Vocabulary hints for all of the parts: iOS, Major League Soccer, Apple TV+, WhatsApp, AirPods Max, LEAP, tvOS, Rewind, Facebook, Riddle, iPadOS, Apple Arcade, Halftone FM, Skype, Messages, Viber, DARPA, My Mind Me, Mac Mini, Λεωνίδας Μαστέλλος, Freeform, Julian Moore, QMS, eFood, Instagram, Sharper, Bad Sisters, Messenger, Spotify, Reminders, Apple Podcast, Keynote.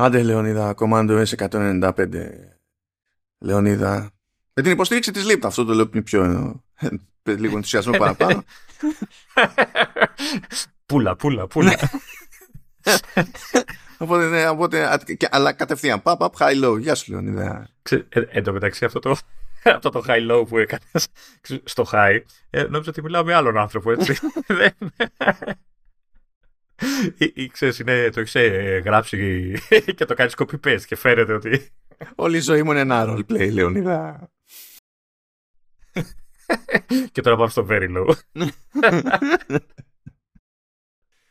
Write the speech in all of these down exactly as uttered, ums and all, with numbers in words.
Άντε Λεωνίδα, Command ο ες εκατόν ενενήντα πέντε. Λεωνίδα. Με την υποστήριξη της LEAP, αυτό το λέω πιο... λίγο ενθουσιασμό παραπάνω. Πούλα, πούλα, πούλα. Οπότε, ναι, οπότε, αλλά κατευθείαν pop up, high low. Γεια σου Λεωνίδα. Ε, εν τω μεταξύ αυτό το, αυτό το high low που έκανες στο high, ε, νόμιζα ότι μιλάω με άλλον άνθρωπο, έτσι. Ή, ή, ξέρεις, είναι, το έχεις ε, γράψει και το κάνεις copy-paste και φαίνεται ότι... Όλη η ζωή μου είναι ένα roleplay, Λεωνίδα. Και τώρα πάμε στο very low.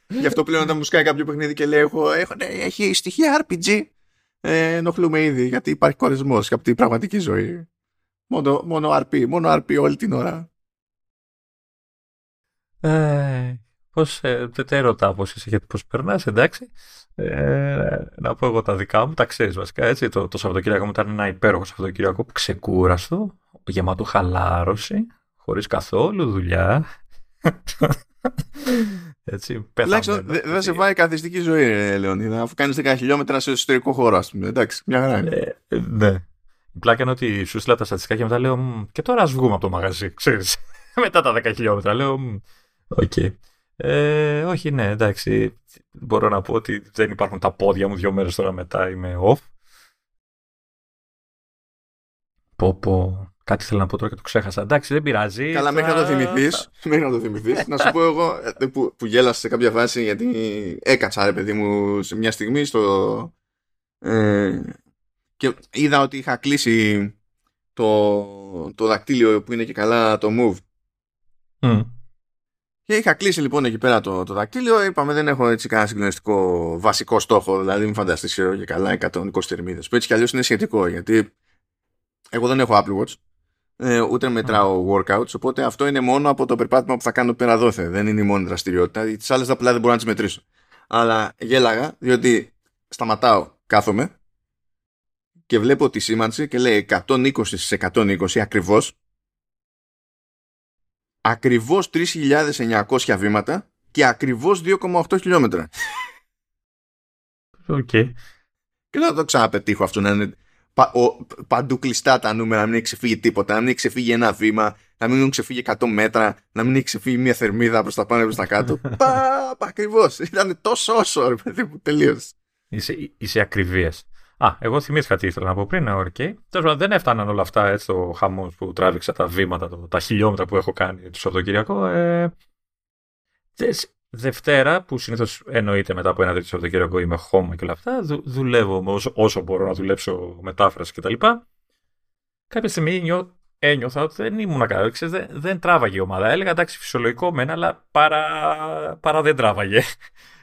Γι' αυτό πλέον όταν μου σκάει κάποιο παιχνίδι και λέει έχω, έχω, ναι, έχει στοιχεία αρ πι τζι, ε, ενοχλούμε ήδη, γιατί υπάρχει κορεσμός από την πραγματική ζωή. Μόνο, μόνο αρ πι, μόνο αρ πι όλη την ώρα. Ε... Πώς, ε, δεν τα ρωτάω πώς είσαι γιατί πώς περνάς, εντάξει. Ε, να πω εγώ τα δικά μου, τα ξέρεις βασικά, έτσι. Το, το Σαββατοκύριακο μου ήταν ένα υπέροχο Σαββατοκύριακο, ξεκούραστο, γεμάτο χαλάρωση, χωρίς καθόλου δουλειά. Έτσι, πέθαμε. Δεν δε σε πάει καθιστική ζωή, Λεωνίδα, αφού κάνεις δέκα χιλιόμετρα σε εσωτερικό χώρο, ας πούμε. Εντάξει, μια χαρά είναι. Ε, ναι. Η πλάκα είναι ότι σου στείλα τα στατιστικά και μετά λέω, και τώρα ας βγούμε από το μαγαζί, ξέρεις. Μετά τα δέκα χιλιόμετρα, λέω, οκ. Okay. Ε, όχι, ναι, εντάξει. Μπορώ να πω ότι δεν υπάρχουν τα πόδια μου. Δύο μέρες τώρα μετά είμαι off. Πω, πω. Κάτι θέλω να πω τώρα και το ξέχασα. Εντάξει, δεν πειράζει. Καλά, μέχρι να το θυμηθείς. Μέχρι να το θυμηθείς. Να σου πω εγώ που, που γέλασα σε κάποια φάση γιατί έκατσα, ρε παιδί μου, σε μια στιγμή στο. Ε, και είδα ότι είχα κλείσει το, το δακτύλιο που είναι και καλά το move. Mm. Και είχα κλείσει λοιπόν εκεί πέρα το, το δακτύλιο. Είπαμε δεν έχω έτσι κανένα συγκλονιστικό βασικό στόχο. Δηλαδή μην φανταστείς και καλά εκατόν είκοσι θερμίδες. Που έτσι κι αλλιώς είναι σχετικό γιατί εγώ δεν έχω Apple Watch. Ε, ούτε μετράω workouts. Οπότε αυτό είναι μόνο από το περπάτημα που θα κάνω πέρα δόθε. Δεν είναι η μόνη δραστηριότητα. Τις άλλες απλά δεν μπορώ να τις μετρήσω. Αλλά γέλαγα διότι σταματάω, κάθομαι και βλέπω τη σήμανση και λέει εκατόν είκοσι στις εκατόν είκοσι ακριβώς. Ακριβώς τρεις χιλιάδες εννιακόσια βήματα και ακριβώς δύο κόμμα οκτώ χιλιόμετρα. Οκ. Okay. Και να το ξαναπετύχω αυτό να είναι πα, ο, παντού κλειστά τα νούμερα, να μην έχει ξεφύγει τίποτα, να μην έχει ξεφύγει ένα βήμα, να μην έχουν ξεφύγει εκατό μέτρα, να μην έχει ξεφύγει μια θερμίδα προς τα πάνω προς τα κάτω. Πα, πα, ακριβώς. Ήταν τόσο όσο, ρε παιδί μου, τελείως. Είσαι, είσαι ακριβίας. Α, εγώ θυμήθηκα τι ήθελα να πω πριν, okay. Δεν έφταναν όλα αυτά, έτσι, το χαμός που τράβηξα τα βήματα, το, τα χιλιόμετρα που έχω κάνει το Σαββατοκύριακο. Ε, Δευτέρα, που συνήθως εννοείται μετά από ένα τέτοιο Σαββατοκύριακο είμαι χώμα και όλα αυτά, δου, δουλεύω όσο, όσο μπορώ να δουλέψω μετάφραση κτλ. Κάποια στιγμή νιώ, ένιωθα ότι δεν ήμουν καλά, δεν, δεν τράβαγε η ομάδα. Έλεγα εντάξει, φυσιολογικό μεν, αλλά παρά, παρά δεν τράβαγε.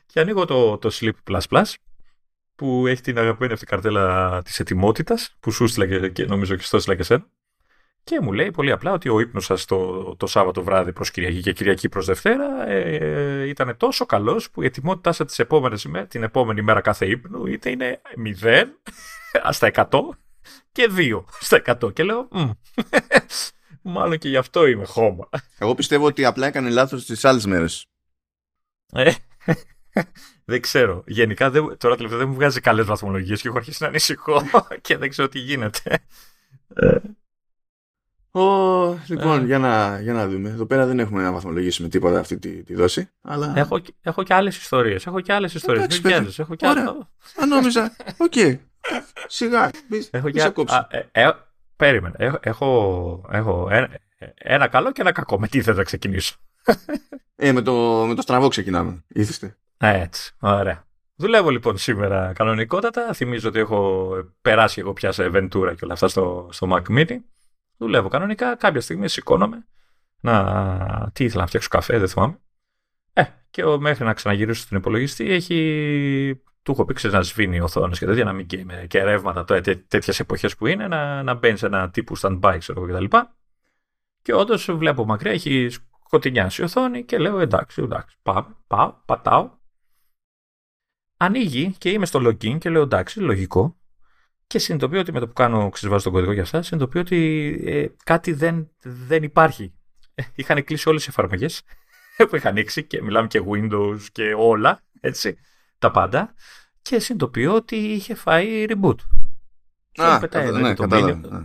Και ανοίγω το, το Sleep Plus Plus. Που έχει την αγαπημένη αυτή καρτέλα της ετοιμότητας, που σου έστειλα και νομίζω και στο έστειλα και σένα. Και μου λέει πολύ απλά ότι ο ύπνος σας το, το Σάββατο βράδυ προς Κυριακή και Κυριακή προς Δευτέρα ε, ε, ήταν τόσο καλός που η ετοιμότητά σας τις επόμενες, την επόμενη μέρα κάθε ύπνου είτε είναι μηδέν στα εκατό και δύο στα εκατό. Και λέω, μάλλον και γι' αυτό είμαι χώμα. Εγώ πιστεύω ότι απλά έκανε λάθος τις άλλες μέρες. Ε, δεν ξέρω. Γενικά δεν, τώρα τελευταία δεν μου βγάζει καλές βαθμολογίες και έχω αρχίσει να ανησυχώ και δεν ξέρω τι γίνεται. Oh, λοιπόν, ε. για, να, για να δούμε. Εδώ πέρα δεν έχουμε να βαθμολογήσουμε τίποτα αυτή τη, τη δόση. Αλλά... Έχω, έχω και άλλες ιστορίες. Έχω και άλλες ιστορίες. Εντάξει, μην πιέζεσαι. Έχω και άλλα. Ανόμιζα. Οκ. Okay. Σιγά. Μη, έχω μη σε κόψω. Α, ε, ε, περίμενε. Έχω, έχω, έχω ένα, ένα καλό και ένα κακό. Με τι θες να ξεκινήσω? Ε, με, το, με το στραβό ξεκινάμε. Ήθιστε. Έτσι, ωραία. Δουλεύω λοιπόν σήμερα κανονικότατα. Θυμίζω ότι έχω περάσει εγώ πια σε Ventura και όλα αυτά στο, στο Mac Mini. Δουλεύω κανονικά. Κάποια στιγμή σηκώνομαι. Να. Τι ήθελα να φτιάξω, καφέ, δεν θυμάμαι. Ε, και μέχρι να ξαναγυρίσω στον υπολογιστή έχει. Του έχω πει να σβήνει οθόνες και τέτοια, να μην καίμε και ρεύματα τέτοιες εποχές που είναι, να, να μπαίνει σε ένα τύπου stand-by, ξέρω εγώ κτλ. Και, και όντως βλέπω μακριά, έχει σκοτεινιάσει η οθόνη και λέω εντάξει, εντάξει. Πάω, πάω, πατάω. Ανοίγει και είμαι στο login και λέω εντάξει, λογικό. Και συνειδητοποιώ ότι με το που κάνω, ξεσβάζω τον κωδικό για αυτά, συνειδητοποιώ ότι ε, κάτι δεν, δεν υπάρχει. Είχαν κλείσει όλες οι εφαρμογές που είχαν ανοίξει και μιλάμε και Windows και όλα, έτσι, τα πάντα. και συνειδητοποιώ ότι είχε φάει reboot. Και Α, μου πετάει κατά, ναι, το μήνυμα. Ναι.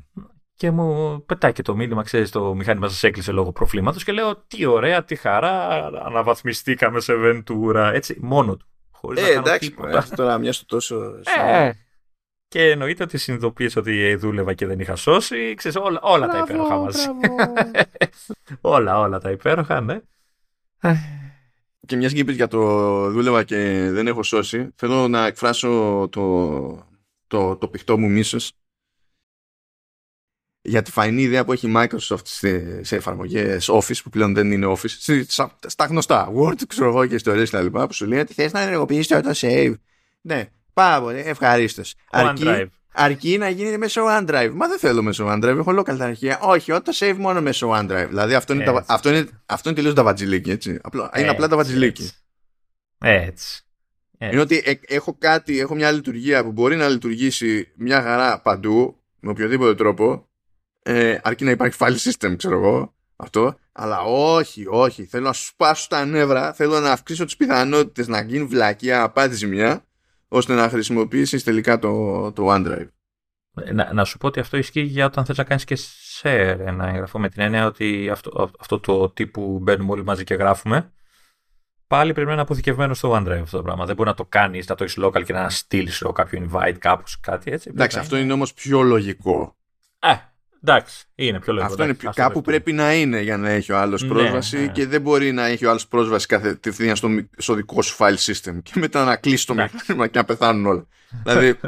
Και μου πετάει και το μήνυμα, ξέρεις, το μηχάνημα σας έκλεισε λόγω προβλήματος και λέω τι ωραία, τι χαρά, αναβαθμιστήκαμε σε Ventura, έτσι, μόνο του. Χωρίς ε, να εντάξει, κάνω τίποτα. Τώρα μια στο τόσο... Ε, και εννοείται ότι συνειδητοποίησα ότι δούλευα και δεν είχα σώσει, ξέρεις, όλα, όλα μπράβο, τα υπέροχα μας. όλα, όλα τα υπέροχα, ναι. Και μιας και είπες για το δούλευα και δεν έχω σώσει, θέλω να εκφράσω το... Το, το πηχτό μου μίσος για τη φαϊνή ιδέα που έχει η Microsoft σε, σε εφαρμογές Office, που πλέον δεν είναι Office, στα, στα γνωστά Word, ξέρω εγώ, και ιστορίες τα λοιπά, που σου λέει ότι θες να ενεργοποιήσεις το save. Ναι, πάρα πολύ, ευχαρίστως. Αρκεί, αρκεί να γίνεται μέσω OneDrive. Μα δεν θέλω μέσω OneDrive, έχω λόγω τα αρχεία. Όχι, όταν save μόνο μέσω OneDrive. Δηλαδή αυτό είναι, τα, αυτό είναι, αυτό είναι τελείως τα βατζιλίκι, έτσι. Απλά, είναι απλά τα βατζιλίκι. Έτσι. Yeah. Είναι ότι έχω κάτι, έχω μια λειτουργία που μπορεί να λειτουργήσει μια χαρά παντού, με οποιοδήποτε τρόπο, ε, αρκεί να υπάρχει file system, ξέρω εγώ, αυτό. Αλλά όχι, όχι, θέλω να σπάσω τα νεύρα, θέλω να αυξήσω τις πιθανότητες να γίνει βλακία απάτη ζημιά, ώστε να χρησιμοποιήσεις τελικά το, το OneDrive. Να, να σου πω ότι αυτό ισχύει για όταν θες να κάνεις και share ένα εγγραφό, με την έννοια ότι αυτό, αυτό το τύπου μπαίνουμε όλοι μαζί και γράφουμε. Πάλι πρέπει να είναι αποθηκευμένο στο OneDrive αυτό το πράγμα. Δεν μπορεί να το κάνει, να το έχει local και να στείλει κάποιο invite κάπου, κάτι έτσι. Εντάξει, αυτό είναι όμως πιο λογικό. Ε, εντάξει, είναι πιο λογικό. Αυτό εντάξει, είναι πιο... Κάπου πρέπει, πρέπει να είναι για να έχει ο άλλος ναι, πρόσβαση ναι. Και δεν μπορεί να έχει ο άλλος πρόσβαση καθετευθείαν στο, στο δικό σου file system και μετά να κλείσει το μηχάνημα και να πεθάνουν όλα. Δηλαδή,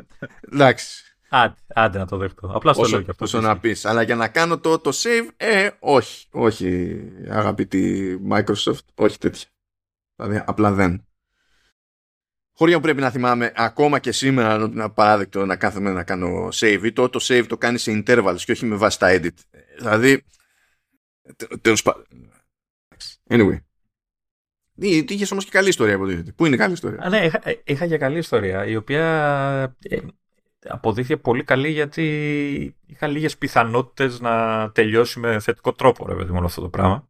εντάξει. Άντε, άντε να το δεχτώ. Απλά στο όσο, λέω και αυτό. Όσο να πεις. Αλλά για να κάνω το, το save, ε, όχι. Όχι, αγαπητή Microsoft, όχι τέτοια. Δηλαδή, απλά δεν. Χωρία που πρέπει να θυμάμαι ακόμα και σήμερα, να είναι παράδεκτο να κάθομαι να κάνω save ή το, το save το κάνει σε intervals και όχι με βάση τα edit. Δηλαδή. Τέλος πάντων. Anyway. Είχε όμως και καλή ιστορία. Πού είναι η καλή ιστορία? Α, ναι, είχα, είχα για καλή ιστορία, η οποία αποδείχθηκε πολύ καλή γιατί είχα λίγες πιθανότητες να τελειώσει με θετικό τρόπο, ρε παιδί μου, όλο αυτό το πράγμα.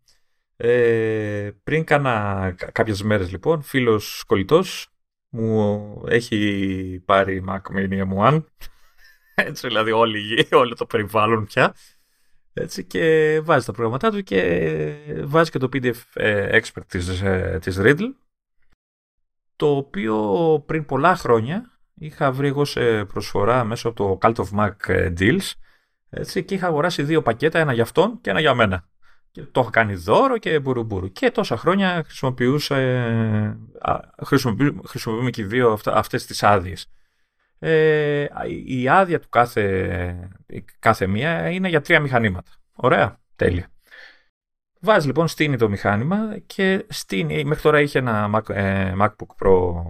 Ε, πριν κάνα κάποιες μέρες λοιπόν, φίλος κολλητός μου έχει πάρει Mac Mini εμ ουάν, έτσι, δηλαδή όλη, όλο το περιβάλλον πια, έτσι, και βάζει τα προγραμματά του και βάζει και το πι ντι εφ ε, Expert της, ε, της Riddle, το οποίο πριν πολλά χρόνια είχα βρει εγώ σε προσφορά μέσω από το Cult of Mac Deals, έτσι, και είχα αγοράσει δύο πακέτα, ένα για αυτόν και ένα για μένα. Και το είχα κάνει δώρο και μπουρουμπουρου. Και τόσα χρόνια χρησιμοποιούσα, ε, χρησιμοποιούμε, χρησιμοποιούμε και οι δύο αυτά, αυτές τις άδειες. Ε, η άδεια του κάθε, κάθε μία είναι για τρία μηχανήματα. Ωραία, τέλεια. Βάζει λοιπόν, στείνει το μηχάνημα και στείνει. Μέχρι τώρα είχε ένα Mac, ε, MacBook Pro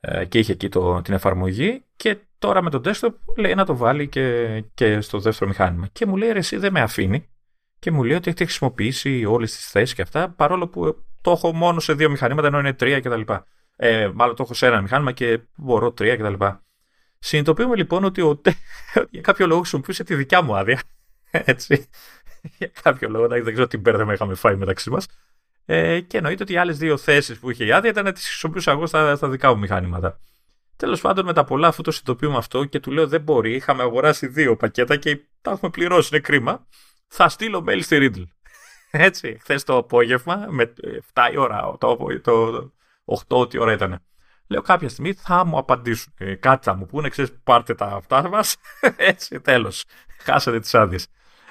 ε, και είχε εκεί το, την εφαρμογή και τώρα με το desktop λέει να το βάλει και, και στο δεύτερο μηχάνημα. Και μου λέει ρε εσύ δεν με αφήνει. Και μου λέει ότι έχετε χρησιμοποιήσει όλες τις θέσεις και αυτά, παρόλο που το έχω μόνο σε δύο μηχανήματα, ενώ είναι τρία κτλ. Ε, μάλλον το έχω σε ένα μηχάνημα και μπορώ τρία κτλ. Συνειδητοποιούμε λοιπόν ότι ο, για κάποιο λόγο χρησιμοποιούσε τη δικιά μου άδεια. Έτσι. Για κάποιο λόγο, δεν ξέρω τι μπέρδεμα είχαμε φάει μεταξύ μας. Ε, και εννοείται ότι οι άλλες δύο θέσεις που είχε η άδεια ήταν να τις χρησιμοποιούσα εγώ στα, στα δικά μου μηχανήματα. Τέλος πάντων, με τα πολλά, αφού το συνειδητοποιούμε αυτό και του λέω δεν μπορεί, είχαμε αγοράσει δύο πακέτα και τα έχουμε πληρώσει, είναι κρίμα. Θα στείλω mail στη Riddle. Έτσι, χθες το απόγευμα, με εφτά η ώρα, το, το οκτώ τι ώρα ήταν. Λέω κάποια στιγμή θα μου απαντήσουν. Κάτι θα μου πούνε, ξέρεις, πάρτε τα αυτά μας. Έτσι, τέλος. Χάσατε τις άδειες.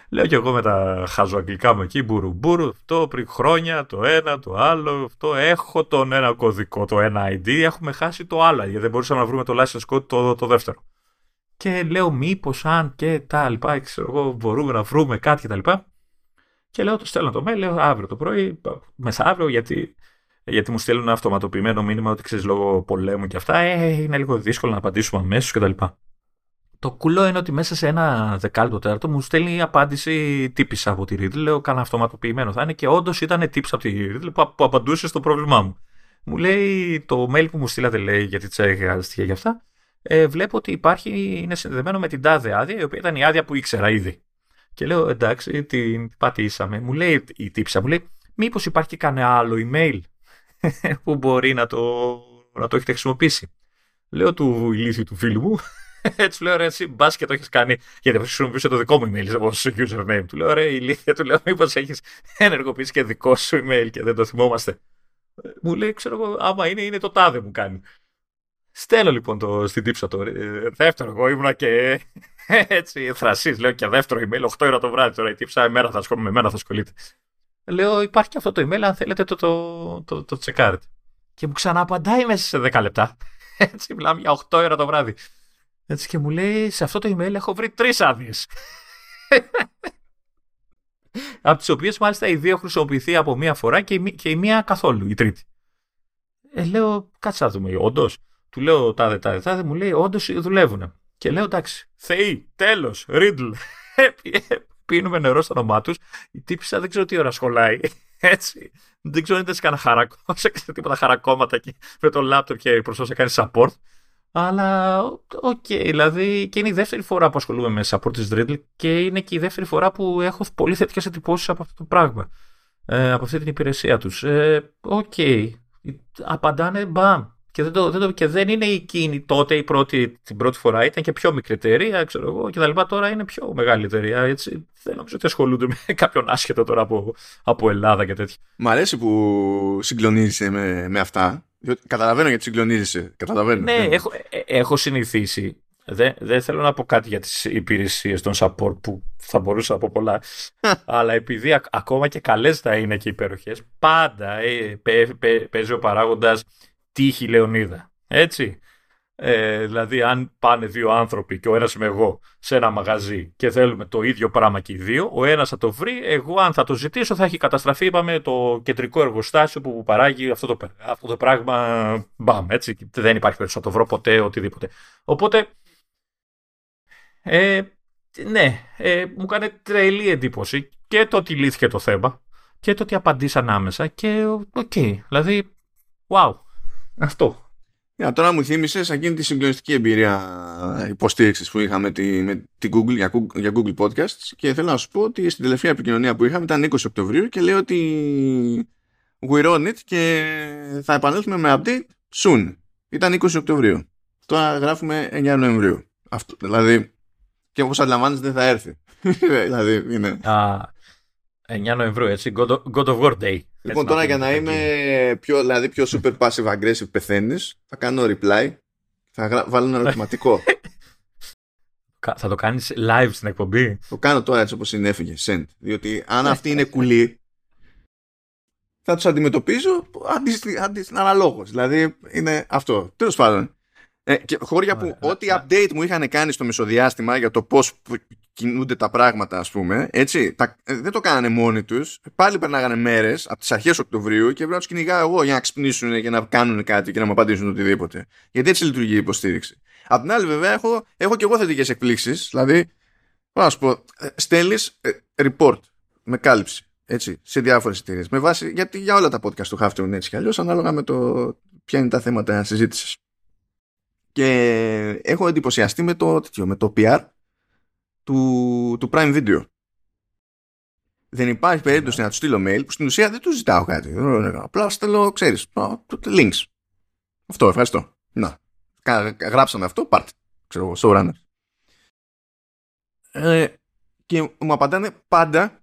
Λέω και εγώ με τα χαζοαγγλικά μου εκεί, μπουρουμπουρου, αυτό πριν χρόνια, το ένα, το άλλο, αυτό. Έχω τον ένα κωδικό, το ένα άι ντι, έχουμε χάσει το άλλο, γιατί δεν μπορούσαμε να βρούμε το license code το, το δεύτερο. Και λέω μήπως αν και τα λοιπά, ξέρω εγώ, μπορούμε να βρούμε κάτι και τα λοιπά. Και λέω, το στέλνω το mail, λέω αύριο το πρωί, μεσαύριο, γιατί, γιατί μου στέλνουν ένα αυτοματοποιημένο μήνυμα ότι ξέρεις λόγω πολέμου και αυτά, ε, είναι λίγο δύσκολο να απαντήσουμε αμέσως και τα λοιπά. Το κουλό είναι ότι μέσα σε ένα δεκάλεπτο τέταρτο μου στέλνει η απάντηση τύπησα από τη Riddle, λέω κανένα αυτοματοποιημένο θα είναι και όντως ήταν τύπησα από τη Riddle που, που απαντούσε στο πρόβλημά μου. Μου λέει το mail που μου στείλατε, λέει γιατί τσέχα στοιχεία για αυτά. Ε, βλέπω ότι υπάρχει, είναι συνδεδεμένο με την τάδε άδεια, η οποία ήταν η άδεια που ήξερα ήδη. Και λέω, εντάξει, την πατήσαμε. Μου λέει η τύψα, μου λέει, μήπως υπάρχει και κανένα άλλο email που μπορεί να το, να το έχετε χρησιμοποιήσει. Λέω του ηλίθιου του φίλου μου, έτσι λέω, ρε, εσύ μπας και το έχεις κάνει, γιατί χρησιμοποιούσε το δικό μου email όπως username. Του λέω, ρε, ηλίθια, του λέω, μήπως έχεις ενεργοποιήσει και δικό σου email και δεν το θυμόμαστε. Μου λέει, ξέρω εγώ, άμα είναι, είναι το τάδε μου κάνει. Στέλνω λοιπόν το, στην τύψα του, δεύτερο, εγώ ήμουνα και έτσι θρασής, λέω και δεύτερο email, οκτώ ώρα το βράδυ τώρα η τύψα, εμένα θα ασχολούμαι, εμένα θα ασχολείται. Λέω, υπάρχει και αυτό το email, αν θέλετε το, το, το, το τσεκάρετε. Και μου ξαναπαντάει μέσα σε δέκα λεπτά. Έτσι, μιλάμε για οκτώ ώρα το βράδυ. Έτσι, και μου λέει, σε αυτό το email έχω βρει τρεις άδειες. Από τις οποίες μάλιστα οι δύο χρησιμοποιηθεί από μία φορά και η, μη, και η μία καθόλου, η τρίτη. Ε, λέω, κάτσε να δούμε, όντως. Του λέω, τάδε, τάδε, τάδε, μου λέει, όντως δουλεύουν. Και λέω, εντάξει, Θεή, τέλος, Riddle. Πίνουμε νερό στο όνομά τους. Η τύπισσα δεν ξέρω τι ώρα σχολάει. Έτσι. Δεν ξέρω αν δεν σκάνε τίποτα χαρακόμματα και με το λάπτοπ και προσπαθούσε να κάνει support. Αλλά οκ, okay, δηλαδή και είναι η δεύτερη φορά που ασχολούμαι με support της Riddle και είναι και η δεύτερη φορά που έχω πολύ θετικές εντυπώσεις από αυτό το πράγμα. Ε, από αυτή την υπηρεσία τους. Οκ. Ε, okay. Απαντάνε μπαμ. Και δεν, το, δεν, το, και δεν είναι εκείνη τότε η πρώτη, την πρώτη φορά, ήταν και πιο μικρή εταιρεία, ξέρω εγώ, και τα λοιπά. Τώρα είναι πιο μεγάλη εταιρεία. Έτσι. Δεν νομίζω ότι ασχολούνται με κάποιον άσχετο τώρα από, από Ελλάδα και τέτοια. Μ' αρέσει που συγκλονίζεσαι με, με αυτά. Διότι καταλαβαίνω γιατί συγκλονίζεσαι. Καταλαβαίνω. Ναι, έχω, έχω συνηθίσει. Δεν, δεν θέλω να πω κάτι για τις υπηρεσίες των support που θα μπορούσα να πω πολλά. Αλλά επειδή ακ, ακόμα και καλές θα είναι και υπέροχες, πάντα ε, πέ, πέ, παίζει ο παράγοντας. Τύχη Λεωνίδα. Έτσι. Ε, δηλαδή, αν πάνε δύο άνθρωποι και ο ένας είμαι εγώ σε ένα μαγαζί και θέλουμε το ίδιο πράγμα και οι δύο, ο ένας θα το βρει. Εγώ, αν θα το ζητήσω, θα έχει καταστραφεί. Είπαμε το κεντρικό εργοστάσιο που παράγει αυτό το, αυτό το πράγμα. Μπαμ. Έτσι. Δεν υπάρχει περίπτωση να το βρω ποτέ, οτιδήποτε. Οπότε. Ε, ναι. Ε, μου κάνει τρελή εντύπωση και το ότι λύθηκε το θέμα και το ότι απαντήσαν άμεσα. Και οκ. Okay, δηλαδή. Wow. Αυτό. Yeah, τώρα μου θύμισες εκείνη τη συγκλονιστική εμπειρία υποστήριξης που είχα με τη, με τη Google, για Google για Google Podcasts και θέλω να σου πω ότι στην τελευταία επικοινωνία που είχαμε ήταν είκοσι Οκτωβρίου και λέει ότι we're on it και θα επανέλθουμε με update soon. Ήταν είκοσι Οκτωβρίου. Τώρα γράφουμε εννιά Νοεμβρίου. Αυτό, δηλαδή και όπως αντιλαμβάνεσαι δεν θα έρθει. δηλαδή είναι... Uh... εννιά Νοεμβρίου, έτσι, God of, God of War Day. Λοιπόν, τώρα για να είμαι πιο, δηλαδή, πιο super passive aggressive πεθαίνεις, θα κάνω reply, θα γρα... βάλω ένα ερωτηματικό. Θα το κάνεις live στην εκπομπή? Το κάνω τώρα έτσι όπως συνέφυγε, send. Διότι αν αυτή είναι κουλή, θα τους αντιμετωπίζω αναλόγως. Δηλαδή είναι αυτό. Τέλος πάντων. Ε, και χώρια που ό,τι update μου είχαν κάνει στο μεσοδιάστημα για το πώς κινούνται τα πράγματα, ας πούμε, έτσι, τα, δεν το κάνανε μόνοι τους. Πάλι περνάγανε μέρες από τις αρχές Οκτωβρίου και πρέπει να τους κυνηγάω εγώ για να ξυπνήσουν και να κάνουν κάτι και να μου απαντήσουν οτιδήποτε. Γιατί έτσι λειτουργεί η υποστήριξη. Απ' την άλλη, βέβαια, έχω, έχω και εγώ θετικές εκπλήξεις. Δηλαδή, πάω να σου πω, στέλνεις report με κάλυψη έτσι, σε διάφορες εταιρείες. Με βάση, γιατί για όλα τα podcast του Halftone έτσι κι αλλιώς, ανάλογα με το ποια είναι τα θέματα συζήτησης. Και έχω εντυπωσιαστεί με το, με το πι αρ του, του Prime Video. Δεν υπάρχει περίπτωση να του στείλω mail που στην ουσία δεν του ζητάω κάτι. Απλά στέλνω, ξέρεις, links. Αυτό, ευχαριστώ. Να, γράψαμε αυτό, πάρτε. Ξέρω εγώ, showrunner. Ε, και μου απαντάνε πάντα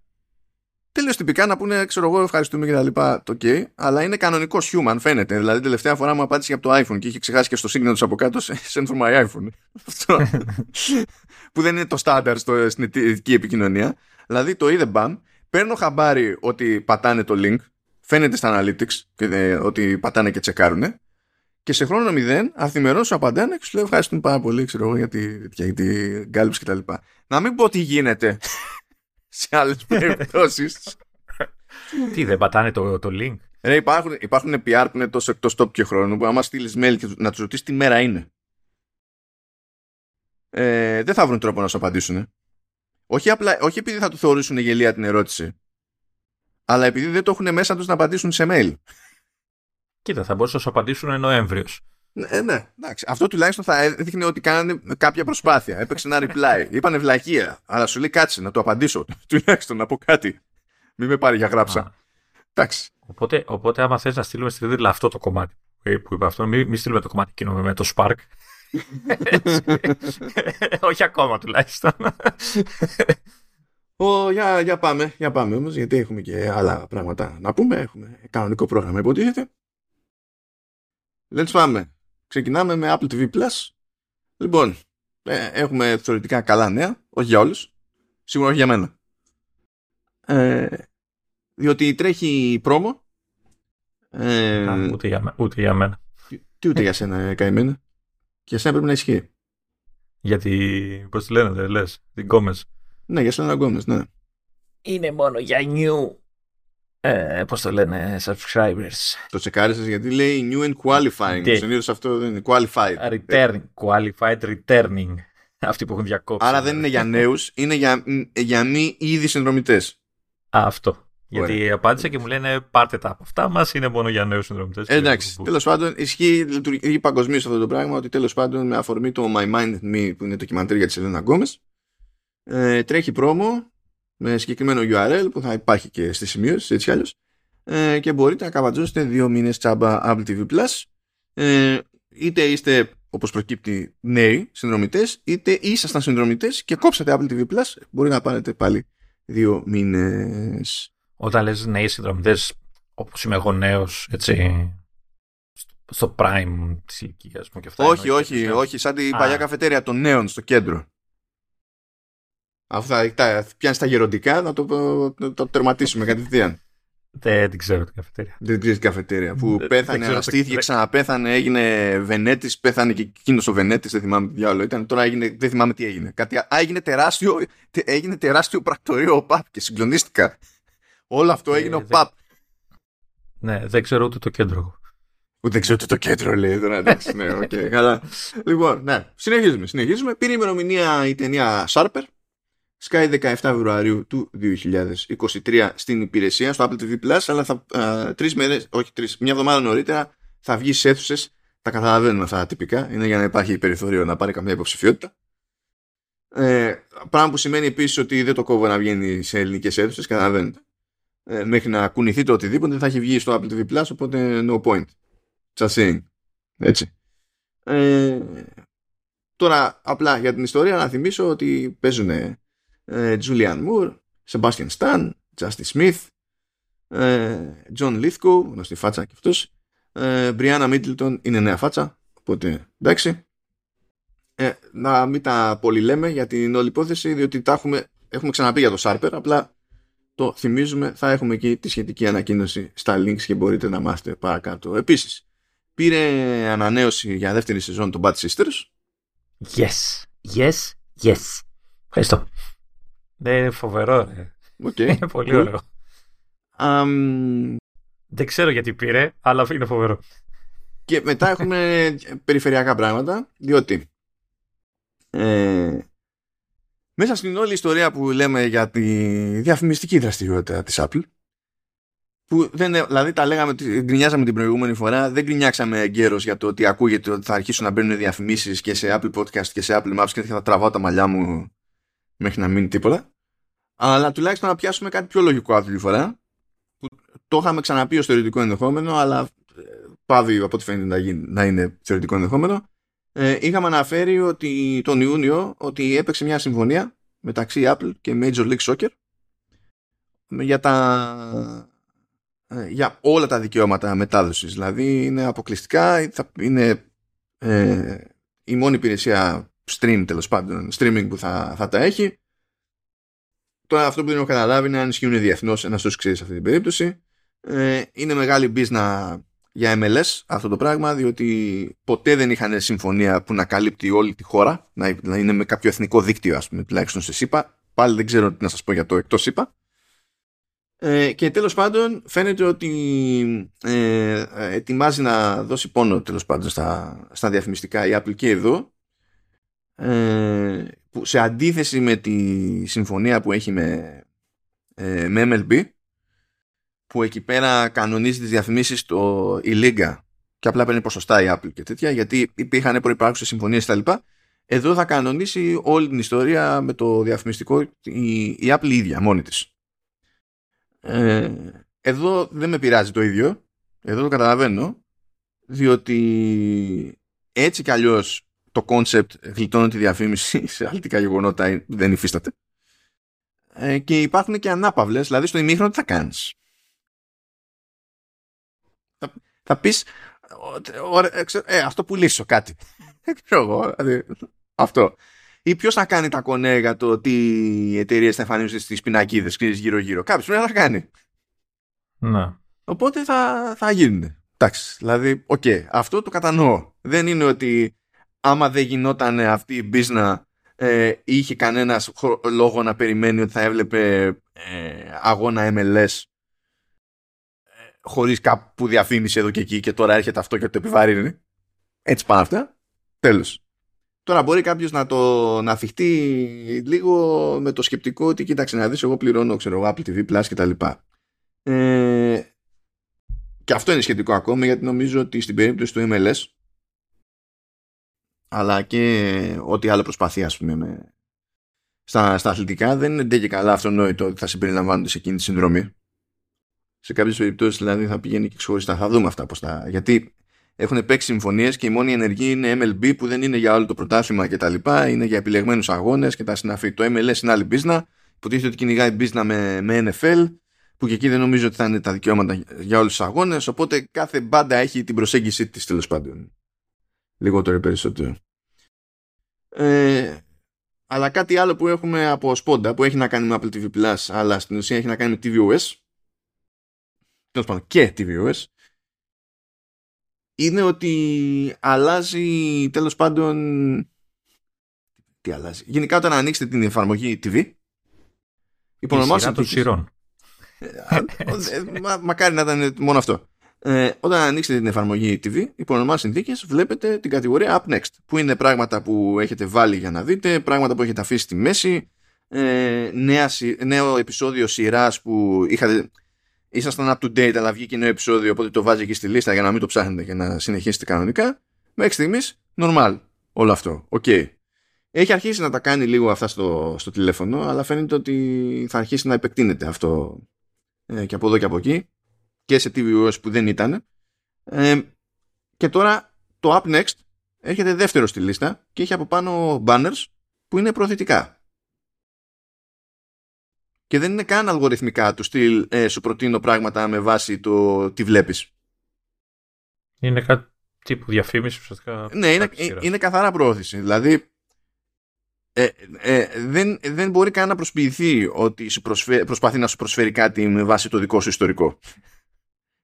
τέλειως τυπικά να πούνε, ξέρω εγώ, ευχαριστούμε και τα λοιπά, το ok, αλλά είναι κανονικό human, φαίνεται. Δηλαδή, τελευταία φορά μου απάντησε από το iPhone και είχε ξεχάσει και στο σύγκρινο του από κάτω, send for my iPhone. Που δεν είναι το στάνταρ στην ειδική επικοινωνία. Δηλαδή, το είδε μπαμ. Παίρνω χαμπάρι ότι πατάνε το link, φαίνεται στα analytics και δε, ότι πατάνε και τσεκάρουνε. Και σε χρόνο μηδέν, αυθημερώς σου απαντάνε και σου λέω ευχαριστούμε πάρα πολύ, ξέρω εγώ, για την τη, τη κάλυψη κτλ. Να μην πω τι γίνεται. Σε άλλες περιπτώσεις. Τι, δεν πατάνε το, το link? Ρε, υπάρχουν, υπάρχουν πι αρ που είναι τόσο εκτός τόπου και χρόνου που άμα στείλεις mail και να τους ρωτήσεις τι μέρα είναι, ε, δεν θα βρουν τρόπο να σου απαντήσουν. Όχι, απλά, όχι επειδή θα του θεωρήσουν γελία την ερώτηση, αλλά επειδή δεν το έχουν μέσα τους να απαντήσουν σε mail. Κοίτα, θα μπορούσαν να σου απαντήσουν Νοέμβριος. Ναι, ναι, εντάξει. Αυτό τουλάχιστον θα δείχνει ότι κάνανε κάποια προσπάθεια. Έπαιξε ένα reply. Είπανε βλακεία. Αλλά σου λέει κάτσε να το απαντήσω. Τουλάχιστον να πω κάτι. Μην με πάρει για γράψα. Εντάξει. Οπότε, οπότε άμα θες να στείλουμε στη Ρίδλα αυτό το κομμάτι, που είπε αυτό, μην, μην στείλουμε το κομμάτι εκείνο με το Spark. Όχι ακόμα τουλάχιστον. Oh, για, για πάμε, για πάμε όμως, γιατί έχουμε και άλλα πράγματα να πούμε. Έχουμε κανονικό πρόγραμμα, υποτίθεται. Let's πάμε. Ξεκινάμε με Apple τι βι πλας. Λοιπόν, ε, έχουμε θεωρητικά καλά νέα, όχι για όλους, σίγουρα όχι για μένα. Ε, διότι τρέχει πρόμο. Ε, Α, ούτε, για, ούτε για μένα. Τι ούτε για σένα, καημένα. Και σένα πρέπει να ισχύει. Γιατί, πώς τη λένε, λες, την Gomez. Ναι, για Selena Gomez, ναι. Είναι μόνο για new, ε, πώς το λένε, subscribers. Το τσεκάρισες, γιατί λέει new and qualifying. Τι. Συνήθως αυτό δεν είναι qualified. Returning, qualified returning. Αυτοί που έχουν διακόψει. Άρα δεν είναι για νέους, είναι για, για μη ήδη συνδρομητές. Α, αυτό. Ωραία. Γιατί απάντησα και μου λένε πάρτε τα από αυτά μας, είναι μόνο για νέους συνδρομητές. Εντάξει, τέλος πάντων, ισχύει, λειτουργεί παγκοσμίως αυτό το πράγμα, ότι τέλος πάντων με αφορμή το My Mind Me, που είναι το ντοκιμαντέρ για τη Selena Gomez, Ε, τρέχει πρόμο με συγκεκριμένο γιου αρ ελ που θα υπάρχει και στις σημείωσεις, έτσι άλλως, ε, και μπορείτε να καβατζώσετε δύο μήνες τσάμπα Apple τι βι πλας, ε, είτε είστε, όπως προκύπτει, νέοι συνδρομητές, είτε ήσασταν συνδρομητές και κόψατε Apple τι βι πλας, μπορεί να πάρετε πάλι δύο μήνες. Όταν λες νέοι συνδρομητές, όπως είμαι εγώ νέος, έτσι, στο prime της ηλικίας μου και αυτά. Όχι, όχι, όχι, όχι, σαν την παλιά καφετέρια των νέων στο κέντρο. Αφού θα τα, πιάνεις τα γεροντικά, να το, το, το τερματίσουμε κατευθείαν. Δεν την ξέρω την καφετέρια. Δεν ξέρεις την καφετέρια. Που πέθανε, αναστήθηκε, ξαναπέθανε, έγινε Βενέτης, πέθανε και εκείνος ο Βενέτης, δεν θυμάμαι τι διάολο ήταν. Τώρα έγινε, δεν θυμάμαι τι έγινε. Κάτι, α, έγινε τεράστιο, τε, έγινε τεράστιο πρακτορείο ο ΠΑΠ και συγκλονίστηκα. Όλο αυτό έγινε ο ΠΑΠ. Ναι, δεν ξέρω ούτε το κέντρο. Δεν ξέρω τι το κέντρο λέει τώρα. Εντάξει, ναι, okay, καλά. Λοιπόν, ναι, συνεχίζουμε, συνεχίζουμε. Πήρε ημερομηνία η ταινία Sharper. Σκάει δεκαεφτά Φεβρουαρίου του δύο χιλιάδες είκοσι τρία στην υπηρεσία, στο Apple τι βι πλας, αλλά θα, α, τρεις μέρες, όχι τρεις, μια εβδομάδα νωρίτερα θα βγει σε αίθουσες. Τα καταλαβαίνουμε αυτά τυπικά, είναι για να υπάρχει περιθώριο να πάρει καμιά υποψηφιότητα. Ε, πράγμα που σημαίνει επίσης ότι δεν το κόβω να βγαίνει σε ελληνικές αίθουσες, καταλαβαίνετε. Ε, μέχρι να κουνηθεί το οτιδήποτε θα έχει βγει στο Apple τι βι πλας, οπότε no point. Just saying. Έτσι. Ε, τώρα, απλά για την ιστορία να θυμίσω ότι παίζουν Julian Moore, Sebastian Stan, Justin Smith, John Lithgow, γνωστή φάτσα και αυτός, Brianna Middleton είναι νέα φάτσα, οπότε εντάξει. Ε, να μην τα πολύ λέμε για την όλη υπόθεση, διότι τα έχουμε, έχουμε ξαναπεί για το Sharper, απλά το θυμίζουμε, θα έχουμε εκεί τη σχετική ανακοίνωση στα links και μπορείτε να μάθετε παρακάτω. Επίσης, πήρε ανανέωση για δεύτερη σεζόν των Bad Sisters. Yes, yes, yes. Ευχαριστώ. Ναι, είναι φοβερό, ναι. Okay. Είναι πολύ cool. Ωραίο. Um... Δεν ξέρω γιατί πήρε, αλλά είναι φοβερό. Και μετά έχουμε περιφερειακά πράγματα, διότι ε, μέσα στην όλη ιστορία που λέμε για τη διαφημιστική δραστηριότητα της Apple, που δεν, δηλαδή τα λέγαμε, γκρινιάζαμε την προηγούμενη φορά, δεν γκρινιάξαμε εγκαίρως για το ότι ακούγεται ότι θα αρχίσουν να μπαίνουν διαφημίσεις και σε Apple Podcast και σε Apple Maps και θα τραβάω τα μαλλιά μου μέχρι να μείνει τίποτα. Αλλά τουλάχιστον να πιάσουμε κάτι πιο λογικό αυτή τη φορά. Που το είχαμε ξαναπεί ως θεωρητικό ενδεχόμενο, αλλά πάβει από ό,τι φαίνεται να, γίνει, να είναι θεωρητικό ενδεχόμενο. Ε, είχαμε αναφέρει ότι τον Ιούνιο ότι έπαιξε μια συμφωνία μεταξύ Apple και Major League Soccer για, τα, για όλα τα δικαιώματα μετάδοσης. Δηλαδή είναι αποκλειστικά, θα, είναι ε, η μόνη υπηρεσία stream, τέλος πάντων, streaming που θα, θα τα έχει. Τώρα αυτό που δεν έχω καταλάβει είναι αν ισχύουν διεθνώς, ένας τους ξέρει σε αυτή την περίπτωση. Ε, είναι μεγάλη μπίζνα για εμ ελ ες αυτό το πράγμα, διότι ποτέ δεν είχαν συμφωνία που να καλύπτει όλη τη χώρα, να, να είναι με κάποιο εθνικό δίκτυο, ας πούμε, τουλάχιστον σε ΣΥΠΑ. Πάλι δεν ξέρω τι να σας πω για το εκτός ΣΥΠΑ. Ε, και τέλος πάντων φαίνεται ότι ε, ετοιμάζει να δώσει πόνο τέλος πάντων στα, στα διαφημιστικά η Apple και εδώ. Ε, που σε αντίθεση με τη συμφωνία που έχει με, ε, με εμ ελ μπι, που εκεί πέρα κανονίζει τις διαφημίσεις το, η Λίγκα και απλά παίρνει ποσοστά η Apple και τέτοια, γιατί υπήρχαν προϋπάρχουσες συμφωνίες κτλ. Εδώ θα κανονίσει όλη την ιστορία με το διαφημιστικό η, η Apple ίδια μόνη της. ε, Εδώ δεν με πειράζει το ίδιο, εδώ το καταλαβαίνω. διότι έτσι κι αλλιώς το concept γλιτώνει τη διαφήμιση σε αλτικά γεγονότα δεν υφίσταται. Ε, και υπάρχουν και ανάπαυλες, δηλαδή στο ημίχρονο τι θα κάνεις. Θα, θα πεις, ε, αυτό που λύσω κάτι. Αυτό. Ή ποιος θα κάνει τα κονέ για το τι οι εταιρείες θα εμφανίζονται στις πινακίδες γύρω-γύρω. Κάποιος πρέπει να τα κάνει. Να. Οπότε θα, θα γίνουν. Εντάξει, δηλαδή, οκ, okay, αυτό το κατανοώ. Δεν είναι ότι άμα δεν γινόταν αυτή η μπίζνα ε, είχε κανένας λόγο να περιμένει ότι θα έβλεπε ε, αγώνα εμ ελ ες ε, χωρίς κάπου διαφήμιση εδώ και εκεί και τώρα έρχεται αυτό και το επιβαρύνει. Έτσι πάνε αυτά. Τέλος. Τώρα μπορεί κάποιος να το να θυχτεί λίγο με το σκεπτικό ότι κοίταξε να δεις, εγώ πληρώνω ξέρω, Apple τι βι πλας και τα λοιπά. Ε, και αυτό είναι σχετικό ακόμη γιατί νομίζω ότι στην περίπτωση του εμ ελ ες αλλά και ό,τι άλλο προσπαθεί ας πούμε με, στα, στα αθλητικά δεν είναι ντε και καλά αυτονόητο ότι θα συμπεριλαμβάνονται σε εκείνη τη συνδρομή. Σε κάποιες περιπτώσεις δηλαδή θα πηγαίνει και ξεχωριστά. Θα δούμε αυτά πώς τα... Γιατί έχουν παίξει συμφωνίες και η μόνη ενεργή είναι εμ ελ μπι που δεν είναι για όλο το πρωτάθλημα κτλ. Είναι για επιλεγμένους αγώνες και τα συναφή. Το εμ ελ ες είναι άλλη μπίζνα. Υποτίθεται ότι κυνηγάει μπίζνα με, με εν εφ ελ που και εκεί δεν νομίζω ότι θα είναι τα δικαιώματα για όλους τους αγώνες. Οπότε κάθε μπάντα έχει την προσέγγιση της τέλος πάντων. Λιγότερο ή περισσότερο. Ε, αλλά κάτι άλλο που έχουμε από σπόντα που έχει να κάνει με Apple τι βι πλας αλλά στην ουσία έχει να κάνει με tvOS. Τέλος πάντων και tvOS. Είναι ότι αλλάζει τέλος πάντων. Τι αλλάζει. Γενικά όταν ανοίξετε την εφαρμογή τι βι, υπονομάσαν των σειρών. Μακάρι να ήταν μόνο αυτό. Ε, όταν ανοίξετε την εφαρμογή τι βι, υπονομάσαν συνθήκες, βλέπετε την κατηγορία Up Next, που είναι πράγματα που έχετε βάλει για να δείτε, πράγματα που έχετε αφήσει στη μέση, ε, νέα, νέο επεισόδιο σειράς που είχατε. Ήσασταν up to date, αλλά βγήκε νέο επεισόδιο, οπότε το βάζει εκεί στη λίστα για να μην το ψάχνετε και να συνεχίσετε κανονικά. Μέχρι στιγμής, normal όλο αυτό. Okay. Έχει αρχίσει να τα κάνει λίγο αυτά στο, στο τηλέφωνο, αλλά φαίνεται ότι θα αρχίσει να επεκτείνεται αυτό ε, και από εδώ και από εκεί και σε tvOS που δεν ήταν. Ε, και τώρα το Up Next έρχεται δεύτερο στη λίστα και έχει από πάνω banners που είναι προωθητικά. Και δεν είναι καν αλγοριθμικά του στυλ ε, σου προτείνω πράγματα με βάση το τι βλέπεις. Είναι κάτι τύπου διαφήμιση ουσιαστικά. Ναι, είναι, είναι καθαρά προώθηση. Δηλαδή ε, ε, δεν, δεν μπορεί καν να προσποιηθεί ότι σου προσφέ, προσπαθεί να σου προσφέρει κάτι με βάση το δικό σου ιστορικό.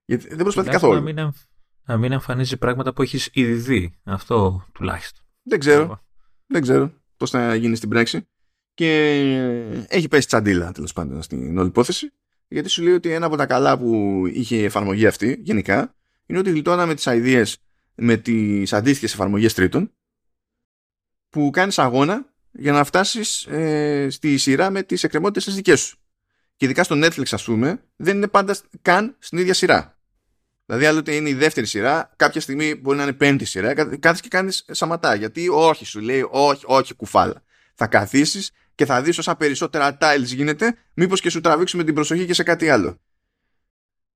Γιατί δεν προσπαθεί Λάζει καθόλου. Να μην, εμφ, να μην εμφανίζει πράγματα που έχεις ήδη δει. Αυτό τουλάχιστον. Δεν ξέρω, δεν ξέρω πώς θα γίνει στην πράξη. Και έχει πέσει τσαντίλα τέλος πάντων στην όλη υπόθεση, γιατί σου λέει ότι ένα από τα καλά που είχε η εφαρμογή αυτή γενικά είναι ότι γλιτώναμε τις ideas με τις αντίστοιχες εφαρμογές τρίτων που κάνεις αγώνα για να φτάσεις ε, στη σειρά με τις εκκρεμότητες τις δικές σου. Και ειδικά στο Netflix ας πούμε δεν είναι πάντα καν στην ίδια σειρά. Δηλαδή άλλοτε είναι η δεύτερη σειρά, κάποια στιγμή μπορεί να είναι πέμπτη σειρά, κάθεσαι και κάνεις σαματά γιατί όχι σου λέει, όχι, όχι κουφάλα. Θα καθίσεις και θα δεις όσα περισσότερα tiles γίνεται, μήπως και σου τραβήξουμε την προσοχή και σε κάτι άλλο.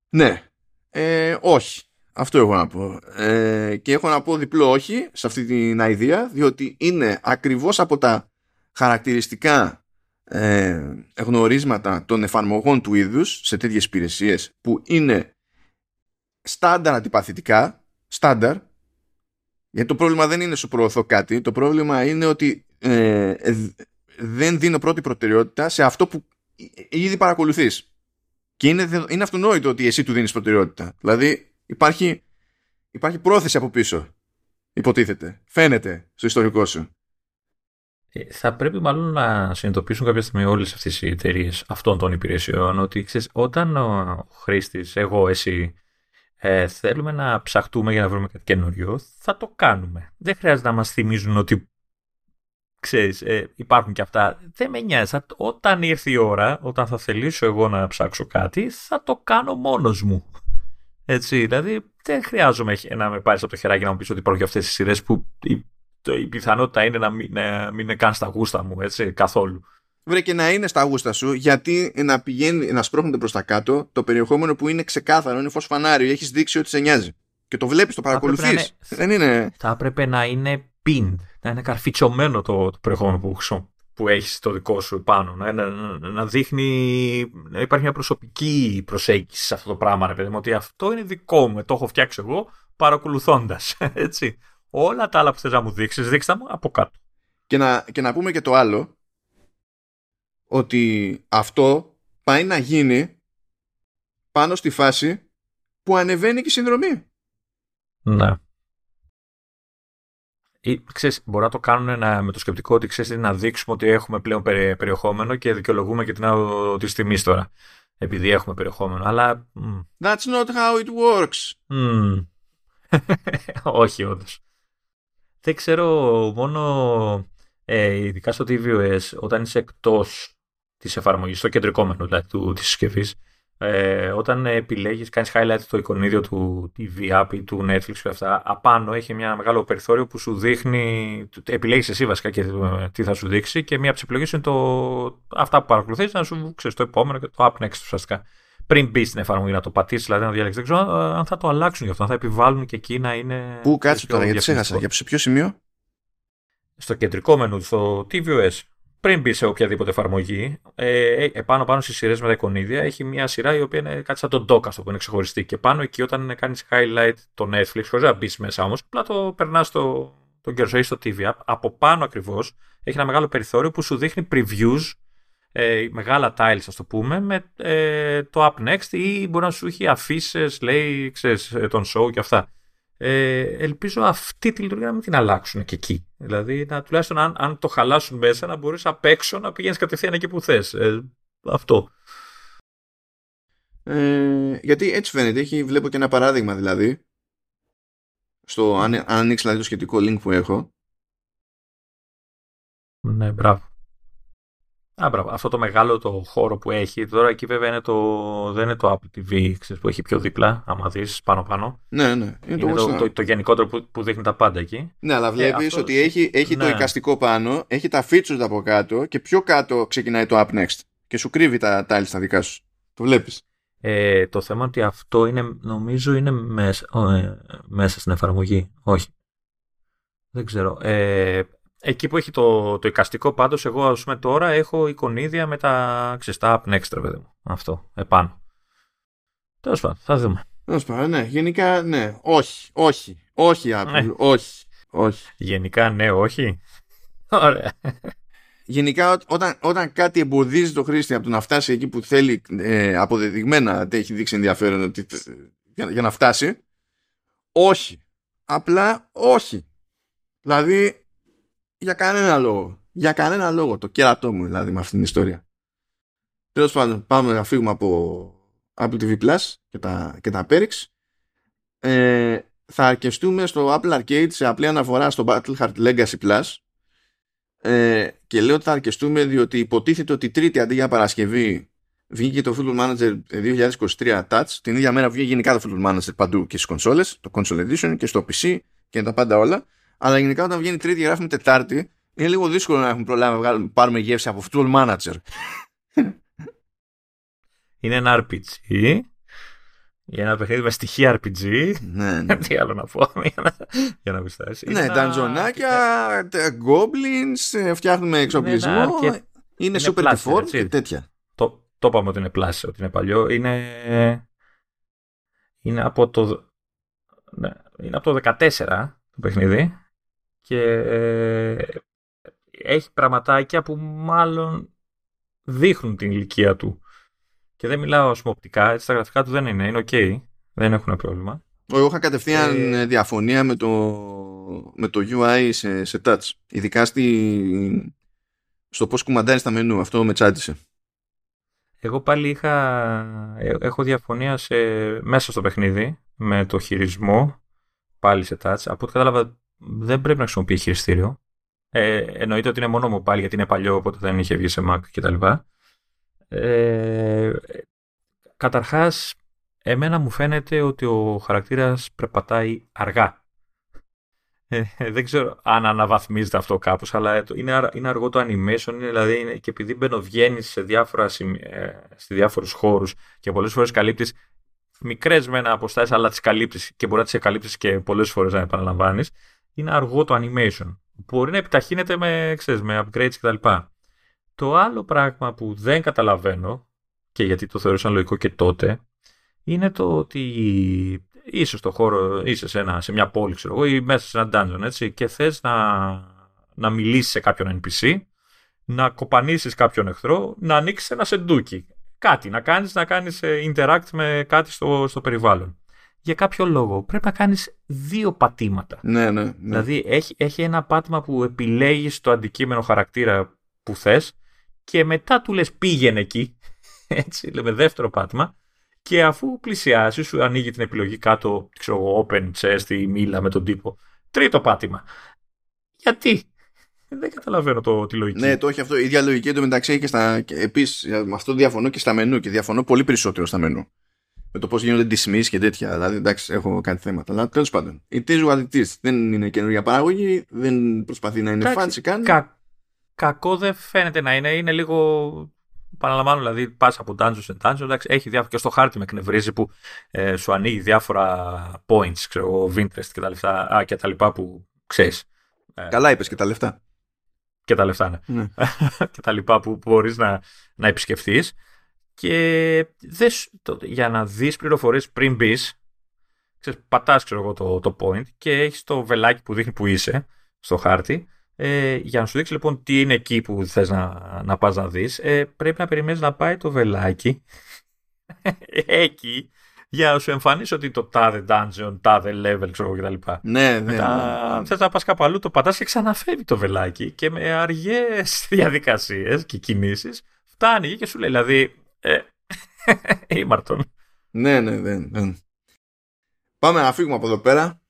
Ναι, ε, όχι. Αυτό έχω να πω. Ε, και έχω να πω διπλό όχι σε αυτή την idea, διότι είναι ακριβώς από τα χαρακτηριστικά ε, γνωρίσματα των εφαρμογών του είδους σε τέτοιες υπηρεσίες που είναι στάνταρ αντιπαθητικά, στάνταρ, γιατί το πρόβλημα δεν είναι σου προωθώ κάτι, το πρόβλημα είναι ότι ε, δεν δίνω πρώτη προτεραιότητα σε αυτό που ήδη παρακολουθείς. Και είναι, είναι αυτονόητο ότι εσύ του δίνεις προτεραιότητα. Δηλαδή υπάρχει, υπάρχει πρόθεση από πίσω. Υποτίθεται. Φαίνεται στο ιστορικό σου. Ε, θα πρέπει μάλλον να συνειδητοποιήσουν κάποια στιγμή όλες αυτές οι εταιρείες αυτών των υπηρεσιών ότι ξέρεις, όταν ο χρήστης, εγώ, εσύ, ε, θέλουμε να ψαχτούμε για να βρούμε κάτι καινούριο, θα το κάνουμε. Δεν χρειάζεται να μας θυμίζουν ότι ξέρεις, ε, υπάρχουν και αυτά. Δεν με νοιάζει. Όταν ήρθε η ώρα, όταν θα θελήσω εγώ να ψάξω κάτι, θα το κάνω μόνος μου. Έτσι, δηλαδή δεν χρειάζομαι να με πάρεις από το χεράκι να μου πεις ότι υπάρχουν και αυτές τις σειρές που η, το, η πιθανότητα είναι να μην, να μην είναι καν στα γούστα μου, έτσι, καθόλου. Βρε και να είναι στα γούστα σου, γιατί να, πηγαίνει, να σπρώχνονται προς τα κάτω το περιεχόμενο που είναι ξεκάθαρο, είναι φως φανάριο, έχεις δείξει ότι σε νοιάζει. και το βλέπεις, το παρακολουθείς. Θα έπρεπε να είναι, θα έπρεπε να είναι pinned, να είναι καρφιτσωμένο το, το περιεχόμενο που, που έχεις το δικό σου πάνω. Να, να, να δείχνει, να υπάρχει μια προσωπική προσέγγιση σε αυτό το πράγμα, ρε παιδί μου, ότι αυτό είναι δικό μου, το έχω φτιάξει εγώ παρακολουθώντας. Έτσι. Όλα τα άλλα που θες να μου δείξεις, δείξτε μου από κάτω. Και να, και να πούμε και το άλλο, ότι αυτό πάει να γίνει πάνω στη φάση που ανεβαίνει και η συνδρομή. Ναι. Ή, ξέρεις, μπορεί να το κάνουν να, με το σκεπτικό ότι ξέρεις, να δείξουμε ότι έχουμε πλέον περι, περιεχόμενο και δικαιολογούμε και την άδο της τιμής τώρα. Επειδή έχουμε περιεχόμενο. Αλλά. Mm. That's not how it works. Mm. Όχι, όντως. Δεν ξέρω, μόνο ε, ειδικά στο tvOS, όταν είσαι εκτός της εφαρμογής, στο κεντρικό μενού δηλαδή, του, της συσκευής, ε, όταν επιλέγεις, κάνεις highlight το εικονίδιο του τι βι app ή του Netflix και αυτά, απάνω έχει ένα μεγάλο περιθώριο που σου δείχνει, επιλέγεις εσύ βασικά και τι θα σου δείξει, και μία από τις επιλογές είναι το, αυτά που παρακολουθείς, να σου ξέρεις το επόμενο και το up next ουσιαστικά. Πριν μπει στην εφαρμογή να το πατήσει, δηλαδή να διαλέξει. Δεν ξέρω αν θα το αλλάξουν γι' αυτό, αν θα επιβάλλουν και εκεί να είναι. Πού, κάτσε τώρα, γιατί ξέχασα. Για ποιο σημείο? Στο κεντρικό μενού, στο tvOS. Πριν μπει σε οποιαδήποτε εφαρμογή, ε, επάνω πάνω στις σειρές με τα εικονίδια έχει μια σειρά η οποία είναι κάτι σαν τον dock, αυτό που είναι ξεχωριστή. Και πάνω εκεί, όταν κάνει highlight το Netflix, χωρίς να μπει μέσα όμως, απλά το περνά στο, τον κερσορ στο τι βι app. Από πάνω ακριβώς έχει ένα μεγάλο περιθώριο που σου δείχνει previews. Ε, μεγάλα tiles, ας το πούμε, με ε, το up next, ή μπορεί να σου έχει αφήσεις, λέει, ξέρεις, τον show και αυτά. Ε, ελπίζω αυτή τη λειτουργία να μην την αλλάξουν και εκεί. Δηλαδή, να, τουλάχιστον αν, αν το χαλάσουν μέσα, να μπορείς απ' έξω να πηγαίνεις κατευθείαν εκεί που θες. Ε, αυτό. Ε, γιατί έτσι φαίνεται. Έχει, βλέπω και ένα παράδειγμα, δηλαδή, στο, αν, αν ανοίξει δηλαδή, το σχετικό link που έχω. Ναι, μπράβο. Α, μπράβο. Αυτό το μεγάλο το χώρο που έχει. Τώρα εκεί βέβαια είναι το, δεν είναι το Apple τι βι, ξέρεις, που έχει πιο δίπλα, άμα δεις πάνω-πάνω. Ναι, ναι. Είναι, είναι το, το, το γενικότερο που, που δείχνει τα πάντα εκεί. Ναι, αλλά βλέπεις ε, αυτό, ότι έχει, έχει ναι. Το εικαστικό πάνω, έχει τα features από κάτω και πιο κάτω ξεκινάει το App Next. Και σου κρύβει τα tiles τα δικά σου. Το βλέπεις. Ε, το θέμα ότι αυτό είναι, νομίζω είναι μέσα, ο, ε, μέσα στην εφαρμογή. Όχι. Δεν ξέρω. Ε, Εκεί που έχει το, το εικαστικό, πάντως εγώ ας πούμε τώρα έχω εικονίδια με τα ξεστά up next, ρε παιδί μου. Αυτό, επάνω. Τέλος πάντων, θα δούμε. Τέλος πάντων, ναι. Γενικά, ναι. Όχι, όχι, όχι, Apple, ναι. όχι, όχι. Γενικά, ναι, όχι. Ωραία. Γενικά, όταν, όταν κάτι εμποδίζει το χρήστη από το να φτάσει εκεί που θέλει, ε, αποδεδειγμένα έχει δείξει ενδιαφέρον ότι, για, για να φτάσει, όχι. Απλά, όχι. Δηλαδή, για κανένα λόγο. Για κανένα λόγο. Το κέρατό μου δηλαδή με αυτήν την ιστορία. Τέλος πάντων, πάμε να φύγουμε από Apple τι βι Plus και τα, και τα Perix. Ε, θα αρκεστούμε στο Apple Arcade σε απλή αναφορά στο Battle Heart Legacy Plus. Ε, και λέω ότι θα αρκεστούμε διότι υποτίθεται ότι Τρίτη αντί για Παρασκευή βγήκε το Football Manager είκοσι είκοσι τρία Touch. Την ίδια μέρα βγήκε γενικά το Football Manager παντού και στις κονσόλες, το Console Edition και στο πι σι και τα πάντα όλα. Αλλά γενικά όταν βγαίνει Τρίτη και γράφουμε Τετάρτη, είναι λίγο δύσκολο να έχουμε προλάβει να πάρουμε γεύση από Football Manager. Είναι ένα αρ πι τζι. Για ένα παιχνίδι με στοιχεία αρ πι τζι. Ναι, ναι. Τι άλλο να πω. Για να πιστάσει. Ναι, ταντζονάκια, goblins, φτιάχνουμε εξοπλισμό. Είναι super default και τέτοια. Το είπαμε ότι είναι πλάσιο, ότι είναι παλιό. Είναι από το δεκατέσσερα το παιχνίδι και ε, έχει πραγματάκια που μάλλον δείχνουν την ηλικία του και δεν μιλάω οπτικά, έτσι τα γραφικά του δεν είναι, είναι ok, δεν έχουν πρόβλημα. Εγώ είχα κατευθείαν ε... διαφωνία με το, με το γιου άι σε, σε touch, ειδικά στη, στο πώς κουμαντάρεις τα μενού, αυτό με τσάντισε. Εγώ πάλι είχα, έχω διαφωνία σε, μέσα στο παιχνίδι με το χειρισμό. Πάλι σε touch. Από ό,τι κατάλαβα, δεν πρέπει να χρησιμοποιεί χειριστήριο. Ε, εννοείται ότι είναι μόνο μου πάλι γιατί είναι παλιό, οπότε δεν είχε βγει σε Mac κτλ. Ε, καταρχάς, εμένα μου φαίνεται ότι ο χαρακτήρας περπατάει αργά. Ε, δεν ξέρω αν αναβαθμίζεται αυτό κάπως, αλλά είναι, είναι αργό το animation, είναι, δηλαδή είναι, και επειδή μπαίνω βγαίνει σε διάφορους χώρους και πολλές φορές καλύπτεις μικρές μεν αποστάσεις, αλλά τις καλύπτεις και μπορεί να τις εκαλύψεις και πολλές φορές να επαναλαμβάνεις. Είναι αργό το animation. Μπορεί να επιταχύνεται με, ξέρεις, με upgrades κτλ. Το άλλο πράγμα που δεν καταλαβαίνω, και γιατί το θεωρούσαν λογικό και τότε, είναι το ότι είσαι στο χώρο, είσαι σε, ένα, σε μια πόλη, ξέρω εγώ, ή μέσα σε ένα dungeon, έτσι, και θες να, να μιλήσεις σε κάποιον εν πι σι, να κοπανίσεις κάποιον εχθρό, να ανοίξεις ένα σεντούκι. Κάτι, να κάνεις, να κάνεις interact με κάτι στο, στο περιβάλλον. Για κάποιο λόγο πρέπει να κάνεις δύο πατήματα. Ναι, ναι, ναι. Δηλαδή έχει, έχει ένα πάτημα που επιλέγεις το αντικείμενο χαρακτήρα που θες και μετά του λες πήγαινε εκεί, έτσι, λέμε δεύτερο πάτημα, και αφού πλησιάσεις σου ανοίγει την επιλογή κάτω, ξέρω, open chest ή μίλα με τον τύπο. Τρίτο πάτημα. Γιατί? Δεν καταλαβαίνω το, τη λογική. Ναι, το έχει αυτό. Η ίδια λογική εντωμεταξύ έχει και στα. Επίσης, με αυτό διαφωνώ και στα μενού. Και διαφωνώ πολύ περισσότερο στα μενού. Με το πώς γίνονται dismiss και τέτοια. Δηλαδή, εντάξει, έχω κάτι θέματα. Αλλά τέλος πάντων. It is what it is. Δεν είναι καινούργια παραγωγή. Δεν προσπαθεί να είναι fancy καν. Κα, κακό δεν φαίνεται να είναι. Είναι λίγο. Παραλαμβάνω, δηλαδή, πας από dungeon σε dungeon. Εντάξει, έχει διάφορα. Και στο χάρτη με εκνευρίζει που ε, σου ανοίγει διάφορα points, ξέρω, Vinterest και τα λεφτά. Α, και τα λοιπά που ξέρει. Ε, Καλά είπες και τα λεφτά. Και τα λεφτά, ναι. Ναι. Και τα λοιπά που μπορείς να, να επισκεφθείς. Και δες, το, για να δεις πληροφορίες πριν μπεις, ξέρεις, πατάς, ξέρω εγώ, το, το point και έχεις το βελάκι που δείχνει που είσαι στο χάρτη. Ε, για να σου δείξει λοιπόν τι είναι εκεί που θες να, να πας να δεις, ε, πρέπει να περιμένεις να πάει το βελάκι εκεί για να σου εμφανίσει ότι το τάδε dungeon, τάδε level, ξέρω κτλ. Ναι, ναι. Θες να πας κάπου αλλού, το πατάς και ξαναφεύγει το βελάκι και με αργές διαδικασίες και κινήσεις φτάνει και σου λέει, δηλαδή, ε, ήμαρτον. Ναι, ναι, ναι, ναι. Πάμε να φύγουμε από εδώ πέρα.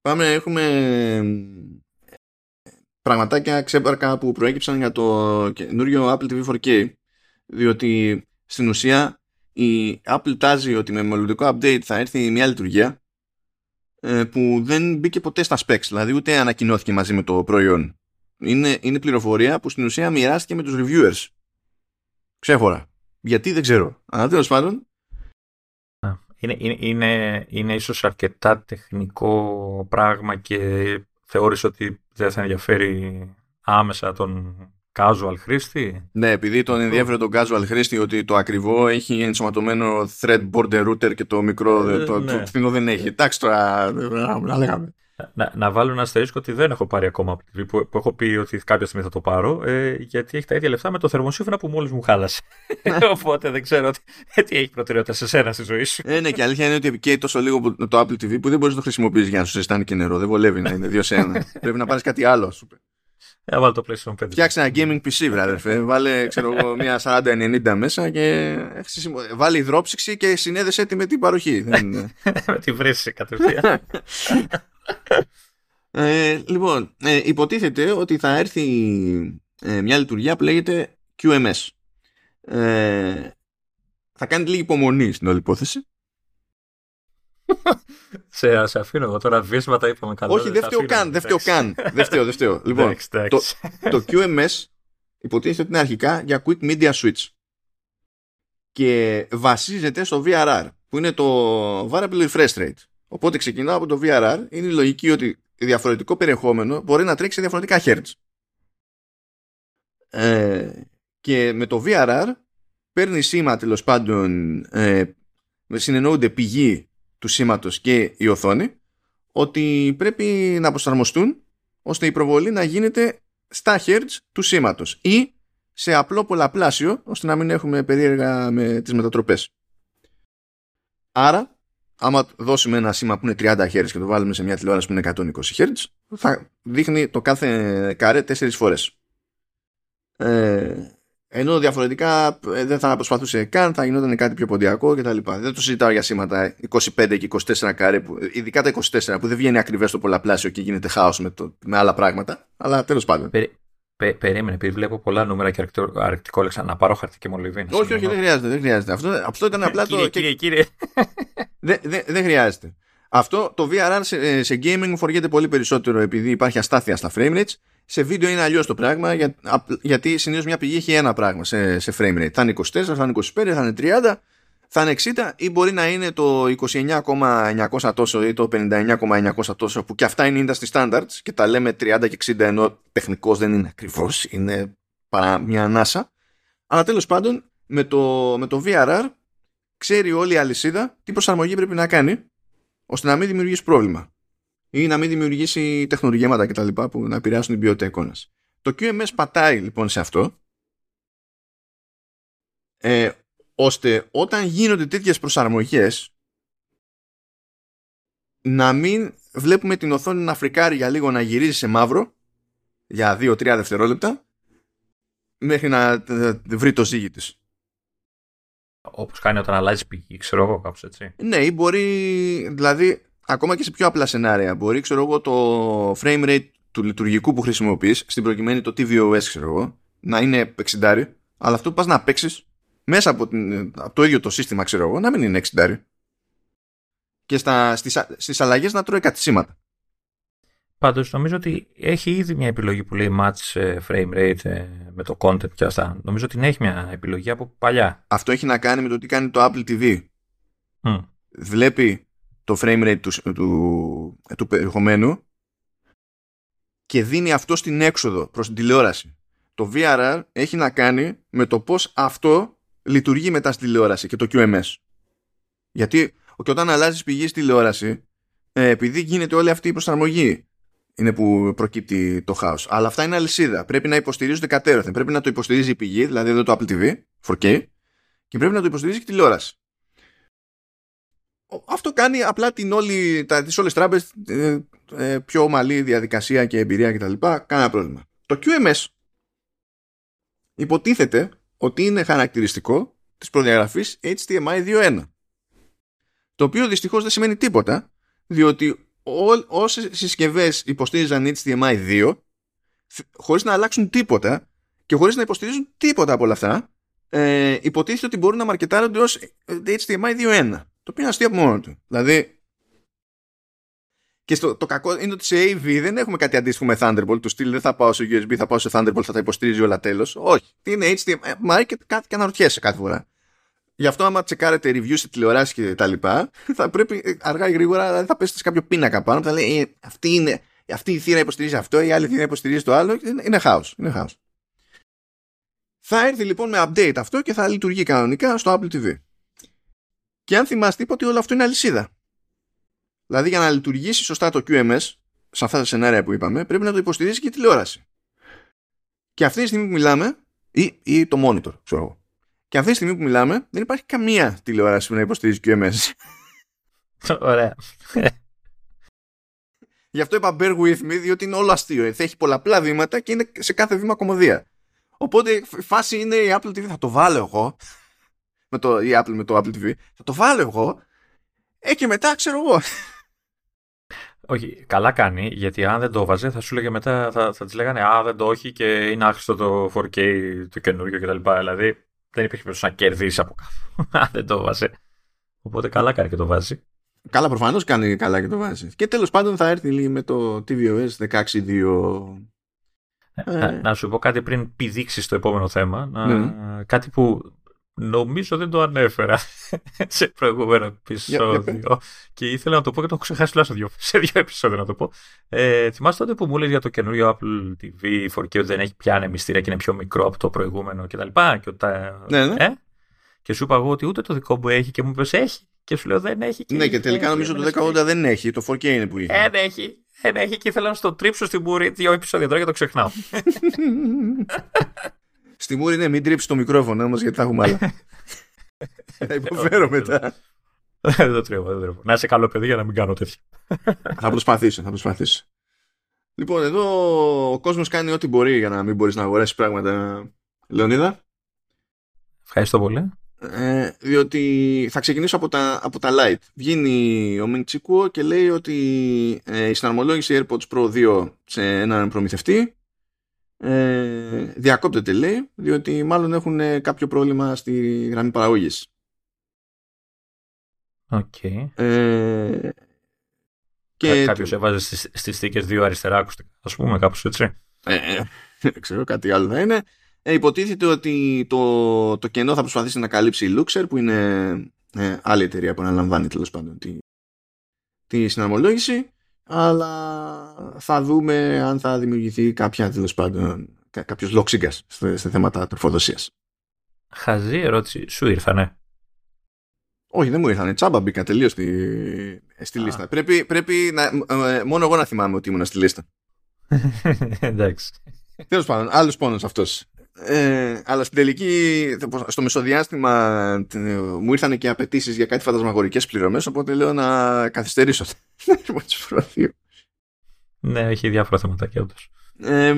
Πάμε, έχουμε πραγματάκια ξέπαρκα που προέκυψαν για το καινούριο Apple τι βι φορ κέι, διότι στην ουσία η Apple τάζει ότι με μελλοντικό update θα έρθει μια λειτουργία ε, που δεν μπήκε ποτέ στα specs, δηλαδή ούτε ανακοινώθηκε μαζί με το προϊόν. Είναι, είναι πληροφορία που στην ουσία μοιράστηκε με τους reviewers. Ξέχωρα. Γιατί δεν ξέρω. Αλλά τέλος πάντων. Είναι, είναι, είναι, είναι ίσως αρκετά τεχνικό πράγμα και θεώρησε ότι δεν θα ενδιαφέρει άμεσα τον casual χρήστη. Ναι, επειδή τον ενδιαφέρει τον casual χρήστη ότι το ακριβό έχει ενσωματωμένο thread border router και το μικρό ε, το, ναι. το φθηνό δεν έχει. Εντάξει τώρα, να λέγαμε. Να, να βάλω ένα αστερίσκο ότι δεν έχω πάρει ακόμα που, που έχω πει ότι κάποια στιγμή θα το πάρω ε, γιατί έχει τα ίδια λεφτά με το θερμοσύμφωνα που μόλις μου χάλασε. Οπότε δεν ξέρω τι, τι έχει προτεραιότητα σε σένα στη ζωή σου. Ε, ναι, και αλήθεια είναι ότι επικαίει τόσο λίγο το Apple τι βι που δεν μπορείς να το χρησιμοποιήσεις για να σου ζεστάνει και νερό. Δεν βολεύει να είναι δύο σε ένα. Πρέπει να πάρεις κάτι άλλο, ας πούμε. Ε, βάλω το PlayStation πέντε. Φτιάξε ένα gaming πι σι, βράδερφε. Βάλε, ξέρω εγώ, μια σαράντα ενενήντα μέσα και βάλει υδρόψυξη και συνέδεσέ τη με την παροχή. Με τη βρύση κατευθείαν. ε, λοιπόν, ε, υποτίθεται ότι θα έρθει ε, μια λειτουργία που λέγεται κιου εμ ες. Ε, θα κάνει λίγη υπομονή στην όλη υπόθεση. σε, σε αφήνω εγώ τώρα, βίσματα είπαμε καλά. Όχι, δεν φταίω καν. Δεν φταίω καν. Δεν φταίω, δεν φταίω. Λοιπόν, το, το κιου εμ ες υποτίθεται ότι είναι αρχικά για Quick Media Switch. Και βασίζεται στο βι αρ αρ, που είναι το Variable Refresh Rate. Οπότε ξεκινάω από το βι αρ αρ. Είναι η λογική ότι διαφορετικό περιεχόμενο μπορεί να τρέξει σε διαφορετικά hertz. Ε, και με το βι αρ αρ παίρνει σήμα, τέλος πάντων, ε, συνεννοούνται πηγή του σήματος και η οθόνη, ότι πρέπει να προσαρμοστούν ώστε η προβολή να γίνεται στα hertz του σήματος ή σε απλό πολλαπλάσιο, ώστε να μην έχουμε περίεργα με τις μετατροπές. Άρα, άμα δώσουμε ένα σήμα που είναι τριάντα hertz και το βάλουμε σε μια τηλεόραση που είναι εκατόν είκοσι hertz, θα δείχνει το κάθε καρέ τέσσερις φορές. Ε, ενώ διαφορετικά δεν θα προσπαθούσε καν, θα γινόταν κάτι πιο ποντιακό κτλ. Δεν το συζητάω για σήματα είκοσι πέντε και είκοσι τέσσερα καρέ, που, ειδικά τα είκοσι τέσσερα που δεν βγαίνει ακριβές στο πολλαπλάσιο και γίνεται χάος με, το, με άλλα πράγματα. Αλλά τέλος πάντων. Περί, πε, περίμενε, επειδή βλέπω πολλά νούμερα και αρκτικό λέξα να πάρω χαρτί και μολυβή. Όχι, όχι, δεν χρειάζεται. Δεν χρειάζεται. Αυτό, αυτό ήταν απλά το. Κύριε, κύριε. Δεν δε, δε χρειάζεται. Αυτό το βι αρ αρ σε, σε gaming φοριέται πολύ περισσότερο επειδή υπάρχει αστάθεια στα frame rates. Σε βίντεο είναι αλλιώς το πράγμα για, α, γιατί συνήθως μια πηγή έχει ένα πράγμα σε, σε frame rate. Θα είναι είκοσι τέσσερα, θα είναι είκοσι πέντε, θα είναι τριάντα. θα είναι εξήντα ή μπορεί να είναι το είκοσι εννιά χιλιάδες εννιακόσια τόσο ή το πενήντα εννιά χιλιάδες εννιακόσια τόσο, που και αυτά είναι industry standards και τα λέμε τριάντα και εξήντα, ενώ τεχνικώς δεν είναι ακριβώς, είναι παρά μια ανάσα. Αλλά τέλος πάντων με το, με το βι αρ αρ ξέρει όλη η αλυσίδα τι προσαρμογή πρέπει να κάνει ώστε να μην δημιουργήσει πρόβλημα ή να μην δημιουργήσει τεχνολογήματα κτλ. Που να επηρεάσουν την ποιότητα εικόνας. Το κιου εμ ες πατάει λοιπόν σε αυτό, ε, ώστε όταν γίνονται τέτοιες προσαρμογές να μην βλέπουμε την οθόνη να φρικάρει για λίγο, να γυρίζει σε μαύρο για δύο τρία δευτερόλεπτα μέχρι να βρει το ζύγι της. Όπως κάνει όταν αλλάζει πηγή, ξέρω εγώ, κάπως έτσι. Ναι, ή μπορεί, δηλαδή, ακόμα και σε πιο απλά σενάρια, μπορεί, ξέρω εγώ, το frame rate του λειτουργικού που χρησιμοποιείς, στην προκειμένη το tvOS, ξέρω εγώ, να είναι εξήντα, αλλά αυτό που πας να παίξεις μέσα από, την, από το ίδιο το σύστημα, ξέρω εγώ, να μην είναι εξήντα. Και στα, στις, στις αλλαγές να τρώει κατησήματα. Πάντως νομίζω ότι έχει ήδη μια επιλογή που λέει match frame rate με το content και αυτά. Νομίζω ότι έχει μια επιλογή από παλιά. Αυτό έχει να κάνει με το τι κάνει το Apple τι βι. Mm. Βλέπει το frame rate του, του, του περιεχομένου και δίνει αυτό στην έξοδο προς την τηλεόραση. Το βι αρ αρ έχει να κάνει με το πώς αυτό λειτουργεί μετά στην τηλεόραση και το κιου εμ ες. Γιατί και όταν αλλάζεις πηγή στη τηλεόραση, επειδή γίνεται όλη αυτή η προσαρμογή, είναι που προκύπτει το χάος. Αλλά αυτά είναι αλυσίδα. Πρέπει να υποστηρίζονται κατέρωθεν. Πρέπει να το υποστηρίζει η πηγή, δηλαδή εδώ το Apple τι βι, φορ κέι, και πρέπει να το υποστηρίζει και τηλεόραση. Αυτό κάνει απλά την όλη, τα, τις όλες τράμπες ε, ε, πιο ομαλή διαδικασία και εμπειρία κτλ. Κάνα πρόβλημα. Το κιου εμ ες υποτίθεται ότι είναι χαρακτηριστικό της προδιαγραφής έιτς τι εμ άι δύο κόμμα ένα. Το οποίο δυστυχώς δεν σημαίνει τίποτα, διότι όσες συσκευές υποστήριζαν έιτς τι εμ άι δύο χωρίς να αλλάξουν τίποτα και χωρίς να υποστηρίζουν τίποτα από όλα αυτά, ε, υποτίθεται ότι μπορούν να μαρκετάρονται ως έιτς τι εμ άι δύο κόμμα ένα, το οποίο είναι αστείο από μόνο του. Δηλαδή, και στο, το κακό είναι ότι σε έι βι δεν έχουμε κάτι αντίστοιχο με Thunderbolt, του στυλ δεν θα πάω σε γιου ες μπι, θα πάω σε Thunderbolt, θα τα υποστηρίζει όλα τέλος. Όχι, είναι έιτς τι εμ άι, μα και, και αναρωτιέσαι κάθε φορά. Γι' αυτό, άμα τσεκάρετε reviews σε τηλεοράσει και τα λοιπά, θα πρέπει αργά ή γρήγορα, δηλαδή θα πέσετε σε κάποιο πίνακα πάνω που θα λέει ε, αυτή, είναι, αυτή η θύρα υποστηρίζει αυτό, η άλλη θύρα υποστηρίζει το άλλο. Είναι χάος. Είναι χάος. Θα έρθει λοιπόν με update αυτό και θα λειτουργεί κανονικά στο Apple τι βι. Και αν θυμάστε, είπα ότι όλο αυτό είναι αλυσίδα. Δηλαδή, για να λειτουργήσει σωστά το κιου εμ ες, σε αυτά τα σενάρια που είπαμε, πρέπει να το υποστηρίζει και η τηλεόραση. Και αυτή τη στιγμή που μιλάμε, ή, ή το monitor, ξέρω εγώ. Και αυτή τη στιγμή που μιλάμε, δεν υπάρχει καμία τηλεόραση που να υποστηρίζει κιου εμ ες. Ωραία. Γι' αυτό είπα bear with me, διότι είναι όλο αστείο. Θα έχει πολλαπλά βήματα και είναι σε κάθε βήμα κωμωδία. Οπότε η φάση είναι η Apple τι βι. Θα το βάλω εγώ. Με το, η Apple με το Apple τι βι. Θα το βάλω εγώ. Ε, και μετά ξέρω εγώ. Όχι, καλά κάνει, γιατί αν δεν το βάζει, θα σου λέγε μετά, θα, θα τη λέγανε α, δεν το όχι και είναι άχρηστο το φορ κέι, το καινούργιο κτλ. Δηλαδή. Δεν υπήρχε περίπτωση να κερδίσει από κάπου. Αν δεν το βάζει. Οπότε καλά κάνει και το βάζει. Καλά, προφανώς κάνει καλά και το βάζει. Και τέλος πάντων θα έρθει με το tvOS δεκαέξι δύο. Ε, ε. Να σου πω κάτι πριν πηδήξεις το επόμενο θέμα. Να, ναι. Κάτι που νομίζω δεν το ανέφερα σε προηγούμενο επεισόδιο. Yeah, yeah, yeah. Και ήθελα να το πω και το έχω ξεχάσει τουλάχιστον σε δύο επεισόδια να το πω. Ε, θυμάσαι τότε που μου λέει για το καινούριο Apple τι βι φορ κέι ότι δεν έχει πια ανεμιστήρα και είναι πιο μικρό από το προηγούμενο κτλ. Και, τα... yeah, yeah. Ε? Και σου είπα εγώ ότι ούτε το δικό μου έχει και μου είπε έχει. Και σου λέω δεν έχει. Και ναι, και, και τελικά νομίζω το δέκα ογδόντα δεν έχει. Το φορ κέι είναι που είχε. Δεν έχει. Δεν έχει και ήθελα να στο τρίψω στην μούρη δύο επεισόδια τώρα και το ξεχνάω. Στη μούρη είναι μην τρίψει το μικρόφωνο όμως γιατί θα έχουμε άλλα. Θα υποφέρω μετά. Δεν το τρίβω, δεν το τρίβω. Να είσαι καλό παιδί για να μην κάνω τέτοια. Θα προσπαθήσω, θα προσπαθήσω. Λοιπόν, εδώ ο κόσμος κάνει ό,τι μπορεί για να μην μπορείς να αγοράσεις πράγματα, Λεωνίδα. Ευχαριστώ πολύ. Ε, διότι θα ξεκινήσω από τα, από τα light. Βγαίνει ο Μιντσικούο και λέει ότι ε, η συναρμολόγηση AirPods Pro δύο σε έναν προμηθευτή Ε, διακόπτεται, λέει, διότι μάλλον έχουν κάποιο πρόβλημα στη γραμμή παραγωγής. Okay. Ε, και κάποιος το... έβαζε στις, στις θήκες δύο αριστερά ακουστικά, ας πούμε, κάπως έτσι. Ε, δεν ξέρω, κάτι άλλο θα είναι. Ε, υποτίθεται ότι το, το κενό θα προσπαθήσει να καλύψει η Luxer, που είναι ε, άλλη εταιρεία που αναλαμβάνει τέλος πάντων τη, τη συναρμολόγηση, αλλά θα δούμε αν θα δημιουργηθεί κάποια, τέλος πάντων, κά, κάποιος λόξιγκας στα, στα θέματα τροφοδοσίας. Χαζή ερώτηση, σου ήρθανε? Όχι, δεν μου ήρθανε, τσάμπα μπήκα τελείως στη, στη λίστα. Πρέπει, πρέπει να, ε, μόνο εγώ να θυμάμαι ότι ήμουν στη λίστα. Εντάξει. Τέλος πάντων, άλλος πόνος αυτός. Ε, αλλά στην τελική, στο μεσοδιάστημα μου ήρθαν και απαιτήσεις για κάτι φαντασμαγορικές πληρωμές, οπότε λέω να καθυστερήσω. Ναι, έχει διάφορα θεματάκια όντως. Ε,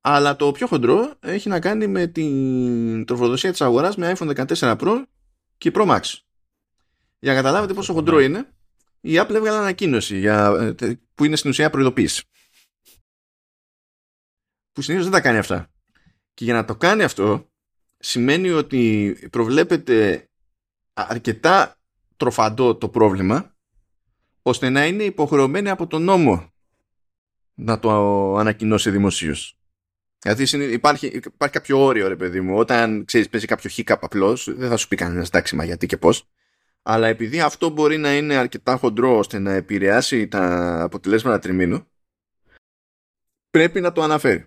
αλλά το πιο χοντρό έχει να κάνει με την τροφοδοσία της αγοράς με iPhone δεκατέσσερα Pro και Pro Max. Για να καταλάβετε πόσο χοντρό είναι, η Apple έβγαλε ανακοίνωση για, που είναι στην ουσία προειδοποίηση, που συνήθως δεν τα κάνει αυτά. Και για να το κάνει αυτό, σημαίνει ότι προβλέπεται αρκετά τροφαντό το πρόβλημα, ώστε να είναι υποχρεωμένη από τον νόμο να το ανακοινώσει δημοσίως. Δηλαδή υπάρχει, υπάρχει κάποιο όριο, ρε παιδί μου. Όταν, ξέρεις, παίζει κάποιο hiccup απλώς, δεν θα σου πει κανένας εντάξει, μα γιατί και πώς. Αλλά επειδή αυτό μπορεί να είναι αρκετά χοντρό ώστε να επηρεάσει τα αποτελέσματα τριμήνου, πρέπει να το αναφέρει.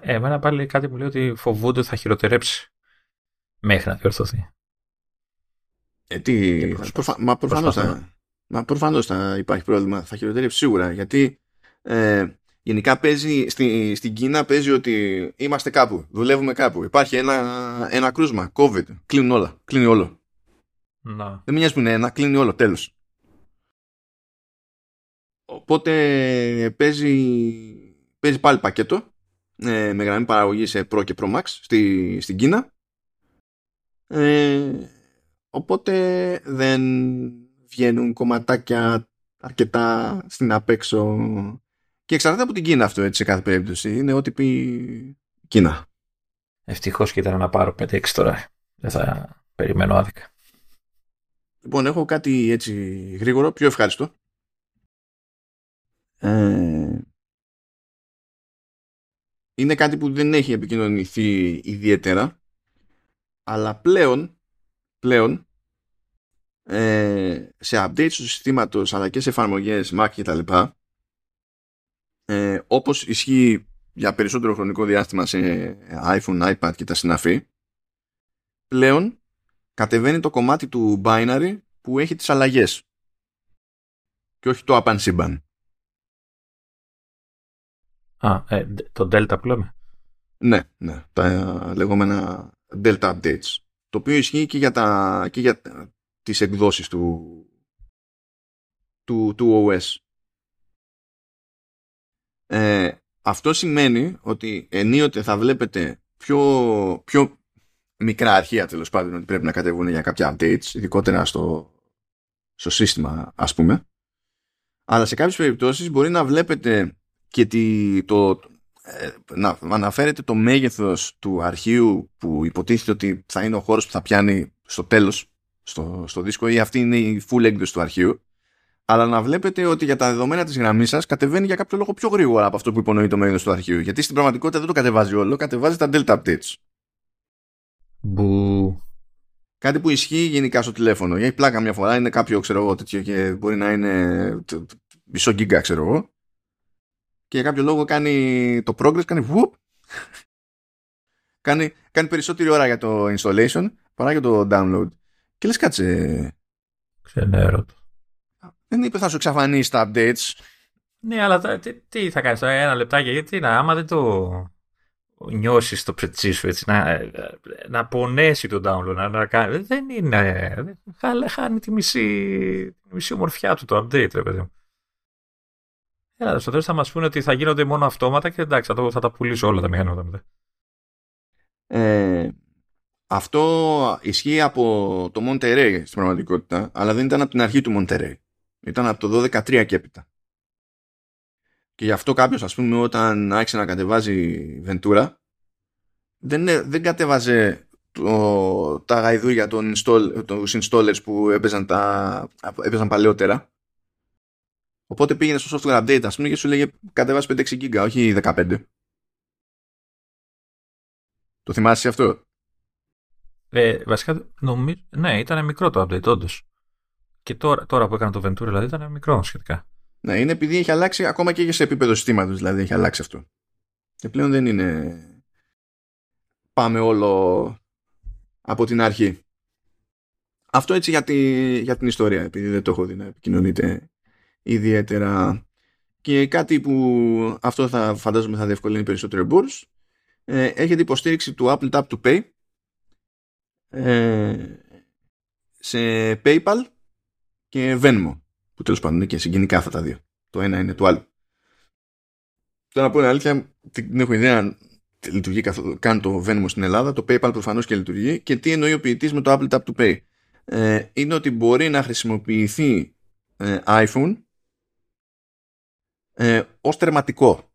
Εμένα πάλι κάτι μου λέει ότι φοβούνται ότι θα χειροτερέψει μέχρι να διορθωθεί. Ε, τι... Προσπα... Μα, προφανώς θα... Μα προφανώς θα υπάρχει πρόβλημα. Θα χειροτερέψει σίγουρα. Γιατί ε, γενικά παίζει, στη, στην Κίνα παίζει ότι είμαστε κάπου, δουλεύουμε κάπου. Υπάρχει ένα, ένα κρούσμα, COVID. Κλείνουν όλα. Κλείνει όλο. Να. Δεν με νοιάζει που είναι ένα, κλείνει όλο. Τέλος. Οπότε παίζει, παίζει πάλι πακέτο. Ε, με γραμμή παραγωγή σε Pro και Pro Max στη, στην Κίνα, ε, οπότε δεν βγαίνουν κομματάκια αρκετά στην απέξω και εξαρτάται από την Κίνα αυτό, έτσι, σε κάθε περίπτωση είναι ό,τι πει Κίνα. Ευτυχώς και ήταν να πάρω πέντε έξι τώρα, δεν θα περιμένω άδικα. Λοιπόν, έχω κάτι έτσι γρήγορο, πιο ευχάριστο. ε... Είναι κάτι που δεν έχει επικοινωνηθεί ιδιαίτερα, αλλά πλέον, πλέον ε, σε updates του συστήματος αλλά και σε εφαρμογές Mac κτλ, ε, όπως ισχύει για περισσότερο χρονικό διάστημα σε iPhone, iPad και τα συναφή, πλέον κατεβαίνει το κομμάτι του binary που έχει τις αλλαγές και όχι το απανσύμπαν. Α, ε, το Delta που λέμε. Ναι, ναι, τα λεγόμενα Delta Updates. Το οποίο ισχύει και για, τα, και για τις εκδόσεις του, του, του ο ες. Ε, αυτό σημαίνει ότι ενίοτε θα βλέπετε πιο, πιο μικρά αρχεία, τέλος πάντων, ότι πρέπει να κατεβούν για κάποια updates, ειδικότερα στο, στο σύστημα, ας πούμε. Αλλά σε κάποιες περιπτώσεις μπορεί να βλέπετε και τη, το, ε, να αναφέρεται το μέγεθος του αρχείου που υποτίθεται ότι θα είναι ο χώρος που θα πιάνει στο τέλος στο, στο δίσκο, ή αυτή είναι η full έκδοση του αρχείου, αλλά να βλέπετε ότι για τα δεδομένα της γραμμής σας κατεβαίνει για κάποιο λόγο πιο γρήγορα από αυτό που υπονοεί το μέγεθος του αρχείου, γιατί στην πραγματικότητα δεν το κατεβάζει όλο, κατεβάζει τα delta updates. Μπου. Κάτι που ισχύει γενικά στο τηλέφωνο, γιατί πλάκα μια φορά είναι κάποιο, ξέρω εγώ, τέτοιο, και μπορεί να είναι μισό γίγκα, ξέρω εγώ, και για κάποιο λόγο κάνει το progress, κάνει βουπ, κάνει, κάνει περισσότερη ώρα για το installation παρά για το download. Και λες κάτσε. Ξενέρω το. Δεν είπε θα σου εξαφανίσει τα updates. Ναι, αλλά τι, τι θα κάνεις τώρα, ένα λεπτάκι, γιατί να, άμα δεν το νιώσεις το πετσί σου, έτσι, να, να πονέσει το download, να, να κάνει, δεν είναι, δεν, χάνει τη μισή, τη μισή ομορφιά του το update, ρε παιδί μου. Έλα, στο τέλος θα μας πούνε ότι θα γίνονται μόνο αυτόματα και εντάξει, θα, το, θα τα πουλήσω όλα τα μηχανήματα μετά. Ε, αυτό ισχύει από το Monterey στην πραγματικότητα, αλλά δεν ήταν από την αρχή του Monterey. Ήταν από το δώδεκα τρία και έπειτα. Και γι' αυτό κάποιος, ας πούμε, όταν άρχισε να κατεβάζει Ventura, δεν, δεν κατέβαζε το, τα γαϊδούρια των install, τους installers που έπαιζαν, τα, έπαιζαν παλαιότερα. Οπότε πήγαινε στο software update, ας πούμε, και σου λέγε κατεβάσει πέντε έξι γίγκα, όχι δεκαπέντε. Το θυμάσαι αυτό? Ε, βασικά, νομίζω, ναι, ήταν μικρό το update, όντως. Και τώρα, τώρα που έκανα το Ventura, δηλαδή, ήταν μικρό σχετικά. Ναι, είναι επειδή έχει αλλάξει ακόμα και σε επίπεδο συστήματος, δηλαδή έχει αλλάξει αυτό. Και πλέον δεν είναι πάμε όλο από την αρχή. Αυτό έτσι για, τη, για την ιστορία, επειδή δεν το έχω δει να επικοινωνείται ιδιαίτερα. Και κάτι που αυτό θα φαντάζομαι θα διευκολύνει περισσότερο εμπόρους. Ε, έχετε υποστήριξη του Apple Tap to Pay ε, σε PayPal και Venmo, που τέλος πάντων είναι και συγγενικά αυτά τα δύο. Το ένα είναι το άλλο. Τώρα να πω την αλήθεια, δεν έχω ιδέα λειτουργεί καθόλου, καν το Venmo στην Ελλάδα. Το PayPal προφανώς και λειτουργεί. Και τι εννοεί ο ποιητής με το Apple Tap to Pay? Ε, είναι ότι μπορεί να χρησιμοποιηθεί ε, iPhone ε, ως τερματικό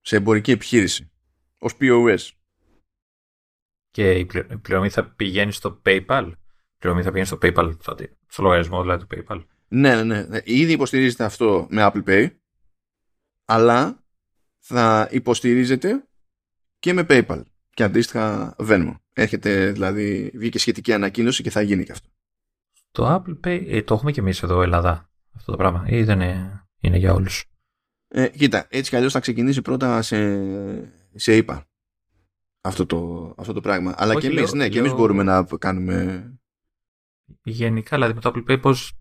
σε εμπορική επιχείρηση, ως πι ο ες. Και η πληρωμή θα πηγαίνει στο PayPal. Η πληρωμή θα πηγαίνει στο PayPal, στο λογαριασμό δηλαδή του PayPal. Ναι, ναι, ναι. Ήδη υποστηρίζεται αυτό με Apple Pay, αλλά θα υποστηρίζεται και με PayPal και αντίστοιχα Venmo. Έρχεται, δηλαδή, βγήκε σχετική ανακοίνωση και θα γίνει και αυτό. Το Apple Pay ε, το έχουμε και εμείς εδώ Ελλάδα αυτό το πράγμα, ή δεν είναι, είναι για όλους? Ε, κοίτα, έτσι κι αλλιώς θα ξεκινήσει πρώτα σε, σε ΕΙΠΑ αυτό το, αυτό το πράγμα. Αλλά όχι, και εμείς, λέω, ναι, και εμείς λέω... μπορούμε να κάνουμε. Γενικά, δηλαδή με το Apple Pay, πώς,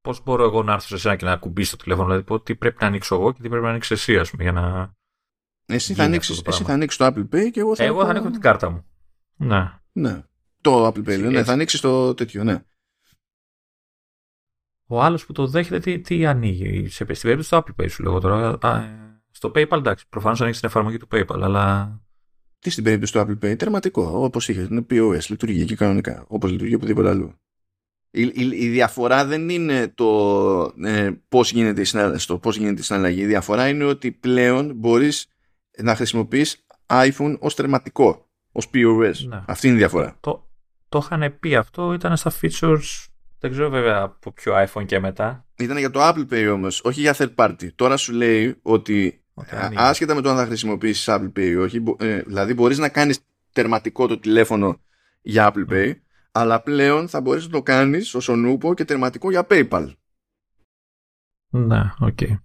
πώς μπορώ εγώ να έρθω σε εσένα και να ακουμπήσω το τηλέφωνο? Δηλαδή, τι πρέπει να ανοίξω εγώ και τι πρέπει να ανοίξεις εσύ, ας πούμε, για να. Εσύ θα ανοίξεις το, το Apple Pay και εγώ θα. Εγώ θα ανοίξω την κάρτα μου. Ναι. Ναι. Το Apple Pay, ναι, θα ανοίξει το τέτοιο, ναι. Ο άλλος που το δέχεται, τι, τι ανοίγει? Στην περίπτωση του Apple Pay σου λέγω τώρα. Α, στο PayPal, εντάξει, προφανώς ανοίξει την εφαρμογή του PayPal, αλλά. Τι στην περίπτωση του Apple Pay? Τερματικό, όπως είχε. Είναι πι ο ες, λειτουργεί και κανονικά. Όπως λειτουργεί οπουδήποτε αλλού. Η, η, η διαφορά δεν είναι το ε, πώς γίνεται η συναλλαγή. Η διαφορά είναι ότι πλέον μπορείς να χρησιμοποιείς iPhone ως τερματικό. Ως πι ο ες. Ναι. Αυτή είναι η διαφορά. Το, το είχαν πει αυτό, ήταν στα features. Δεν ξέρω βέβαια από ποιο iPhone και μετά. Ήταν για το Apple Pay όμως, όχι για third party. Τώρα σου λέει ότι α, άσχετα με το αν θα χρησιμοποιήσεις Apple Pay ή όχι, ε, δηλαδή μπορείς να κάνεις τερματικό το τηλέφωνο για Apple Pay, mm. αλλά πλέον θα μπορείς να το κάνεις ως ο νουπο και τερματικό για PayPal. Ναι, οκ. Okay.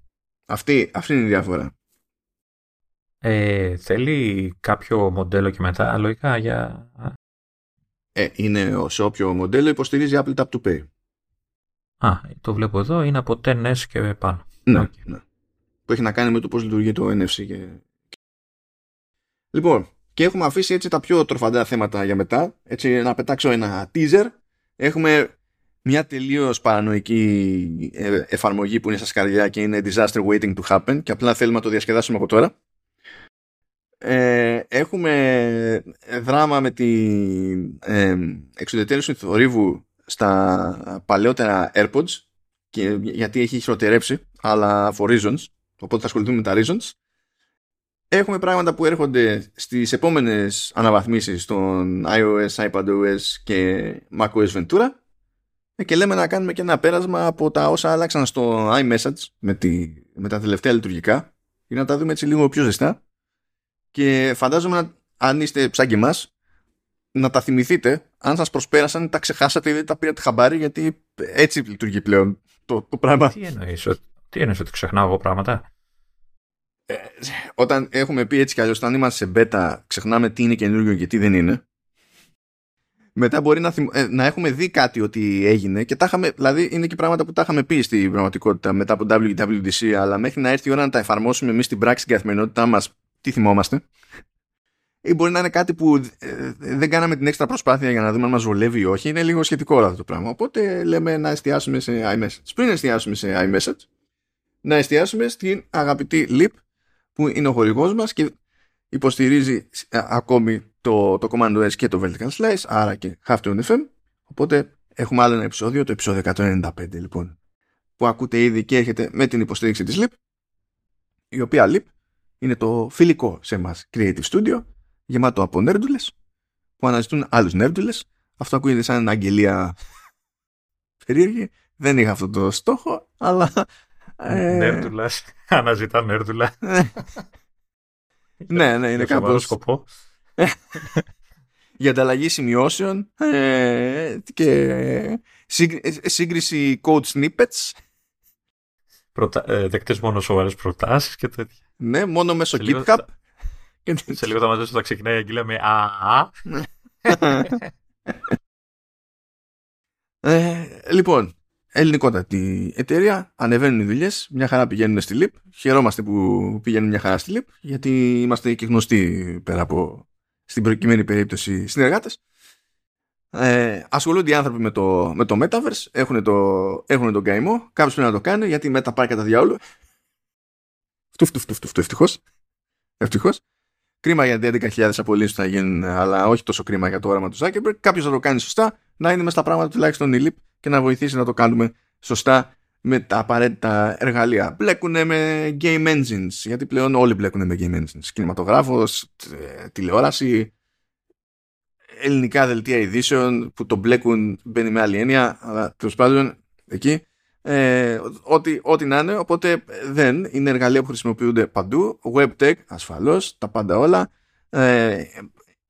Αυτή, αυτή είναι η διαφορά. Ε, θέλει κάποιο μοντέλο και μετά, λογικά για. Ε, είναι σε όποιο μοντέλο υποστηρίζει Apple Tap to Pay. Α, το βλέπω εδώ, είναι από τεν ες και πάνω. Ναι, okay. Ναι. Που έχει να κάνει με το πώς λειτουργεί το εν εφ σι. Και... Λοιπόν, και έχουμε αφήσει έτσι τα πιο τροφαντά θέματα για μετά. Έτσι, να πετάξω ένα teaser. Έχουμε μια τελείως παρανοϊκή εφαρμογή που είναι στα σκαριά και είναι disaster waiting to happen. Και απλά θέλουμε να το διασκεδάσουμε από τώρα. Ε, έχουμε δράμα με την ε, εξουδετερήση του θορύβου στα παλαιότερα AirPods και, γιατί έχει χειροτερέψει, αλλά for reasons, οπότε θα ασχοληθούμε με τα reasons. Έχουμε πράγματα που έρχονται στις επόμενες αναβαθμίσεις των iOS, iPadOS και macOS Ventura και λέμε να κάνουμε και ένα πέρασμα από τα όσα άλλαξαν στο iMessage με, τη, με τα τελευταία λειτουργικά για να τα δούμε έτσι λίγο πιο ζεστά. Και φαντάζομαι να, αν είστε σαν και εμάς, να τα θυμηθείτε. Αν σας προσπέρασαν, τα ξεχάσατε ή δεν τα πήρατε χαμπάρι, γιατί έτσι λειτουργεί πλέον το, το πράγμα. Τι εννοείς, τι εννοείς ότι ξεχνάω εγώ πράγματα? Ε, όταν έχουμε πει έτσι κι αλλιώς, όταν είμαστε σε beta, ξεχνάμε τι είναι καινούργιο και τι δεν είναι. Μετά μπορεί να, θυμ, ε, να έχουμε δει κάτι ότι έγινε και τα είχαμε, δηλαδή είναι και πράγματα που τα είχαμε πει στην πραγματικότητα μετά από ντάμπλιου ντάμπλιου ντι σι, αλλά μέχρι να έρθει η ώρα να τα εφαρμόσουμε εμείς στην πράξη στην καθημερινότητά μας. Τι θυμόμαστε? Ή μπορεί να είναι κάτι που δεν κάναμε την έξτρα προσπάθεια για να δούμε αν μας βολεύει ή όχι. Είναι λίγο σχετικό όλο αυτό το πράγμα. Οπότε λέμε να εστιάσουμε σε iMessage. Πριν εστιάσουμε σε iMessage, να εστιάσουμε στην αγαπητή LEAP που είναι ο χορηγός μας και υποστηρίζει ακόμη το, το Command ες και το Vertical Slice, άρα και Halftone εφ εμ. Οπότε έχουμε άλλο ένα επεισόδιο, το επεισόδιο εκατόν ενενήντα πέντε λοιπόν, που ακούτε ήδη και έχετε με την υποστήριξη της LEAP, η οποία LEAP είναι το φιλικό σε μας Creative Studio, γεμάτο από νέρντουλες που αναζητούν άλλους νέρντουλες. Αυτό ακούγεται σαν αγγελία περίεργη. Δεν είχα αυτό το στόχο, αλλά... Ε... Νέρντουλας, αναζητά νέρντουλα. Ναι, ναι, είναι κάπως... Σκοπό. για ανταλλαγή σημειώσεων ε, και σύγκριση code snippets. Προτα... Ε, δεκτές μόνο σοβαρές προτάσεις και τέτοια. Ναι, μόνο μέσω KeepCap. Σε λίγο θα μας δέσω, θα ξεκινάει η αγγίλια με α. ε, λοιπόν, ελληνικότατη εταιρεία, ανεβαίνουν οι δουλειές, μια χαρά πηγαίνουν στη LEAP. Χαιρόμαστε που πηγαίνουν μια χαρά στη LEAP, γιατί είμαστε και γνωστοί πέρα από στην προκειμένη περίπτωση συνεργάτες. Ε, ασχολούνται οι άνθρωποι με το, με το Metaverse, έχουν, το, έχουν τον καημό, κάποιος πρέπει να το κάνει, γιατί μετά πάει κατά διάολο. Φτου, φτου, φτου, φτου, ευτυχώς. Ευτυχώς. Κρίμα για έντεκα χιλιάδες απολύσεις θα γίνουν, αλλά όχι τόσο κρίμα για το όραμα του Zuckerberg. Κάποιος θα το κάνει σωστά, να είναι μες στα πράγματα τουλάχιστον η LEAP και να βοηθήσει να το κάνουμε σωστά με τα απαραίτητα εργαλεία. Μπλέκουνε με game engines, γιατί πλέον όλοι μπλέκουνε με game engines. Κινηματογράφος, τηλεόραση, ελληνικά δελτία ειδήσεων που το μπλέκουν, μπαίνει με άλλη έννοια, αλλά τέλος πάντων εκεί. Ε, ό,τι, ό,τι να είναι, οπότε δεν είναι εργαλεία που χρησιμοποιούνται παντού. WebTech ασφαλώς, τα πάντα όλα. Ε,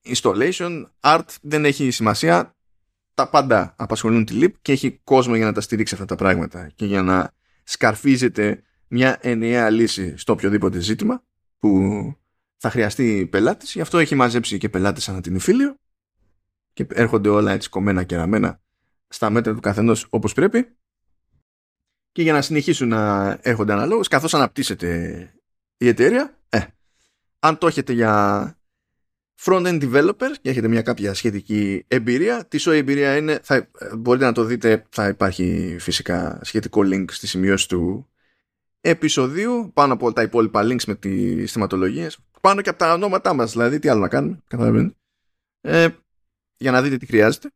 installation, art, δεν έχει σημασία. Τα πάντα απασχολούν τη LEAP και έχει κόσμο για να τα στηρίξει αυτά τα πράγματα και για να σκαρφίζεται μια ενιαία λύση στο οποιοδήποτε ζήτημα που θα χρειαστεί πελάτης. Γι' αυτό έχει μαζέψει και πελάτες ανά την Ιφίλιο και έρχονται όλα έτσι κομμένα και ραμμένα στα μέτρα του καθενός όπως πρέπει. Και για να συνεχίσουν να έρχονται αναλόγως, καθώς αναπτύσσεται η εταιρεία, ε, αν το έχετε για front-end developer και έχετε μια κάποια σχετική εμπειρία, τι σοή εμπειρία είναι, θα, μπορείτε να το δείτε, θα υπάρχει φυσικά σχετικό link στη σημειώση του επεισοδίου, πάνω από τα υπόλοιπα links με τις θεματολογίες, πάνω και από τα ονόματά μας, δηλαδή τι άλλο να κάνουμε, καταλαβαίνετε, ε, για να δείτε τι χρειάζεται,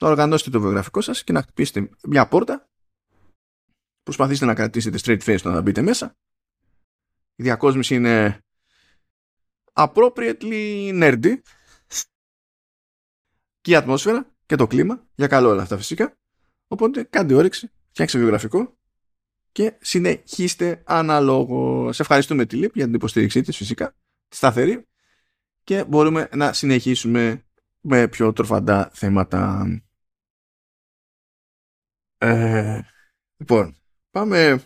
να οργανώσετε το βιογραφικό σας και να χτυπήσετε μια πόρτα. Προσπαθήστε να κρατήσετε straight face όταν μπείτε μέσα. Η διακόσμηση είναι appropriately nerdy. Και η ατμόσφαιρα και το κλίμα. Για καλό όλα αυτά φυσικά. Οπότε κάντε όρεξη, φτιάξτε βιογραφικό και συνεχίστε αναλόγως. Ευχαριστούμε τη LEAP για την υποστήριξή της φυσικά. Σταθερή. Και μπορούμε να συνεχίσουμε με πιο τροφαντά θέματα. Ε, λοιπόν. Πάμε.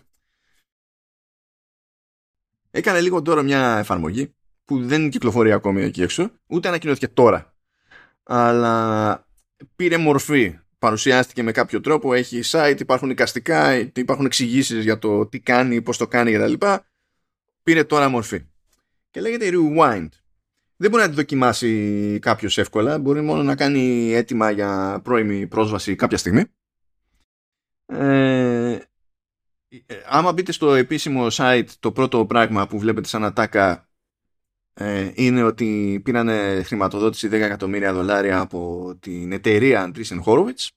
Έκανε λίγο τώρα μια εφαρμογή που δεν κυκλοφορεί ακόμη εκεί έξω, ούτε ανακοινώθηκε τώρα. Αλλά πήρε μορφή, παρουσιάστηκε με κάποιο τρόπο, έχει site, υπάρχουν εικαστικά, υπάρχουν εξηγήσεις για το τι κάνει, πώς το κάνει κτλ. Πήρε τώρα μορφή. Και λέγεται Rewind. Δεν μπορεί να τη δοκιμάσει κάποιος εύκολα, μπορεί μόνο να κάνει αίτημα για πρώιμη πρόσβαση κάποια στιγμή. Ε... Άμα μπείτε στο επίσημο site, το πρώτο πράγμα που βλέπετε σαν ατάκα ε, είναι ότι πήρανε χρηματοδότηση δέκα εκατομμύρια δολάρια από την εταιρεία Andreessen Horowitz.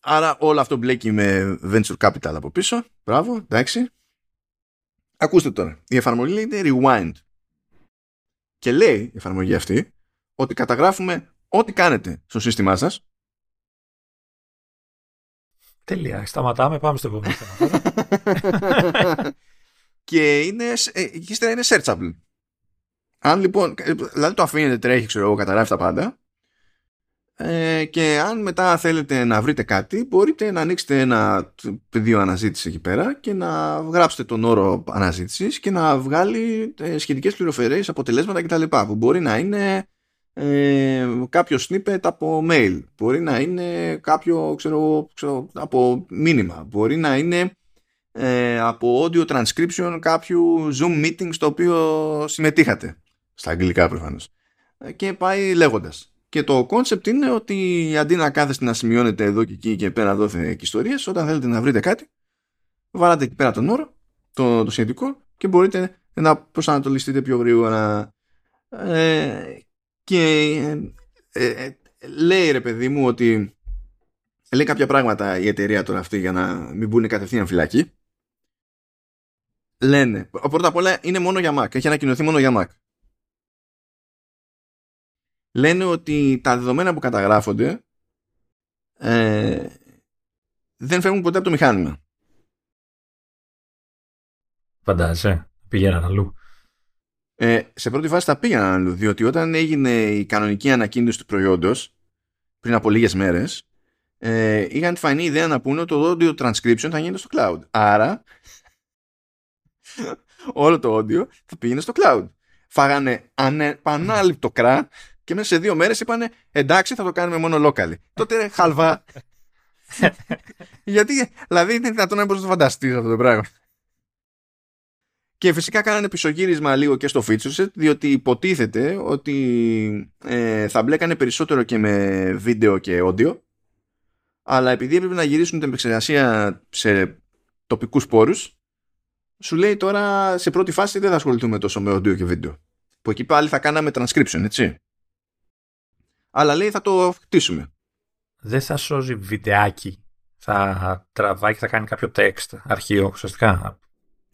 Άρα όλο αυτό μπλέκει με venture capital από πίσω. Μπράβο, εντάξει. Ακούστε τώρα. Η εφαρμογή λέγεται Rewind. Και λέει η εφαρμογή αυτή ότι καταγράφουμε ό,τι κάνετε στο σύστημά σας. Τέλεια, σταματάμε, πάμε στο επόμενο θέμα. Και είναι, ύστερα είναι searchable. Αν λοιπόν, δηλαδή το αφήνετε τρέχει, ξέρω εγώ, καταγράφει τα πάντα. Ε, και αν μετά θέλετε να βρείτε κάτι, μπορείτε να ανοίξετε ένα πεδίο αναζήτηση εκεί πέρα και να γράψετε τον όρο αναζήτησης και να βγάλει ε, σχετικές πληροφορίες, αποτελέσματα κτλ. Που μπορεί να είναι Ε, κάποιο snippet από mail, μπορεί να είναι κάποιο ξέρω, ξέρω, από μήνυμα, μπορεί να είναι ε, από audio transcription κάποιου zoom meeting στο οποίο συμμετείχατε, στα αγγλικά προφανώς, και πάει λέγοντας. Και το concept είναι ότι αντί να κάθεστε να σημειώνετε εδώ και εκεί και πέρα δόθε και ιστορίες, όταν θέλετε να βρείτε κάτι βάλατε εκεί πέρα τον όρο, το, το σχετικό, και μπορείτε να προσανατολιστείτε πιο γρήγορα. ε, Και ε, ε, λέει ρε παιδί μου ότι λέει κάποια πράγματα η εταιρεία τώρα αυτή για να μην μπουν κατευθείαν φυλακή. Λένε, πρώτα απ' όλα είναι μόνο για Mac, έχει ανακοινωθεί μόνο για Mac. Λένε ότι τα δεδομένα που καταγράφονται ε, δεν φεύγουν ποτέ από το μηχάνημα. Φαντάζεσαι, πηγαίναν αλλού. Ε, σε πρώτη φάση τα πήγαιναν αλλού, διότι όταν έγινε η κανονική ανακοίνωση του προϊόντος πριν από λίγες μέρες, ε, είχαν τη φανή ιδέα να πούνε ότι το audio transcription θα γίνεται στο cloud. Άρα όλο το audio θα πήγαινε στο cloud. Φάγανε ανεπανάληπτο κρά και μέσα σε δύο μέρες είπανε εντάξει, θα το κάνουμε μόνο locally. Τότε χαλβά. Γιατί, δηλαδή, είναι δυνατόν να μπορείς να το φανταστείς αυτό το πράγμα. Και φυσικά κάνανε πισωγύρισμα λίγο και στο feature set, διότι υποτίθεται ότι ε, θα μπλέκανε περισσότερο και με βίντεο και audio, αλλά επειδή έπρεπε να γυρίσουν την επεξεργασία σε τοπικούς πόρους, σου λέει τώρα σε πρώτη φάση δεν θα ασχοληθούμε τόσο με audio και βίντεο, που εκεί πάλι θα κάναμε transcription, έτσι. Αλλά λέει θα το χτίσουμε. Δεν θα σώζει βιντεάκι, θα τραβάει και θα κάνει κάποιο text, αρχείο, ουσιαστικά.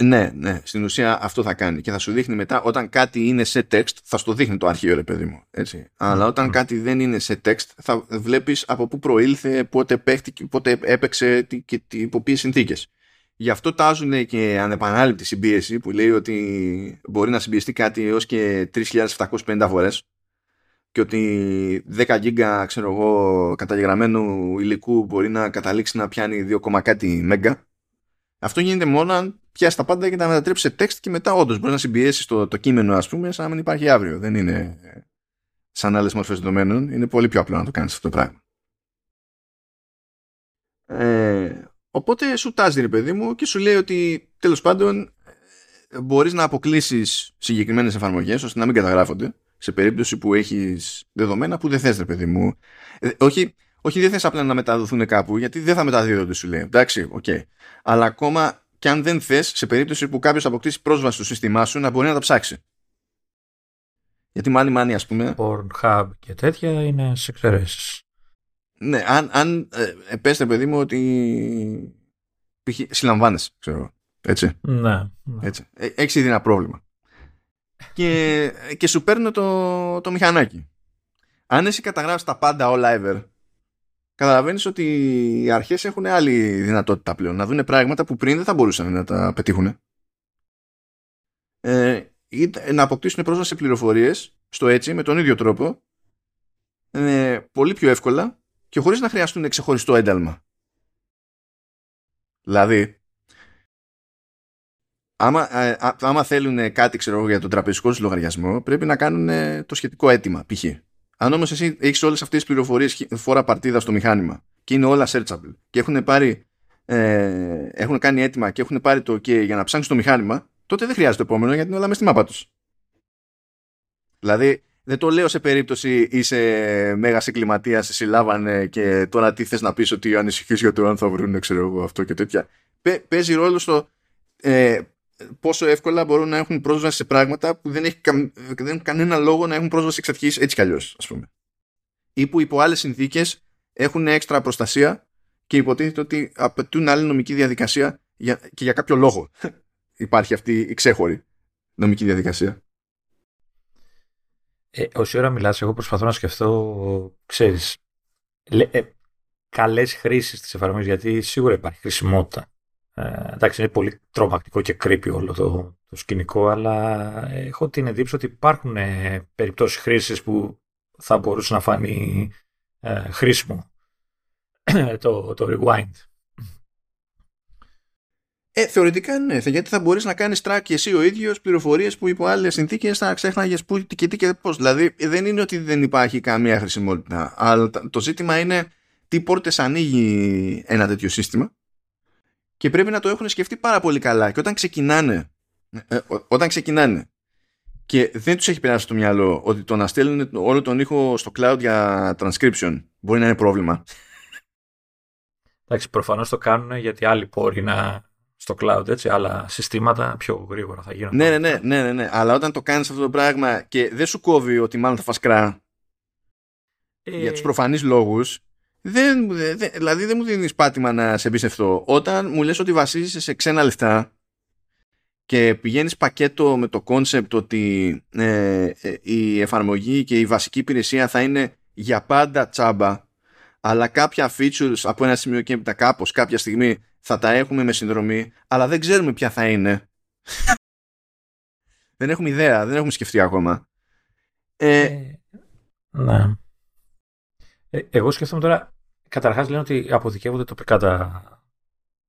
Ναι, ναι, στην ουσία αυτό θα κάνει. Και θα σου δείχνει μετά, όταν κάτι είναι σε text, θα στο δείχνει το αρχείο, ρε παιδί μου. Έτσι. Mm. Αλλά όταν mm. κάτι δεν είναι σε text, θα βλέπεις από πού προήλθε, πότε παίχτηκε, πότε έπαιξε και υπό ποιες συνθήκες. Γι' αυτό τάζουν και ανεπανάληπτη συμπίεση, που λέει ότι μπορεί να συμπιεστεί κάτι έως και τρεις χιλιάδες επτακόσιες πενήντα φορές. Και ότι δέκα γίγκα, ξέρω εγώ, καταγεγραμμένου υλικού μπορεί να καταλήξει να πιάνει δύο, κάτι μέγκα. Αυτό γίνεται μόνο αν πιάσει τα πάντα και τα μετατρέψει σε text και μετά όντως μπορεί να συμπιέσει το, το κείμενο, ας πούμε, σαν να μην υπάρχει αύριο. Δεν είναι σαν άλλες μορφές δεδομένων. Είναι πολύ πιο απλό να το κάνεις αυτό το πράγμα. Ε, οπότε σου τάζει, ρε παιδί μου, και σου λέει ότι τέλος πάντων μπορείς να αποκλείσεις συγκεκριμένες εφαρμογές ώστε να μην καταγράφονται. Σε περίπτωση που έχεις δεδομένα που δεν θες, ρε παιδί μου. Ε, όχι, όχι, δεν θες απλά να μεταδοθούν κάπου, γιατί δεν θα μεταδίδονται, σου λέει. Εντάξει, οκ. Okay. Αλλά ακόμα και αν δεν θες, σε περίπτωση που κάποιος αποκτήσει πρόσβαση στο σύστημά σου, να μπορεί να τα ψάξει. Γιατί μάνι μάνι, ας πούμε. Pornhub και τέτοια είναι σε εξαιρέσεις. Ναι, αν, αν ε, πες, ρε παιδί μου, ότι π.χ. συλλαμβάνεσαι, ξέρω. Έτσι. Ναι, ναι. Έτσι. Ε, έχεις ήδη ένα πρόβλημα. Και, και σου παίρνω το, το μηχανάκι. Αν εσύ καταγράφεις τα πάντα όλα ever, καταλαβαίνεις ότι οι αρχές έχουν άλλη δυνατότητα πλέον να δουν πράγματα που πριν δεν θα μπορούσαν να τα πετύχουν, ε, ή να αποκτήσουν πρόσβαση σε πληροφορίες στο έτσι με τον ίδιο τρόπο, ε, πολύ πιο εύκολα και χωρίς να χρειαστούν ξεχωριστό ένταλμα. Δηλαδή Άμα, α, α, άμα θέλουν κάτι, ξέρω, για τον τραπεζικό τους λογαριασμό, πρέπει να κάνουν ε, το σχετικό αίτημα, π.χ. Αν όμως εσύ έχεις όλες αυτές τις πληροφορίες φορά παρτίδα στο μηχάνημα και είναι όλα searchable και έχουν, πάρει, ε, έχουν κάνει αίτημα και έχουν πάρει το OK για να ψάξουν το μηχάνημα, τότε δεν χρειάζεται το επόμενο γιατί είναι όλα μέσα στη μάπα τους. Δηλαδή, δεν το λέω σε περίπτωση είσαι μέγας εγκληματίας, σε συλλάβανε και τώρα τι θες να πεις ότι ανησυχείς για το αν θα βρουν, ξέρω εγώ, αυτό και τέτοια. Πε, παίζει ρόλο στο. Ε, πόσο εύκολα μπορούν να έχουν πρόσβαση σε πράγματα που δεν έχει κα... δεν έχουν κανένα λόγο να έχουν πρόσβαση εξ αρχής έτσι κι αλλιώς, ας πούμε. Ή που υπό άλλες συνθήκες έχουν έξτρα προστασία και υποτίθεται ότι απαιτούν άλλη νομική διαδικασία για... και για κάποιο λόγο υπάρχει αυτή η ξέχωρη νομική διαδικασία. Ε, όση ώρα μιλάς, εγώ προσπαθώ να σκεφτώ, ξέρεις, λέ, ε, καλές χρήσεις της εφαρμογής, γιατί σίγουρα υπάρχει χρησιμότητα. Ε, εντάξει, είναι πολύ τρομακτικό και creepy όλο το, το σκηνικό, αλλά έχω την εντύπωση ότι υπάρχουν ε, περιπτώσεις χρήσης που θα μπορούσε να φανεί ε, χρήσιμο το, το rewind. Ε, θεωρητικά ναι, γιατί θα μπορείς να κάνεις track και εσύ ο ίδιος πληροφορίες που υπό άλλες συνθήκες θα ξέχναγες πού και τι και πώς. Δηλαδή δεν είναι ότι δεν υπάρχει καμία χρησιμότητα, αλλά το ζήτημα είναι τι πόρτες ανοίγει ένα τέτοιο σύστημα. Και πρέπει να το έχουν σκεφτεί πάρα πολύ καλά. Και όταν ξεκινάνε, ε, ό, όταν ξεκινάνε και δεν τους έχει περάσει στο μυαλό ότι το να στέλνουν όλο τον ήχο στο cloud για transcription μπορεί να είναι πρόβλημα. Εντάξει, προφανώς το κάνουν γιατί άλλοι πόροι να στο cloud, έτσι, άλλα συστήματα πιο γρήγορα θα γίνουν. Ναι, ναι, ναι, ναι, ναι, ναι. Αλλά όταν το κάνεις αυτό το πράγμα και δεν σου κόβει ότι μάλλον θα φας κρά ε... για τους προφανείς λόγους. Δεν, δε, δε, δηλαδή δεν μου δίνεις πάτημα να σε εμπιστευτώ. Όταν μου λες ότι βασίζεσαι σε ξένα λεφτά και πηγαίνεις πακέτο με το κόνσεπτ ότι ε, ε, η εφαρμογή και η βασική υπηρεσία θα είναι για πάντα τσάμπα, αλλά κάποια features από ένα σημείο και μετά κάπως κάποια στιγμή θα τα έχουμε με συνδρομή, αλλά δεν ξέρουμε ποια θα είναι. Δεν έχουμε ιδέα, δεν έχουμε σκεφτεί ακόμα. Ε... Ε, ναι. Ε, εγώ σκέφτομαι τώρα, καταρχάς λένε ότι αποδικεύονται τοπικά τα,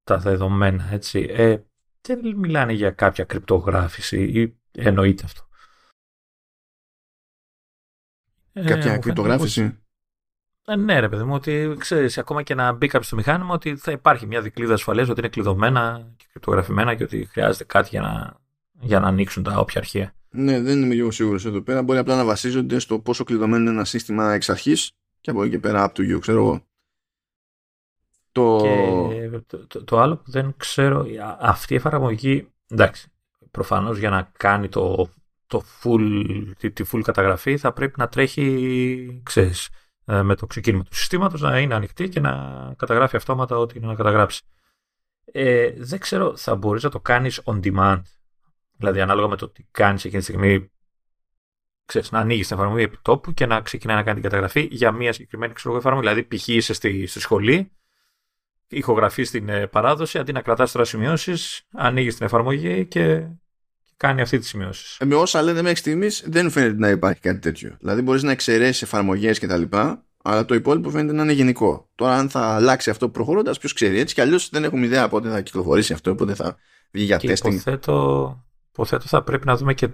τα δεδομένα, έτσι. Ε, δεν μιλάνε για κάποια κρυπτογράφηση ή εννοείται αυτό. Κάποια ε, κρυπτογράφηση. Ε, ναι ρε παιδί μου, ότι ξέρεις, ακόμα και να backup στο μηχάνημα ότι θα υπάρχει μια δικλίδα ασφαλείας ότι είναι κλειδωμένα και κρυπτογραφημένα και ότι χρειάζεται κάτι για να, για να ανοίξουν τα όποια αρχεία. Ναι, δεν είμαι λίγο σίγουρος εδώ πέρα. Μπορεί απλά να βασίζονται στο πόσο κλειδωμένο είναι ένα σύστημα εξ αρχής και από εκεί και πέρα up to you, ξέρω εγώ. Το... Το, το, το άλλο που δεν ξέρω, αυτή η εφαρμογή, εντάξει, προφανώς για να κάνει το, το full, τη, τη full καταγραφή θα πρέπει να τρέχει, ξέρεις, με το ξεκίνημα του συστήματος να είναι ανοιχτή και να καταγράφει αυτόματα ό,τι είναι να καταγράψει. Ε, δεν ξέρω, θα μπορείς να το κάνεις on demand, δηλαδή ανάλογα με το τι κάνεις εκείνη τη στιγμή, ξέρεις, να ανοίγεις την εφαρμογή επί τόπου και να ξεκινάει να κάνει την καταγραφή για μια συγκεκριμένη ξέρω, εφαρμογή, δηλαδή π.χ. είσαι στη, στη σχολή, ηχογραφείς την παράδοση, αντί να κρατάς τώρα σημειώσεις, ανοίγεις την εφαρμογή και κάνει αυτή τη σημειώσεις. Ε, με όσα λένε μέχρι στιγμής δεν φαίνεται να υπάρχει κάτι τέτοιο. Δηλαδή μπορείς να εξαιρέσεις εφαρμογές κτλ. Αλλά το υπόλοιπο φαίνεται να είναι γενικό. Τώρα, αν θα αλλάξει αυτό προχωρώντας, ποιος ξέρει. Έτσι κι αλλιώς δεν έχουμε ιδέα πότε θα κυκλοφορήσει αυτό, πότε θα βγει για testing. Υποθέτω, υποθέτω θα πρέπει να δούμε και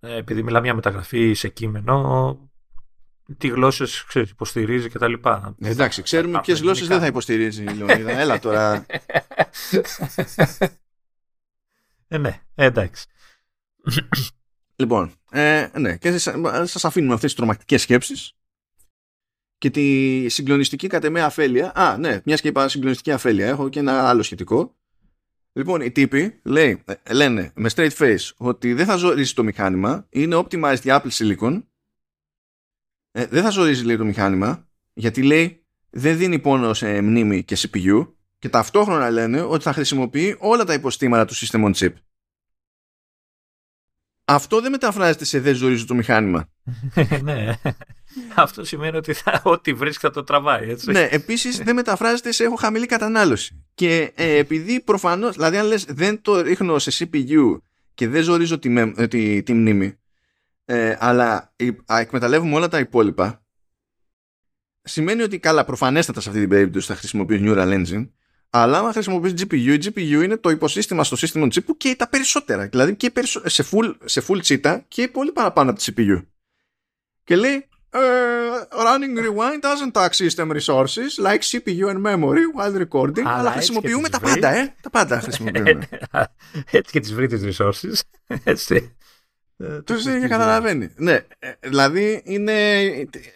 επειδή μιλάμε για μεταγραφή σε κείμενο. Τι γλώσσες ξέρεις, υποστηρίζει και τα λοιπά. Εντάξει, ξέρουμε ποιες γλώσσες δεν θα υποστηρίζει η Λεωνίδα. Έλα τώρα. ε, ναι, εντάξει. Λοιπόν, ε, ναι, και σας αφήνουμε αυτές τις τρομακτικές σκέψεις και τη συγκλονιστική κατ' εμέ αφέλεια. Α, ναι, μιας και είπα συγκλονιστική αφέλεια. Έχω και ένα άλλο σχετικό. Λοιπόν, οι τύποι λέει, λένε με straight face ότι δεν θα ζορίσει το μηχάνημα. Είναι optimized για Apple Silicon. Ε, δεν θα ζορίζει λέει το μηχάνημα γιατί λέει δεν δίνει πόνο σε μνήμη και σι πι γιου και ταυτόχρονα λένε ότι θα χρησιμοποιεί όλα τα υποστήματα του System on Chip. Αυτό δεν μεταφράζεται σε δεν ζορίζει το μηχάνημα. Ναι, αυτό σημαίνει ότι θα, ό,τι βρίσκει θα το τραβάει έτσι. Ναι, επίσης δεν μεταφράζεται σε έχω χαμηλή κατανάλωση και ε, επειδή προφανώς, δηλαδή αν λες δεν το ρίχνω σε σι πι γιου και δεν ζορίζω τη, με, τη, τη μνήμη Ε, αλλά εκμεταλλεύουμε όλα τα υπόλοιπα, σημαίνει ότι καλά προφανέστατα σε αυτή την περίπτωση θα χρησιμοποιείς Neural Engine, αλλά άμα χρησιμοποιείς τζι πι γιου, τζι πι γιου είναι το υποσύστημα στο σύστημα chip που καίει τα περισσότερα, δηλαδή και σε full, σε full cheetah και πολύ παραπάνω από τη σι πι γιου και λέει uh, running rewind doesn't tax system resources like σι πι γιου and memory while recording, αλλά, αλλά χρησιμοποιούμε τα πάντα, ε, τα πάντα χρησιμοποιούμε έτσι και τις βρίτες resources έτσι. Τους είχε καταλαβαίνει. Ναι, δηλαδή είναι.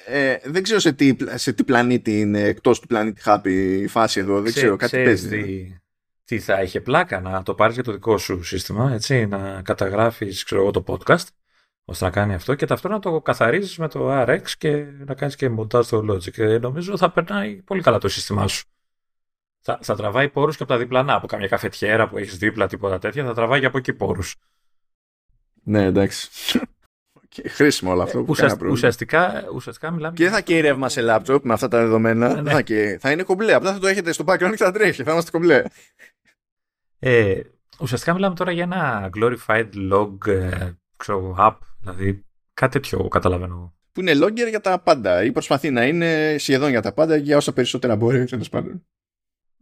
Ε, δεν ξέρω σε τι, σε τι πλανήτη είναι εκτός του πλανήτη Χάπη η φάση εδώ. Δεν Ξέ, ξέρω, κάτι παίζει. Τι, τι θα είχε πλάκα να το πάρεις για το δικό σου σύστημα, έτσι, να καταγράφεις ξέρω εγώ το podcast, ώστε να κάνει αυτό και ταυτόχρονα να το καθαρίζεις με το αρ εξ και να κάνεις και μοντάζ στο Logic. Και νομίζω θα περνάει πολύ καλά το σύστημά σου. Θα, θα τραβάει πόρους και από τα διπλανά, από καμιά καφετιέρα που έχεις δίπλα, τίποτα τέτοια, θα τραβάει και από εκεί πόρους. Ναι, εντάξει. Okay, χρήσιμο όλο αυτό. Ε, που ουσιαστικά, ουσιαστικά, ουσιαστικά μιλάμε. Και δεν θα καίει ρεύμα σε λάπτοπ με αυτά τα δεδομένα. Ναι, ναι. Θα, και, θα είναι κομπλέ. Απλά θα το έχετε στο background και θα τρέχει. Θα είμαστε κομπλέ. Ε, ουσιαστικά μιλάμε τώρα για ένα glorified log ε, ξέρω, app. Δηλαδή κάτι τέτοιο καταλαβαίνω. Που είναι logger για τα πάντα. Ή προσπαθεί να είναι σχεδόν για τα πάντα για όσα περισσότερα μπορεί.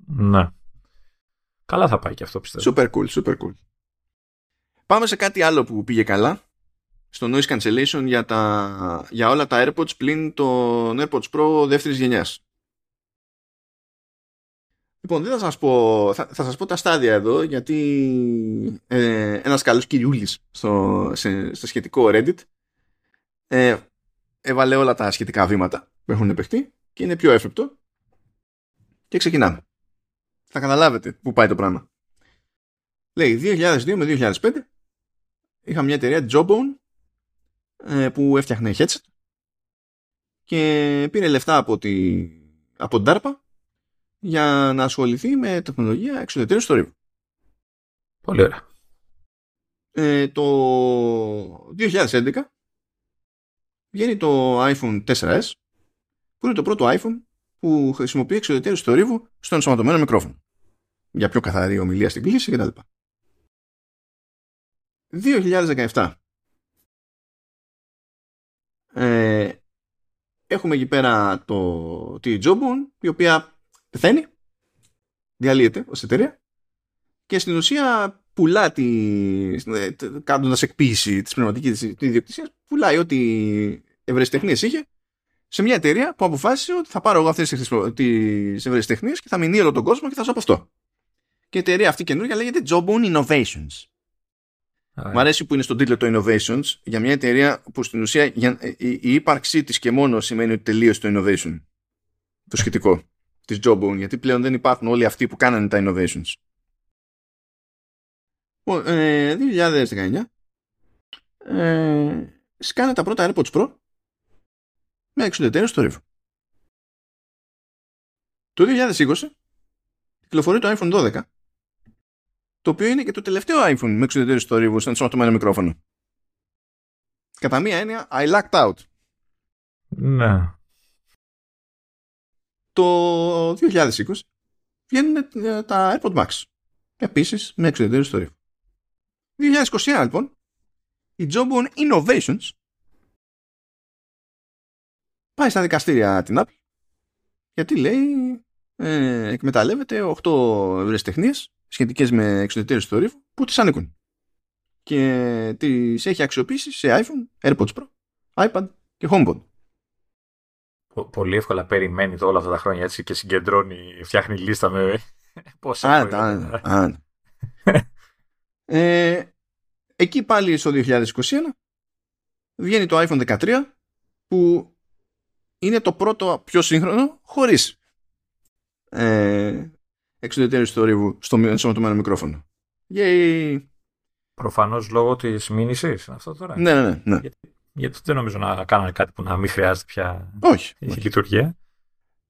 Ναι. Καλά θα πάει και αυτό πιστεύω. Super cool, super cool. Πάμε σε κάτι άλλο που πήγε καλά στο noise cancellation για, τα, για όλα τα AirPods πλην τον AirPods Pro δεύτερης γενιάς. Λοιπόν, δεν θα σας πω, θα, θα σας πω τα στάδια εδώ γιατί ε, ένας καλός κυριούλης στο, σε, στο σχετικό Reddit ε, έβαλε όλα τα σχετικά βήματα που έχουν επεχτεί και είναι πιο έφεπτο και ξεκινάμε. Θα καταλάβετε πού πάει το πράγμα. Λέει δύο χιλιάδες δύο με δύο χιλιάδες πέντε είχα μια εταιρεία Jawbone που έφτιαχνε headset και πήρε λεφτά από την από DARPA για να ασχοληθεί με τεχνολογία εξουδετερίου θορύβου. Πολύ ωραία. Ε, το δύο χιλιάδες έντεκα βγαίνει το άιφον φορ ες που είναι το πρώτο iPhone που χρησιμοποιεί εξουδετερίου θορύβου στο ενσωματωμένο μικρόφωνο. Για πιο καθαρή ομιλία στην κλίση κτλ. δύο χιλιάδες δεκαεπτά Ε, έχουμε εκεί πέρα το, τη Jobboon, η οποία πεθαίνει, διαλύεται ως εταιρεία και στην ουσία πουλά τη, κάνοντας εκποίηση της πνευματικής της ιδιοκτησίας, πουλάει ό,τι ευρεσιτεχνίες είχε σε μια εταιρεία που αποφάσισε ότι θα πάρω εγώ αυτές τις ευρεσιτεχνίες και θα μηνύω όλο τον κόσμο και θα ζω από αυτό. Και η εταιρεία αυτή καινούργια λέγεται Jobboon Innovations. Right. Μ' αρέσει που είναι στον τίτλο το Innovations για μια εταιρεία που στην ουσία η ύπαρξή της και μόνο σημαίνει ότι τελείωσε το Innovation. Το σχετικό της Jobboon, γιατί πλέον δεν υπάρχουν όλοι αυτοί που κάνανε τα Innovations. Ε, δύο χιλιάδες δεκαεννιά ε, σκάνε τα πρώτα AirPods Pro με εξουδετέρες στο ρίβο. Το δύο χιλιάδες είκοσι κυκλοφορεί το άιφον δώδεκα, το οποίο είναι και το τελευταίο iPhone με εξουδετέρες στο ρίβο σαν ενσωματωμένο μικρόφωνο. Κατά μία έννοια I lucked out. Ναι. Το δύο χιλιάδες είκοσι βγαίνουν τα AirPod Max επίσης με εξουδετέρες στο ρίβο. δύο χιλιάδες είκοσι ένα λοιπόν η Jobboon Innovations πάει στα δικαστήρια την Apple γιατί λέει ε, εκμεταλλεύεται οκτώ ευρεσιτεχνίες σχετικές με εξουδετέρες του ρίβου που τις ανήκουν και τις έχει αξιοποιήσει σε iPhone, AirPods Pro, iPad και HomePod. Πολύ εύκολα περιμένει το όλα αυτά τα χρόνια έτσι και συγκεντρώνει, φτιάχνει λίστα με πόσα. Άντα, άντα, άντα. Ε, εκεί πάλι στο δύο χιλιάδες είκοσι ένα βγαίνει το άιφον δεκατρία που είναι το πρώτο πιο σύγχρονο χωρίς ε, εξουδετέρωση του θορύβου στο ενσωματωμένο μικρόφωνο. Yay. Προφανώς λόγω της μήνυσης αυτό τώρα. Ναι, ναι, ναι. Γιατί, γιατί δεν νομίζω να κάνανε κάτι που να μην χρειάζεται πια. Όχι, η όχι. Λειτουργία.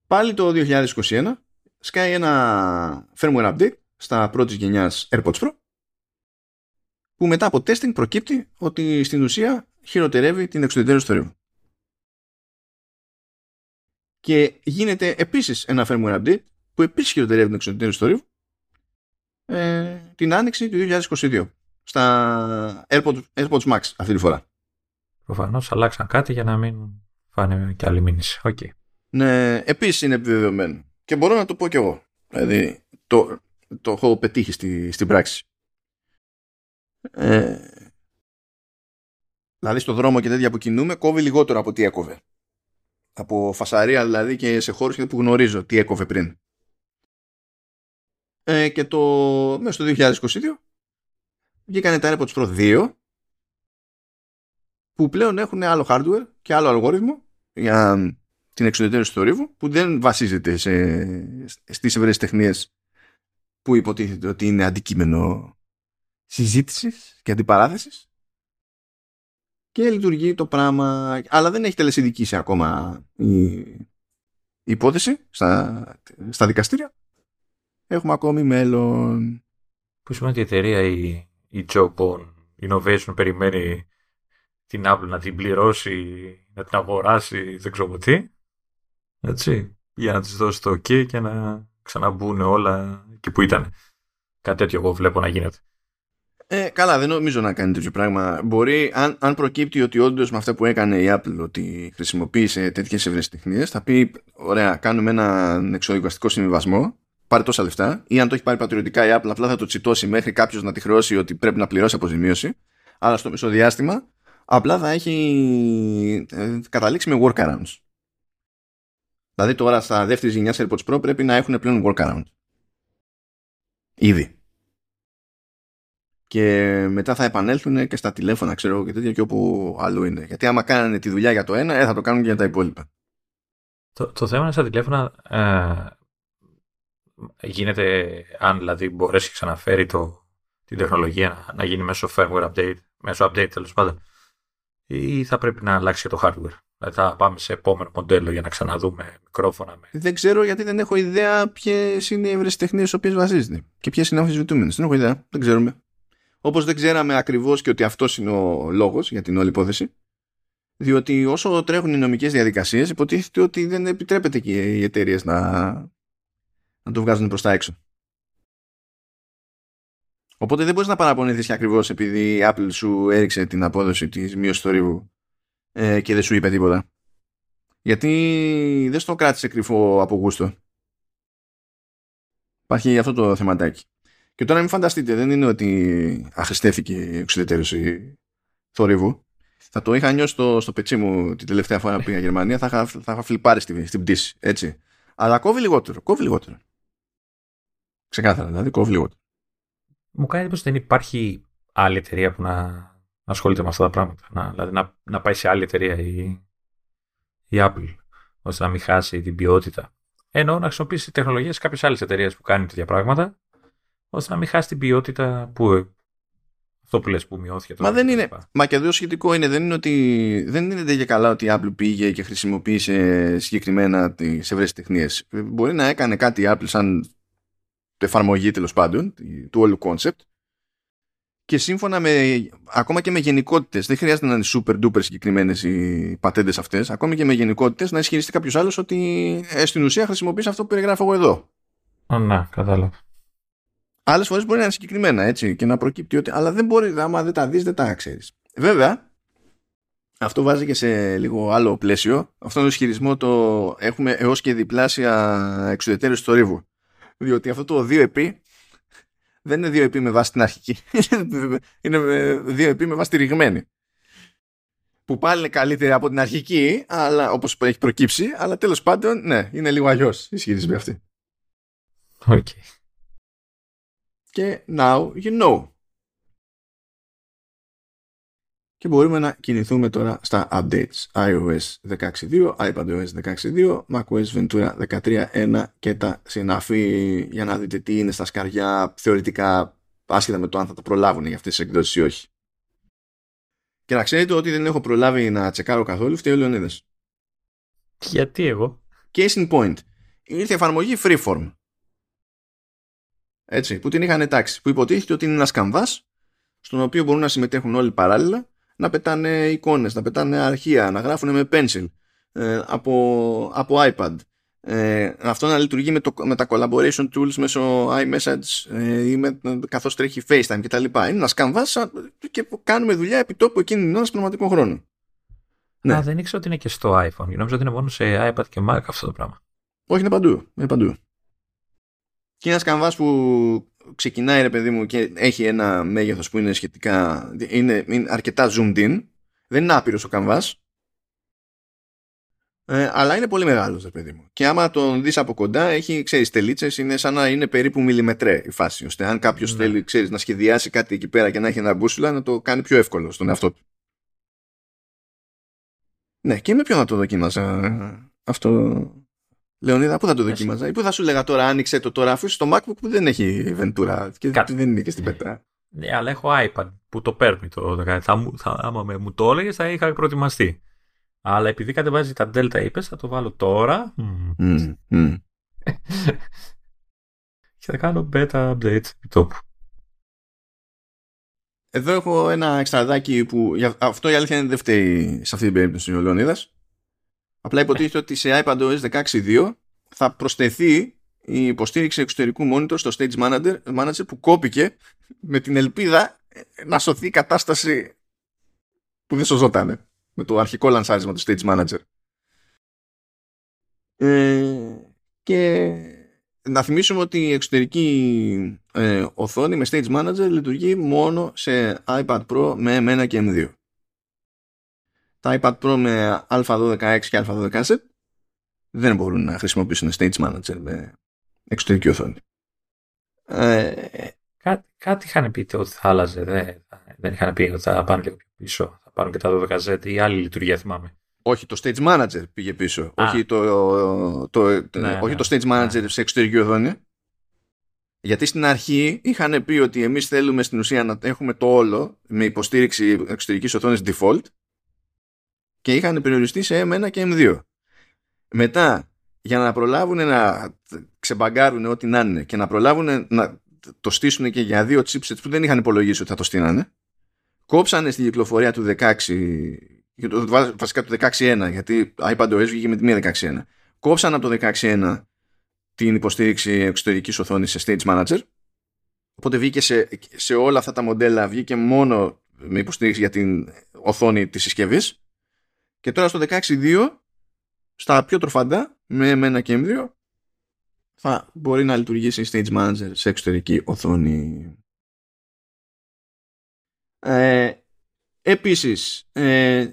Πάλι το δύο χιλιάδες είκοσι ένα σκάει ένα firmware update στα πρώτης γενιάς AirPods Pro που μετά από testing προκύπτει ότι στην ουσία χειροτερεύει την εξουδετέρωση του θορύβου. Και γίνεται επίσης ένα firmware update που επίσης χειροτερεύει την εξουδετέρωση του θορύβου ε, την άνοιξη του δύο χιλιάδες είκοσι δύο στα AirPods, AirPods Max αυτή τη φορά. Προφανώς αλλάξαν κάτι για να μην φάνε και άλλη μήνυση. Okay. Ναι, επίσης είναι επιβεβαιωμένο. Και μπορώ να το πω κι εγώ. Δηλαδή το, το έχω πετύχει στη, στην πράξη. Ε, δηλαδή στο δρόμο και τέτοια που κινούμε κόβει λιγότερο από τι έκοβε. Από φασαρία δηλαδή και σε χώρους που γνωρίζω τι έκοβε πριν. Ε, και το μέσα στο δύο χιλιάδες είκοσι δύο βγήκανε τα AirPods Pro δύο που πλέον έχουν άλλο hardware και άλλο αλγόριθμο για την εξουδετέρωση του θορύβου που δεν βασίζεται σε, στις ευρεσιτεχνίες που υποτίθεται ότι είναι αντικείμενο συζήτησης και αντιπαράθεσης και λειτουργεί το πράγμα, αλλά δεν έχει τελεσυνδικήσει ακόμα η, η υπόθεση στα, στα δικαστήρια. Έχουμε ακόμη μέλλον. Που σημαίνει ότι η εταιρεία η, η Jobboon Innovation περιμένει την Apple να την πληρώσει, να την αγοράσει, δεν ξέρω τι, έτσι, για να της δώσει το ok και να ξαναμπούν όλα εκεί που ήταν. Κάτι τέτοιο εγώ βλέπω να γίνεται. Ε, καλά, δεν νομίζω να κάνει τέτοιο πράγμα. Μπορεί, αν, αν προκύπτει ότι όντως με αυτά που έκανε η Apple, ότι χρησιμοποίησε τέτοιες ευρεσιτεχνίες, θα πει: ωραία, κάνουμε έναν εξοδικαστικό συμβιβασμό, πάρε τόσα λεφτά. Ή αν το έχει πάρει πατριωτικά η Apple, απλά θα το τσιτώσει μέχρι κάποιος να τη χρεώσει ότι πρέπει να πληρώσει αποζημίωση. Αλλά στο μεσοδιάστημα, απλά θα έχει καταλήξει με workarounds. Δηλαδή, τώρα στα δεύτερη γενιά AirPods Pro πρέπει να έχουν πλέον workaround. Ήδη. Και μετά θα επανέλθουν και στα τηλέφωνα, ξέρω και τέτοια και όπου αλλού είναι. Γιατί άμα κάνανε τη δουλειά για το ένα, ε, θα το κάνουν και για τα υπόλοιπα. Το, το θέμα είναι στα τηλέφωνα. Ε, γίνεται, αν δηλαδή μπορέσει να ξαναφέρει το, την τεχνολογία να, να γίνει μέσω firmware update, μέσω update τέλος πάντων, ή θα πρέπει να αλλάξει και το hardware. Δηλαδή θα πάμε σε επόμενο μοντέλο για να ξαναδούμε μικρόφωνα. Με... Δεν ξέρω γιατί δεν έχω ιδέα ποιες είναι οι ευρεσιτεχνίες στις οποίες βασίζεται και ποιες είναι αμφισβητούμενες. Δεν έχω ιδέα, δεν ξέρουμε. Όπως δεν ξέραμε ακριβώς και ότι αυτός είναι ο λόγος για την όλη υπόθεση, διότι όσο τρέχουν οι νομικές διαδικασίες, υποτίθεται ότι δεν επιτρέπεται και οι εταιρείες να, να το βγάζουν προς τα έξω. Οπότε δεν μπορείς να παραπονηθείς ακριβώς επειδή η Apple σου έριξε την απόδοση της μείωσης θορύβου ε, και δεν σου είπε τίποτα. Γιατί δεν στο κράτησε κρυφό από γούστο. Υπάρχει αυτό το θεματάκι. Και τώρα μην φανταστείτε, δεν είναι ότι αχρηστέθηκε η εξουδετερώση θορύβου. Θα το είχα νιώσει στο, στο πετσί μου την τελευταία φορά που πήγα Γερμανία, θα είχα, θα είχα φλιπάρει στην, στην πτήση, έτσι. Αλλά κόβει λιγότερο, κόβει λιγότερο. Ξεκάθαρα, δηλαδή κόβει λιγότερο. Μου κάνει εντύπωση ότι δεν υπάρχει άλλη εταιρεία που να, να ασχολείται με αυτά τα πράγματα. Να, δηλαδή να, να πάει σε άλλη εταιρεία η, η Apple, ώστε να μην χάσει την ποιότητα. Ενώ να χρησιμοποιήσει τεχνολογίες κάποιες άλλες εταιρείες που κάνουν τέτοια πράγματα, ώστε να μην χάσει την ποιότητα που. Αυτό που λες που μειώθηκε τώρα. Μα δεν είναι. Μα και εδώ σχετικό είναι. Δεν είναι ότι. Δεν είναι και καλά ότι η Apple πήγε και χρησιμοποίησε συγκεκριμένα τις ευρεσιτεχνίες. Μπορεί να έκανε κάτι η Apple σαν εφαρμογή τέλος πάντων του όλου concept. Και σύμφωνα με. Ακόμα και με γενικότητες. Δεν χρειάζεται να είναι super duper συγκεκριμένες οι πατέντες αυτές. Ακόμα και με γενικότητες να ισχυριστεί κάποιος άλλος ότι ε, στην ουσία χρησιμοποίησε αυτό που περιγράφω εγώ εδώ. Να, κατάλαβα. Άλλες φορές μπορεί να είναι συγκεκριμένα έτσι και να προκύπτει ότι. Αλλά δεν μπορεί, άμα δεν τα δεις, δεν τα ξέρεις. Βέβαια, αυτό βάζει και σε λίγο άλλο πλαίσιο. Αυτόν τον ισχυρισμό το έχουμε έως και διπλάσια εξουδετερώση θορύβου. Διότι αυτό το δύο επί δεν είναι δύο επί με βάση την αρχική. Είναι δύο επί με βάση τη ρηγμένη. Που πάλι είναι καλύτερη από την αρχική, αλλά, όπως έχει προκύψει, αλλά τέλος πάντων, ναι, είναι λίγο αλλιώς η ισχυρισμοί αυτή. Οκ. Okay. Και now you know. Και μπορούμε να κινηθούμε τώρα στα updates. άι Ο Ες δεκαέξι δύο, iPadOS δεκαέξι δύο, macOS Ventura δεκατρία ένα και τα συναφή, για να δείτε τι είναι στα σκαριά θεωρητικά, άσχετα με το αν θα τα προλάβουν για αυτές τις εκδόσεις ή όχι. Και να ξέρετε ότι δεν έχω προλάβει να τσεκάρω καθόλου, φταίει ο Λεωνίδας. Γιατί εγώ? Case in point. Ήρθε εφαρμογή Freeform. Έτσι, που την είχαν εντάξει, που υποτίθεται ότι είναι ένας καμβάς στον οποίο μπορούν να συμμετέχουν όλοι παράλληλα, να πετάνε εικόνες, να πετάνε αρχεία, να γράφουν με pencil ε, από, από iPad, ε, αυτό να λειτουργεί με, το, με τα collaboration tools μέσω iMessage ε, ή με, καθώς τρέχει FaceTime κτλ. Είναι ένας καμβάς και κάνουμε δουλειά επί τόπου εκείνη την ώρα σε πραγματικό χρόνο. Ναι. Α, δεν ήξερα ότι είναι και στο iPhone. Νομίζω ότι είναι μόνο σε iPad και Mac αυτό το πράγμα. Όχι, είναι παντού, είναι παντού. Και ένας καμβάς που ξεκινάει, ρε παιδί μου, και έχει ένα μέγεθος που είναι σχετικά, είναι, είναι αρκετά zoomed in. Δεν είναι άπειρος ο καμβάς, ε, αλλά είναι πολύ μεγάλος, ρε παιδί μου. Και άμα τον δεις από κοντά, έχει, ξέρεις, τελίτσες, είναι σαν να είναι περίπου μιλιμετρέ η φάση. Ώστε αν κάποιος mm. θέλει, ξέρεις, να σχεδιάσει κάτι εκεί πέρα και να έχει ένα μπούσουλα, να το κάνει πιο εύκολο στον εαυτό του. Ναι, και με ποιον να το δοκίμασα αυτό... Λεωνίδα, πού θα το δοκίμαζα ή πού θα σου λέγα τώρα, άνοιξε το τώρα, αφού στο MacBook που δεν έχει Ventura και κάτι. Δεν είναι και στην πέτα. Ναι, αλλά έχω iPad που το παίρνει το. Θα, θα, άμα με, μου το έλεγε, θα είχα προετοιμαστεί. Αλλά επειδή κατεβάζει τα Delta, είπες, θα το βάλω τώρα. Mm. Mm. Και θα κάνω beta update top. Εδώ έχω ένα εξτραδάκι που. Αυτό η αλήθεια είναι δεν φταίει σε αυτή την περίπτωση ο Λεωνίδας. Απλά υποτίθεται ότι σε iPadOS δεκαέξι δύο θα προσθεθεί η υποστήριξη εξωτερικού monitor στο Stage Manager, manager που κόπηκε με την ελπίδα να σωθεί η κατάσταση που δεν σωζότανε με το αρχικό λανσάρισμα του Stage Manager. Ε, και να θυμίσουμε ότι η εξωτερική ε, οθόνη με Stage Manager λειτουργεί μόνο σε iPad Pro με εμ ένα και εμ δύο. Τα iPad Pro με Α δώδεκα έξι και Α δώδεκα set δεν μπορούν να χρησιμοποιήσουν Stage Manager με εξωτερική οθόνη. Ε, κάτι, κάτι είχαν πει ότι θα άλλαζε. Δε, δεν είχαν πει ότι θα πάνε λίγο πιο πίσω. Θα πάρουν και τα δώδεκα set ή άλλη λειτουργία, θυμάμαι. Όχι, το Stage Manager πήγε πίσω. Α, όχι το, το, το, ναι, όχι ναι, το Stage Manager ναι. Σε εξωτερική οθόνη. Γιατί στην αρχή είχαν πει ότι εμείς θέλουμε στην ουσία να έχουμε το όλο με υποστήριξη εξωτερικής οθόνης default. Και είχαν περιοριστεί σε εμ ένα και εμ δύο. Μετά, για να προλάβουν να ξεμπαγκάρουν ό,τι να είναι και να προλάβουν να το στήσουν και για δύο chipsets που δεν είχαν υπολογίσει ότι θα το στείνανε, κόψανε στην κυκλοφορία του δεκαέξι, βασικά του δεκαέξι ένα, γιατί iPadOS βγήκε με τη μία δεκαέξι ένα. Κόψανε από το δεκαέξι ένα την υποστήριξη εξωτερικής οθόνης σε Stage Manager. Οπότε βγήκε σε, σε όλα αυτά τα μοντέλα, βγήκε μόνο με υποστήριξη για την οθόνη της συσκευής. Και τώρα στο δεκαέξι δύο, στα πιο τροφαντά, με, με ένα κέμβριο, θα μπορεί να λειτουργήσει Stage Manager σε εξωτερική οθόνη. Ε, επίσης, ε,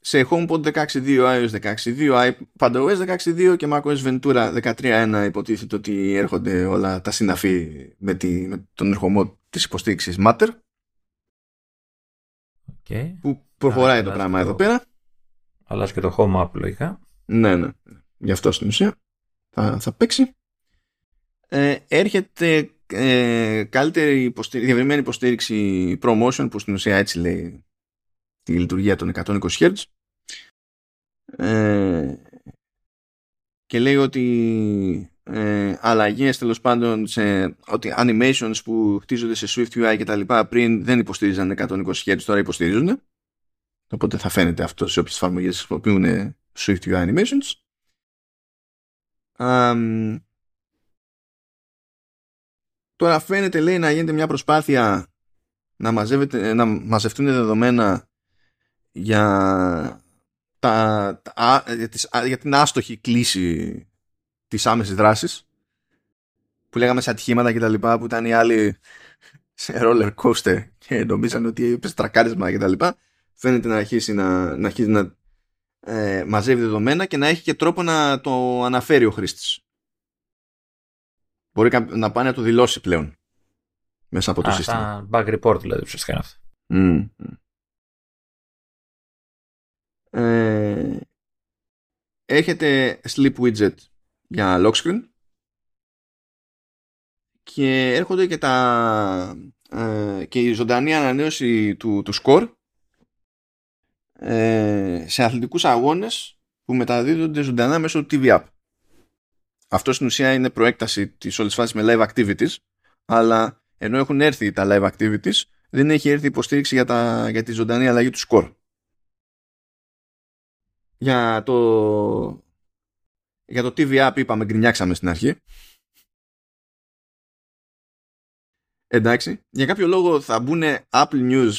σε HomePod δεκαέξι δύο, iOS δεκαέξι δύο, iPadOS δεκαέξι δύο και macOS Ventura δεκατρία ένα υποτίθεται ότι έρχονται όλα τα συναφή με, τη, με τον ερχομό της υποστήριξης Matter. Okay. Που προχωράει Άρα, το πράγμα το... εδώ πέρα. Αλλάζει και το Home App λογικά. Ναι, ναι. Γι' αυτό στην ουσία θα, θα παίξει. Ε, έρχεται ε, καλύτερη υποστήριξη, διευρυμένη υποστήριξη promotion, που στην ουσία έτσι λέει τη λειτουργία των εκατόν είκοσι χερτζ. Ε, και λέει ότι ε, αλλαγές τέλος πάντων σε, ότι animations που χτίζονται σε Swift γιου άι και τα λοιπά πριν δεν υποστήριζαν εκατόν είκοσι χερτζ, τώρα υποστηρίζουν. Οπότε θα φαίνεται αυτό σε όποιες εφαρμογές χρησιμοποιούν Swift γιου άι animations. Um, τώρα φαίνεται, λέει, να γίνεται μια προσπάθεια να, να μαζευτούν δεδομένα για, τα, τα, για, τις, για την άστοχη κλίση της άμεσης δράσης που λέγαμε σε ατυχήματα και τα λοιπά, που ήταν οι άλλοι σε roller coaster και νομίζαν ότι έπαιζε τρακάρισμα και τα λοιπά. Φαίνεται να αρχίσει να, να, αρχίσει να ε, μαζεύει δεδομένα και να έχει και τρόπο να το αναφέρει ο χρήστης. Μπορεί να πάει να το δηλώσει πλέον μέσα από το Α, σύστημα. Bug report δηλαδή, ουσιαστικά είναι αυτό. Mm. Ε, έχετε sleep widget για lock screen και έρχονται και, τα, ε, και η ζωντανή ανανέωση του, του score ε, σε αθλητικούς αγώνες που μεταδίδονται ζωντανά μέσω του τι βι App. Αυτό στην ουσία είναι προέκταση της όλης φάσης με live activities, αλλά ενώ έχουν έρθει τα live activities, δεν έχει έρθει υποστήριξη για, τα, για τη ζωντανή αλλαγή του score. Για το, για το τι βι App είπαμε, γκρινιάξαμε στην αρχή. Εντάξει, για κάποιο λόγο θα μπουν Apple News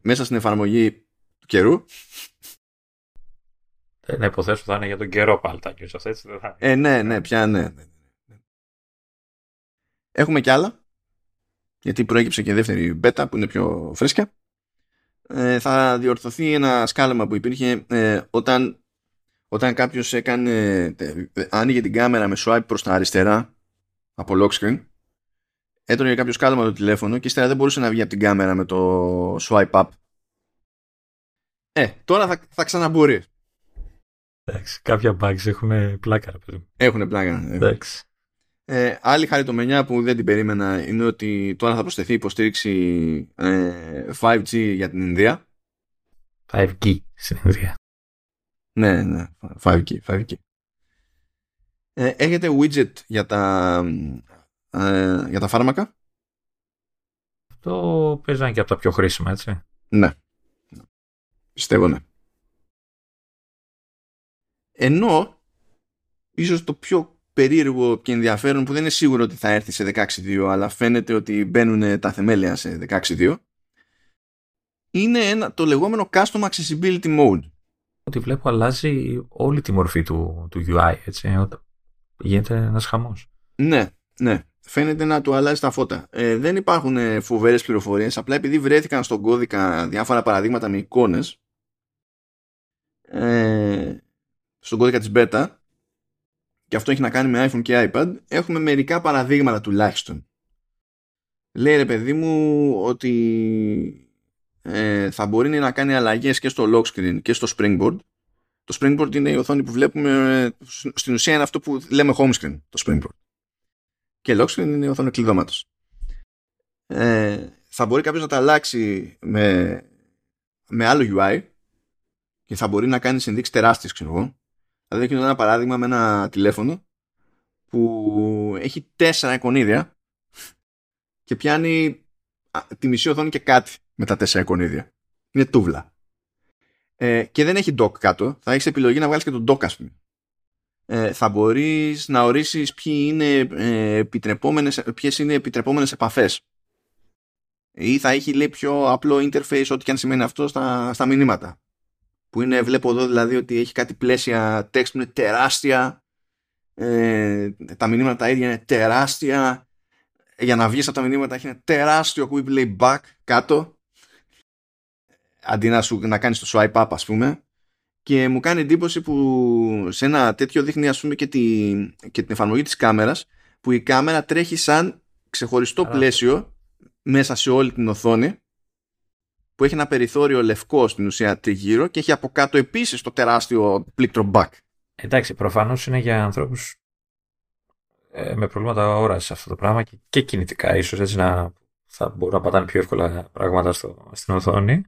μέσα στην εφαρμογή του καιρού. Ε, να υποθέσω θα είναι για τον καιρό πάλι τα news αυτά, έτσι δεν θα είναι. Ε, ναι, ναι, πια ναι. Έχουμε κι άλλα, γιατί προέκυψε και δεύτερη beta που είναι πιο φρέσκα. Ε, θα διορθωθεί ένα σκάλωμα που υπήρχε ε, όταν, όταν κάποιος έκανε, τε, άνοιγε την κάμερα με swipe προς τα αριστερά από lock screen, έτρωγε κάποιο σκάλωμα το τηλέφωνο και ύστερα δεν μπορούσε να βγει από την κάμερα με το swipe up. Ε, τώρα θα, θα ξαναμπορεί. Εντάξει, κάποια bugs έχουν πλάκα. Έχουν πλάκα. Εντάξει. Ε, άλλη χαριτομενιά που δεν την περίμενα είναι ότι τώρα θα προσθεθεί υποστήριξη ε, φάιβ τζι για την Ινδία. φάιβ τζι στην Ινδία. Ναι, ναι, φάιβ τζι. φάιβ τζι. Ε, έχετε widget για τα, ε, για τα φάρμακα. Αυτό παίζανε και από τα πιο χρήσιμα, έτσι. Ναι. Πιστεύω, ναι. Ενώ ίσως το πιο περίεργο και ενδιαφέρον, που δεν είναι σίγουρο ότι θα έρθει σε δεκαέξι δύο, αλλά φαίνεται ότι μπαίνουν τα θεμέλια σε δεκαέξι δύο, είναι ένα, το λεγόμενο Custom Accessibility Mode. Ό,τι βλέπω αλλάζει όλη τη μορφή του, του γιου άι, έτσι, γίνεται ένας χαμός. Ναι, ναι, φαίνεται να του αλλάζει τα φώτα. Ε, δεν υπάρχουν φοβερές πληροφορίες, απλά επειδή βρέθηκαν στον κώδικα διάφορα παραδείγματα με εικόνες, ε, στον κώδικα της Beta, και αυτό έχει να κάνει με iPhone και iPad, έχουμε μερικά παραδείγματα τουλάχιστον. Λέει, ρε παιδί μου, ότι ε, θα μπορεί να κάνει αλλαγές και στο lock screen και στο springboard. Το springboard είναι η οθόνη που βλέπουμε, στην ουσία είναι αυτό που λέμε home screen, το springboard. Και lock screen είναι η οθόνη κλειδώματος. Ε, θα μπορεί κάποιος να τα αλλάξει με, με άλλο γιου άι και θα μπορεί να κάνει συνδείξεις τεράστιες, ξέρω εγώ. Δηλαδή έχει ένα παράδειγμα με ένα τηλέφωνο που έχει τέσσερα εικονίδια και πιάνει τη μισή οθόνη και κάτι με τα τέσσερα εικονίδια. Είναι τούβλα. Ε, και δεν έχει dock κάτω. Θα έχεις επιλογή να βγάλεις και τον dock, ας πούμε. Ε, θα μπορείς να ορίσεις ποιες είναι, ε, επιτρεπόμενες, ποιες είναι επιτρεπόμενες επαφές. Ή θα έχει, λέει, πιο απλό interface, ό,τι και αν σημαίνει αυτό, στα, στα μηνύματα. που είναι, βλέπω εδώ δηλαδή ότι έχει κάτι πλαίσια text που είναι τεράστια, ε, τα μηνύματα τα ίδια είναι τεράστια, για να βγεις από τα μηνύματα έχει ένα τεράστιο που λέει back κάτω, αντί να, σου, να κάνεις το swipe up ας πούμε. Και μου κάνει εντύπωση που σε ένα τέτοιο δείχνει ας πούμε και, τη, και την εφαρμογή της κάμερας, που η κάμερα τρέχει σαν ξεχωριστό πλαίσιο μέσα σε όλη την οθόνη, που έχει ένα περιθώριο λευκό στην ουσία τριγύρω και έχει από κάτω επίσης το τεράστιο πλήκτρο back. Εντάξει, προφανώς είναι για ανθρώπους ε, με προβλήματα όρασης αυτό το πράγμα και, και κινητικά ίσως, έτσι να θα μπορούν να πατάνε πιο εύκολα πράγματα στο, στην οθόνη.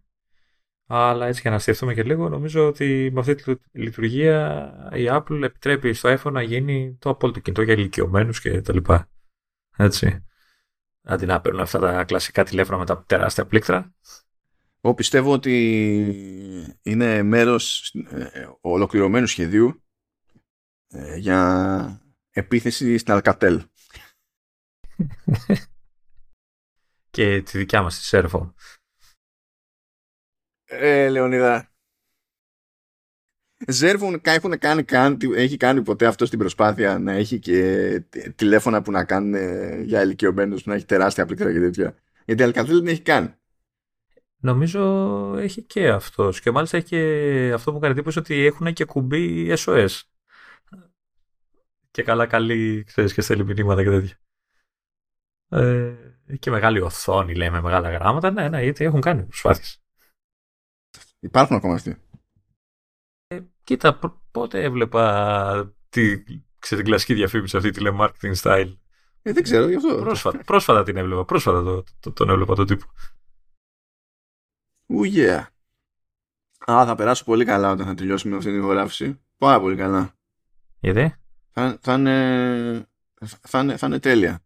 Αλλά έτσι, για να σκεφτούμε και λίγο, νομίζω ότι με αυτή τη λειτουργία η Apple επιτρέπει στο iPhone να γίνει το απόλυτο κινητό για ηλικιωμένους και τα λοιπά. Έτσι. Αντί να παίρνουν αυτά τα κλασικά τηλέφωνα με τα τεράστια πλήκτρα. Εγώ πιστεύω ότι είναι μέρος ολοκληρωμένου σχεδίου για επίθεση στην Alcatel. Και τη δικιά μας τη Servo. Ε, Λεωνίδα, Ζέρβουν έχουν κάνει, καν, έχει κάνει ποτέ αυτό στην προσπάθεια να έχει και τηλέφωνα που να κάνουν για ηλικιωμένους, που να έχει τεράστια πλήκτρα και τέτοια? Γιατί Αλκατέλ δεν έχει κάνει. Νομίζω έχει και αυτός. Και μάλιστα έχει και αυτό που κάνει εντύπωση, ότι έχουν και κουμπί ες ο ες. Και καλά καλή, ξέρεις, και στέλνει μηνύματα και τέτοια. Ε, και μεγάλη οθόνη λέει με μεγάλα γράμματα. Ναι, ναι, γιατί έχουν κάνει προσπάθειες. Υπάρχουν ακόμα αυτοί. Ε, κοίτα, πότε έβλεπα τη, ξέρω, την κλασική διαφήμιση αυτή, τη telemarketing style. Ε, δεν ξέρω, γι' αυτό. Πρόσφατα, πρόσφατα την έβλεπα, πρόσφατα το, το, τον έβλεπα τον τύπο. Ου, yeah. Α, θα περάσω πολύ καλά όταν θα τελειώσουμε αυτή την ηχογράφηση. Πάρα πολύ καλά. Γιατί? Θα, θα, είναι, θα, είναι, θα είναι τέλεια.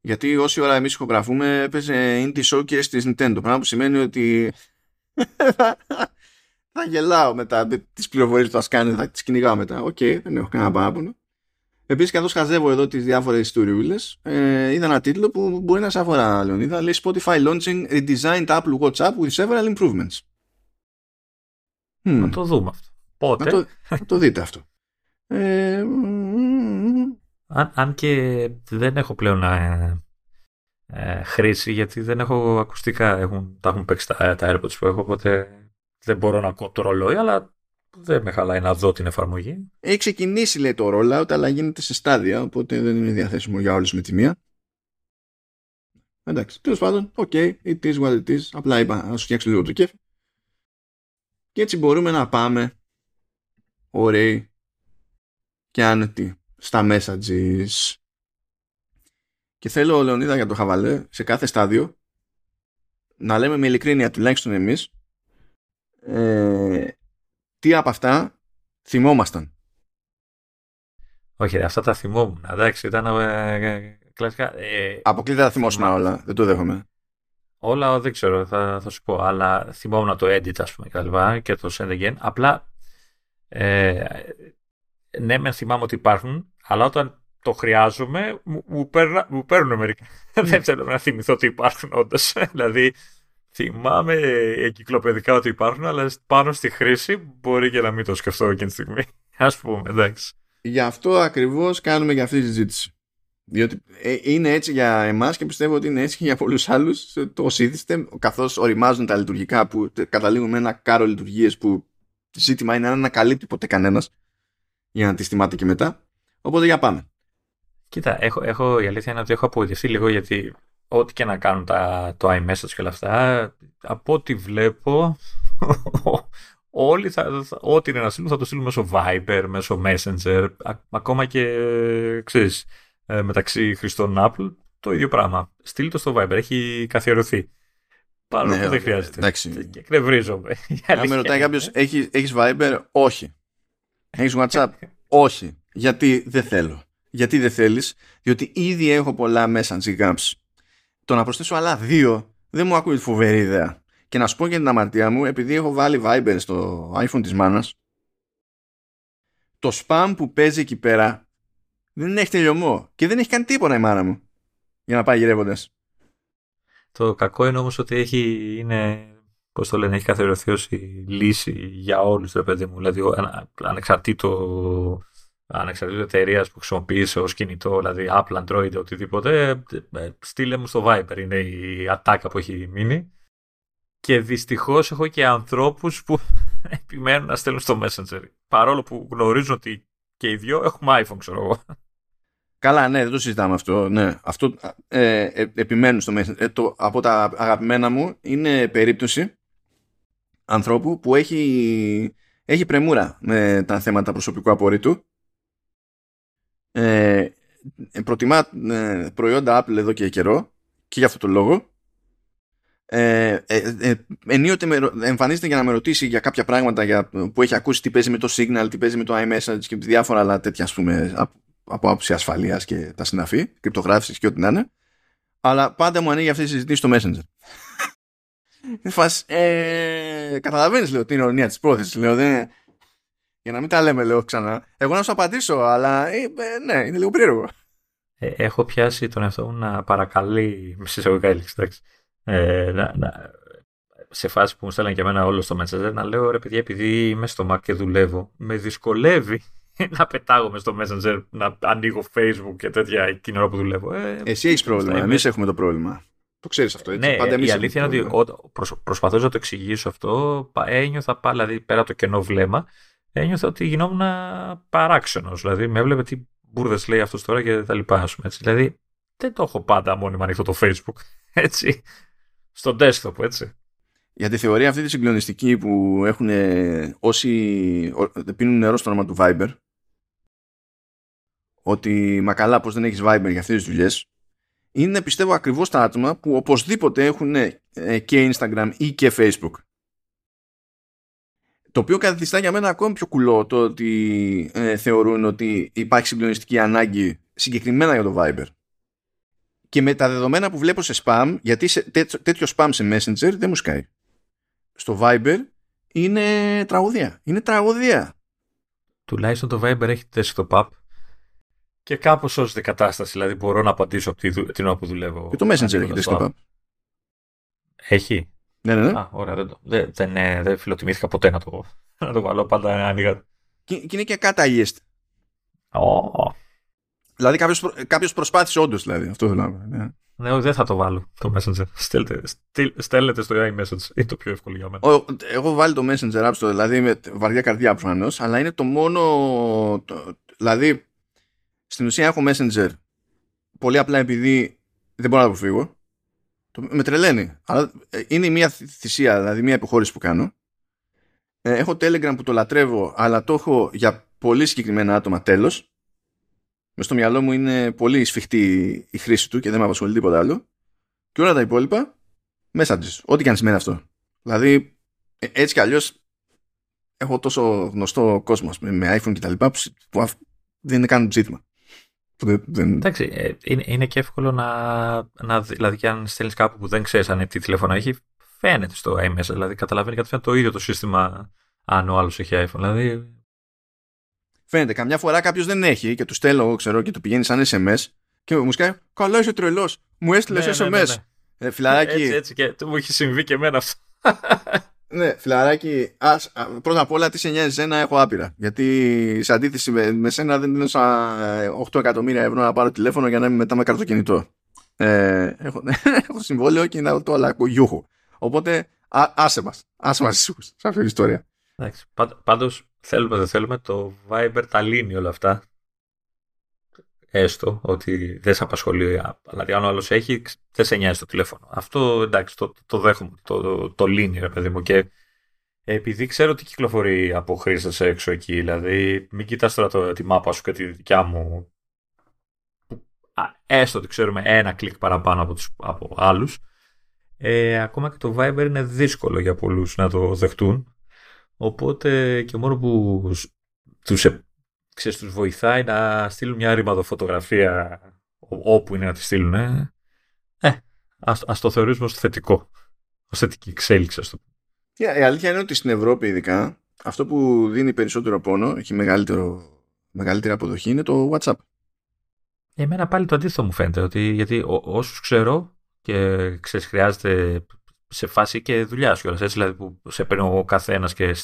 Γιατί όση ώρα εμείς ηχογραφούμε έπαιζε indie showcase της Nintendo. Πράγμα που σημαίνει ότι θα γελάω μετά με τις πληροφορίες που θα σκάνε, θα τις κυνηγάω μετά. Οκ, okay, δεν έχω κανένα παράπονο. Επίσης, καθώς χαζεύω εδώ τις διάφορες ιστοριούλες, ε, είδα ένα τίτλο που μπορεί να σε αφορά, Λεωνίδα. Λέει Spotify launching redesigned Apple WhatsApp with several improvements. Να hmm. το δούμε αυτό. Πότε? Να το, να το δείτε αυτό. Ε, mm, αν, αν και δεν έχω πλέον ε, ε, χρήση, γιατί δεν έχω ακουστικά. Έχουν, τα έχουν παίξει τα, τα AirPods που έχω, οπότε δεν μπορώ να ακούω το ρολόι, αλλά δεν με χαλάει να δω την εφαρμογή. Έχει ξεκινήσει, λέει, το rollout, αλλά γίνεται σε στάδια, οπότε δεν είναι διαθέσιμο για όλους με τη μία. Εντάξει, τέλος πάντων, οκ, okay, it is what it is. Απλά είπα να σου φτιάξω λίγο το κέφι. Και έτσι μπορούμε να πάμε ωραίοι και άνετοι στα messages. Και θέλω, Λεωνίδα, για το χαβαλέ, σε κάθε στάδιο να λέμε με ειλικρίνεια, τουλάχιστον εμείς, ε, τι από αυτά θυμόμασταν. Όχι, αυτά τα θυμόμουν. Εντάξει, ήταν ε, κλασικά. Ε, Αποκλείται να θυμόσουν όλα. Δεν το δέχομαι. Όλα δεν ξέρω, θα, θα σου πω. Αλλά θυμόμουν το edit, ας πούμε, κλπ. Και το send again. Απλά ε, ναι, μεν θυμάμαι ότι υπάρχουν, αλλά όταν το χρειάζομαι, μου, μου, παίρνα, μου παίρνουν μερικά. Δεν θέλω να θυμηθώ ότι υπάρχουν όντως. Δηλαδή, θυμάμαι εγκυκλοπαιδικά ότι υπάρχουν, αλλά πάνω στη χρήση μπορεί και να μην το σκεφτώ εκείνη τη στιγμή. Ας πούμε, εντάξει. Γι' αυτό ακριβώς κάνουμε και αυτή τη συζήτηση. Διότι ε, είναι έτσι για εμάς και πιστεύω ότι είναι έτσι και για πολλούς άλλους. Το σύντηστε, καθώς οριμάζουν τα λειτουργικά που καταλήγουν με ένα κάρο λειτουργίες που ζήτημα είναι να ανακαλύπτει ποτέ κανένας για να τις θυμάται και μετά. Οπότε για πάμε. Κοίτα, έχω, έχω, η αλήθεια είναι ότι έχω απογοητευτεί λίγο, γιατί ό,τι και να κάνουν τα, το iMessage και όλα αυτά, από ό,τι βλέπω, όλοι θα, θα, ό,τι είναι να στείλουν θα το στείλουν μέσω Viber, μέσω Messenger, α, ακόμα και ξέρεις, ε, μεταξύ χρηστών Apple, το ίδιο πράγμα. Στείλ το στο Viber, έχει καθιερωθεί. Πάνω ναι, που δεν χρειάζεται. Εντάξει. Και κρευρίζομαι. Αν με ρωτάει κάποιος, έχεις, έχεις Viber? Όχι. Έχεις WhatsApp? Όχι. Γιατί δεν θέλω. Γιατί δεν θέλεις? Διότι ήδη έχω πολλά messaging apps. Το να προσθέσω άλλα δύο δεν μου ακούει φοβερή ιδέα. Και να σου πω για την αμαρτία μου, επειδή έχω βάλει Viber στο iPhone της μάνας, το spam που παίζει εκεί πέρα δεν έχει τελειωμό. Και δεν έχει κάνει τίποτα η μάνα μου για να πάει γυρεύοντας. Το κακό είναι όμως ότι έχει, είναι πώς το λένε, έχει καθοριωθεί ως η λύση για όλους, ρε παιδί μου. Δηλαδή, ανεξαρτήτως εταιρείας που χρησιμοποιείς ως κινητό, δηλαδή Apple, Android, οτιδήποτε, στείλε μου στο Viber. Είναι η ατάκα που έχει μείνει. Και δυστυχώς έχω και ανθρώπους που επιμένουν να στέλνουν στο Messenger. Παρόλο που γνωρίζουν ότι και οι δυο έχουμε iPhone, ξέρω εγώ. Καλά, ναι, δεν το συζητάμε αυτό. Ναι. Αυτό ε, ε, επιμένουν στο Messenger. Ε, το, από τα αγαπημένα μου είναι περίπτωση ανθρώπου που έχει, έχει πρεμούρα με τα θέματα προσωπικού απορρίτου. Ε, προτιμά ε, προϊόντα Apple εδώ και καιρό και για αυτό το λόγο. Ε, ε, ε, ενίοτε με, εμφανίζεται για να με ρωτήσει για κάποια πράγματα για, που έχει ακούσει τι παίζει με το Signal, τι παίζει με το iMessage και διάφορα άλλα τέτοια, ας πούμε, από άποψη ασφαλείας και τα συναφή, κρυπτογράφησης και ό,τι να είναι. Αλλά πάντα μου ανοίγει αυτή η συζήτηση στο Messenger. Φας, ε, καταλαβαίνεις, λέω, την ειρωνία της πρόθεσης, λέω, δεν... για να μην τα λέμε, λέω, ξανά. Εγώ να σου απαντήσω, αλλά ε, ε, ναι, είναι λίγο περίεργο. Ε, έχω πιάσει τον εαυτό μου να παρακαλεί με συσσαγωγικά έλεξη, εντάξει. Ε, να, να, σε φάση που μου στέλνανε και εμένα όλο στο Messenger, να λέω, ρε παιδιά, επειδή είμαι στο Mac και δουλεύω, με δυσκολεύει να πετάγομαι στο Messenger, να ανοίγω Facebook και τέτοια εκείνη ώρα που δουλεύω. Ε, Εσύ έχεις πρόβλημα, είμαι... εμείς έχουμε το πρόβλημα. Το ξέρεις αυτό, έτσι. Ναι, πάντα εμείς η αλήθεια είναι ότι προσπαθώ να το εξηγήσω αυτό, ένιωθα πάλι, δηλαδή πέρα από το κενό βλέμμα, ένιωθα ότι γινόμουν παράξενος. Δηλαδή, με έβλεπε τι μπούρδες λέει αυτός τώρα και τα λοιπά, ας πούμε, έτσι. Δηλαδή, δεν το έχω πάντα μόνιμα ανοιχτό το Facebook, έτσι. Στο desktop, έτσι. Για τη θεωρία αυτή τη συγκλονιστική που έχουν όσοι πίνουν νερό στο όνομα του Viber, ότι μα καλά πως δεν έχεις Viber για αυτές τις δουλειές, είναι, πιστεύω, ακριβώς τα άτομα που οπωσδήποτε έχουν και Instagram ή και Facebook. Το οποίο καθιστά για μένα ακόμη πιο κουλό το ότι ε, θεωρούν ότι υπάρχει συγκλονιστική ανάγκη συγκεκριμένα για το Viber. Και με τα δεδομένα που βλέπω σε spam, γιατί σε, τέτοιο, τέτοιο spam σε Messenger δεν μου σκάει. Στο Viber είναι τραγωδία. Είναι τραγωδία. Τουλάχιστον το Viber έχει desktop app και κάπως σώζεται η κατάσταση. Δηλαδή μπορώ να απαντήσω από τη, την ώρα που δουλεύω. Και το Messenger έχει desktop app. Έχει. Ναι, ναι, ναι. Α, ωραία, δεν, το, δεν, δεν, δεν φιλοτιμήθηκα ποτέ να το, να το βάλω. Πάντα άνοιγα. Και, και είναι και καταγίστη. Oh. Δηλαδή κάποιος, προ, κάποιος προσπάθησε όντως, δηλαδή. Αυτό δηλαδή, ναι. Ναι, δεν θα το βάλω το Messenger. Στέλνετε, στέλ, στέλνετε στο iMessage. Είναι το πιο εύκολο για μένα. Ο, εγώ βάλει το Messenger App στο, δηλαδή με βαριά καρδιά προφανώς, αλλά είναι το μόνο... Το, δηλαδή, στην ουσία έχω Messenger πολύ απλά επειδή δεν μπορώ να το αποφύγω. Με τρελαίνει. Αλλά είναι η μία θυσία, δηλαδή μία υποχώρηση που κάνω. Ε, έχω Telegram που το λατρεύω, αλλά το έχω για πολύ συγκεκριμένα άτομα, τέλος. Μες στο μυαλό μου είναι πολύ σφιχτή η χρήση του και δεν με απασχολεί τίποτα άλλο. Και όλα τα υπόλοιπα, messages. Ό,τι και αν σημαίνει αυτό. Δηλαδή, έτσι κι αλλιώς, έχω τόσο γνωστό κόσμο με iPhone κτλ. Που, που δεν είναι καν ζήτημα. Δεν... Εντάξει, είναι, είναι και εύκολο να, να δηλαδή και αν στέλνεις κάπου που δεν ξέρεις αν τι τηλέφωνο έχει, φαίνεται στο iMessage, δηλαδή καταλαβαίνει κατευθείαν το ίδιο το σύστημα αν ο άλλος έχει iPhone, δηλαδή φαίνεται, καμιά φορά κάποιος δεν έχει και του στέλνω, ξέρω, και του πηγαίνει σαν ες εμ ες και μου σκάει, καλά είσαι τρελός, μου έστειλες ναι, ες εμ ες ναι, ναι, ναι. Ε, φιλαράκι, έτσι, έτσι και μου έχει συμβεί και εμένα αυτό. Ναι, φιλαράκι, ας, πρώτα απ' όλα τι σε νοιάζει σένα, έχω άπειρα. Γιατί σε αντίθεση με, με σένα δεν έδωσα οκτώ εκατομμύρια ευρώ να πάρω τηλέφωνο για να είμαι μετά με καρτοκινητό. Ε, έχω, έχω συμβόλαιο και να το αλλάξω γιούχο. Οπότε α, άσε μας, άσε μας σε αυτή την ιστορία. Εντάξει, πάντως θέλουμε δεν θέλουμε, το Viber τα λύνει όλα αυτά. Έστω ότι δεν σε απασχολεί. Δηλαδή, αν ο άλλος έχει, δεν σε νοιάζει το τηλέφωνο. Αυτό εντάξει, το, το δέχομαι. Το, το, το λύνει, ρε παιδί μου. Και επειδή ξέρω ότι κυκλοφορεί από χρήστες έξω εκεί, δηλαδή, μην κοιτάς τώρα το, τη μάπα σου και τη δικιά μου. Έστω ότι ξέρουμε ένα κλικ παραπάνω από, τους, από άλλους. Ε, ακόμα και το Viber είναι δύσκολο για πολλούς να το δεχτούν. Οπότε και μόνο που τους ξέρεις, τους βοηθάει να στείλουν μια ρημαδοφωτογραφία όπου είναι να τη στείλουν. Ε, ε ας, ας το θεωρήσουμε ως θετικό. Ως θετική εξέλιξη, ας το πούμε. Yeah, η αλήθεια είναι ότι στην Ευρώπη ειδικά, αυτό που δίνει περισσότερο πόνο, έχει μεγαλύτερο, μεγαλύτερη αποδοχή, είναι το WhatsApp. Εμένα πάλι το αντίθετο μου φαίνεται, ότι, γιατί ό, όσους ξέρω και ξέρεις, χρειάζεται σε φάση και δουλειάς κιόλας, έτσι δηλαδή που σε παίρνω ο καθένας και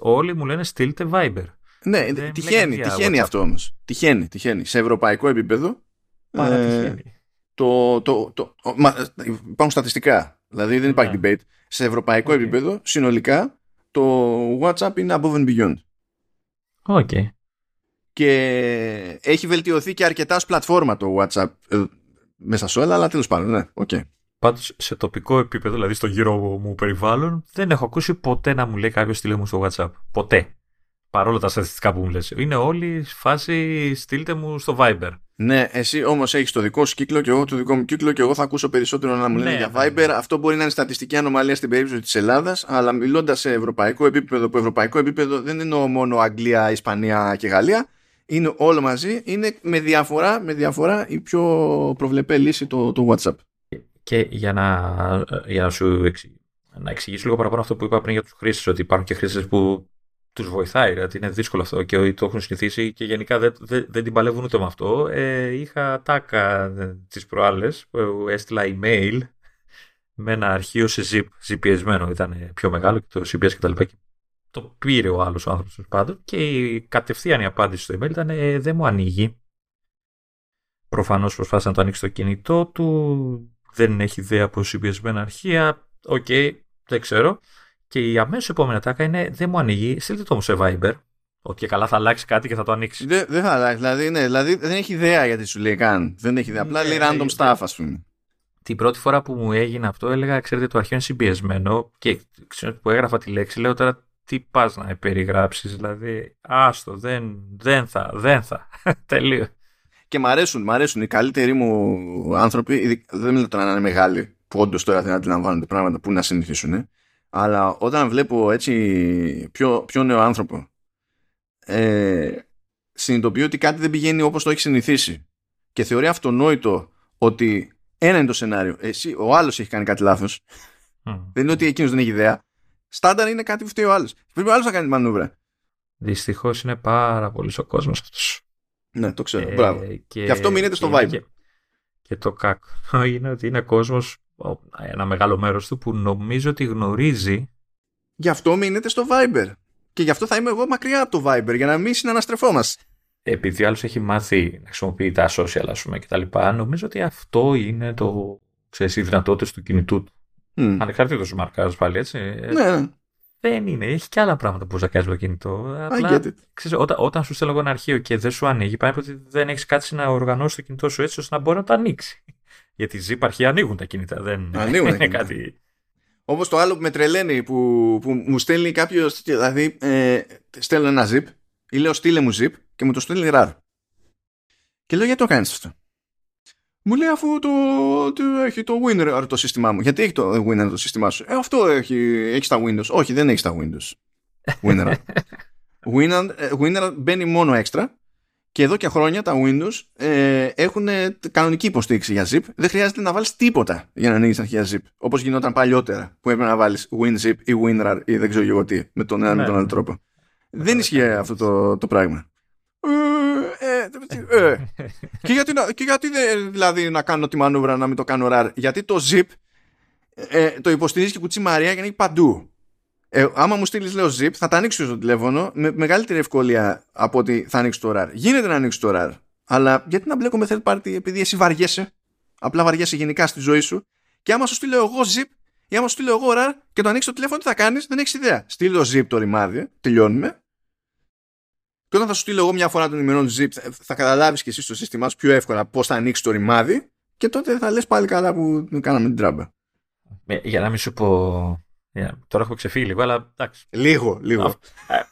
όλοι μου λένε στείλτε Viber. Ναι, δεν τυχαίνει, τυχαίνει αυτό όμως. Τυχαίνει, τυχαίνει. Σε ευρωπαϊκό επίπεδο ε, το, το, το, το, μα, υπάρχουν στατιστικά, δηλαδή δεν υπάρχει ναι. debate. Σε ευρωπαϊκό okay. επίπεδο συνολικά το WhatsApp είναι above and beyond. Οκ. Okay. Και έχει βελτιωθεί και αρκετά ως πλατφόρμα το WhatsApp ε, μέσα σε όλα, αλλά τέλος πάντων, ναι, οκ. Okay. Πάντως σε τοπικό επίπεδο, δηλαδή στο γύρο μου περιβάλλον, δεν έχω ακούσει ποτέ να μου λέει κάποιος στείλε μου στο WhatsApp. Ποτέ. Παρόλα τα στατιστικά που μου λες. Είναι όλη φάση στείλτε μου στο Viber. Ναι, εσύ όμως έχεις το δικό σου κύκλο και εγώ το δικό μου κύκλο και εγώ θα ακούσω περισσότερο να μου λένε ναι, για Viber. Ναι. Αυτό μπορεί να είναι στατιστική ανομαλία στην περίπτωση της Ελλάδας, αλλά μιλώντας σε ευρωπαϊκό επίπεδο, που ευρωπαϊκό επίπεδο δεν εννοώ μόνο Αγγλία, Ισπανία και Γαλλία. Είναι όλο μαζί. Είναι με διαφορά, με διαφορά η πιο προβλεπέ λύση το, το WhatsApp. Και για να, για να σου εξηγήσω, να εξηγήσω λίγο παραπάνω αυτό που είπα πριν για τους χρήστες, ότι υπάρχουν και χρήστες που τους βοηθάει, γιατί είναι δύσκολο αυτό και το έχουν συνηθίσει και γενικά δεν, δεν, δεν την παλεύουν ούτε με αυτό. Ε, είχα τάκα τις προάλλες που έστειλα email με ένα αρχείο σε zip, zip-πιεσμένο, ήταν πιο μεγάλο και το zip και τα λοιπά. Το πήρε ο άλλος ο άνθρωπος πάντων και η κατευθείαν η απάντηση στο email ήταν ε, δεν μου ανοίγει. Προφανώς προσπάθησε να το ανοίξει το κινητό του. Δεν έχει ιδέα από συμπιεσμένα αρχεία. Οκ, okay, δεν ξέρω. Και η αμέσως επόμενη τάκα είναι δεν μου ανοίγει. Στείλτε το μου σε Viber. Ότι και καλά θα αλλάξει κάτι και θα το ανοίξει. Δεν δε θα αλλάξει. Δηλαδή, ναι, δηλαδή δεν έχει ιδέα γιατί σου λέει καν. Δεν έχει ιδέα. Απλά λέει random stuff, ας πούμε. Την πρώτη φορά που μου έγινε αυτό, έλεγα: ξέρετε, το αρχείο είναι συμπιεσμένο. Και ξέρω που έγραφα τη λέξη, λέω τώρα τι πας να περιγράψει. Δηλαδή, άστο, δεν, δεν θα, δεν θα. Τελείω. Και μ' αρέσουν, μ' αρέσουν οι καλύτεροι μου άνθρωποι, δεν μιλάω τώρα να είναι μεγάλοι, που όντως τώρα δεν αντιλαμβάνονται πράγματα που να συνηθίσουν, ε? Αλλά όταν βλέπω έτσι πιο, πιο νέο άνθρωπο, ε, συνειδητοποιώ ότι κάτι δεν πηγαίνει όπως το έχει συνηθίσει και θεωρεί αυτονόητο ότι ένα είναι το σενάριο, εσύ, ο άλλος έχει κάνει κάτι λάθος, mm. δεν είναι ότι εκείνος δεν έχει ιδέα, στάνταρ είναι κάτι που φταίει ο άλλος, πρέπει ο άλλος να κάνει μανούβρα. Δυστυχώς είναι πάρα πολύ ο κόσμος αυτός. Ναι, το ξέρω. Ε, Μπράβο. Και, και αυτό μείνεται στο Viber. Και, και το κακό είναι ότι είναι κόσμος, ένα μεγάλο μέρος του, που νομίζω ότι γνωρίζει. Γι' αυτό μείνεται στο Viber. Και γι' αυτό θα είμαι εγώ μακριά από το Viber, για να μην συναναστρεφόμαστε. Επειδή άλλος έχει μάθει να χρησιμοποιεί τα social, ας πούμε, κτλ., νομίζω ότι αυτό είναι το, ξέρεις, οι δυνατότητες του κινητού του. Mm. Ανεξαρτήτως του μαρκάζ πάλι, έτσι. Ναι. Δεν είναι, έχει και άλλα πράγματα που μπορείς να κάνεις με το κινητό. Απλά, ξέρεις, όταν, όταν σου στέλνω ένα αρχείο και δεν σου ανοίγει, πάει ότι δεν έχεις κάτσει να οργανώσεις το κινητό σου έτσι ώστε να μπορεί να το ανοίξει. Γιατί οι zip αρχεία ανοίγουν τα κινητά. Δεν ανοίγουν είναι κινητά. Κάτι. Όπως το άλλο που με τρελαίνει, που, που μου στέλνει κάποιος, δηλαδή ε, στέλνω ένα zip ή λέω στείλε μου zip και μου το στέλνει ραρ. Και λέω γιατί το κάνεις αυτό. Μου λέει αφού το, το έχει το WinRAR το σύστημά μου. Γιατί έχει το WinRAR το σύστημά σου. Ε, αυτό έχει, έχει στα Windows. Όχι, δεν έχει στα Windows. WinRAR. WinRAR, WinRAR μπαίνει μόνο έξτρα. Και εδώ και χρόνια τα Windows ε, έχουν κανονική υποστήριξη για zip. Δεν χρειάζεται να βάλεις τίποτα για να ανοίγεις αρχεία zip. Όπως γινόταν παλιότερα. Που έπρεπε να βάλεις WinZip ή WinRAR ή δεν ξέρω εγώ τι. Με τον ένα με τον άλλο τρόπο. Δεν ισχύει αυτό το, το πράγμα. Ε, ε. και γιατί, και γιατί δηλαδή, να κάνω τη μανούβρα να μην το κάνω ραρ. Γιατί το zip ε, το υποστηρίζει και κουτσί Μαρία για να έχει παντού. Ε, άμα μου στείλεις λέω zip θα τα ανοίξεις στο τηλέφωνο με μεγαλύτερη ευκολία από ότι θα ανοίξεις το ραρ. Γίνεται να ανοίξεις το ραρ, αλλά γιατί να μπλέκω με third party επειδή εσύ βαριέσαι. Απλά βαριέσαι γενικά στη ζωή σου. Και άμα σου στείλω εγώ zip ή άμα σου στείλω εγώ ραρ και το ανοίξεις το τηλέφωνο, τι θα κάνεις, δεν έχεις ιδέα. Στείλω zip το ρημάδι, τελειώνουμε. Και όταν θα σου στείλω εγώ μια φορά των ημερών zip, θα καταλάβεις και εσύ στο σύστημά σου πιο εύκολα πώς θα ανοίξει το ρημάδι και τότε θα λες πάλι καλά που κάναμε την τράμπα. Για να μην σου πω. Τώρα έχω ξεφύγει λίγο, αλλά εντάξει. Λίγο, λίγο. Α,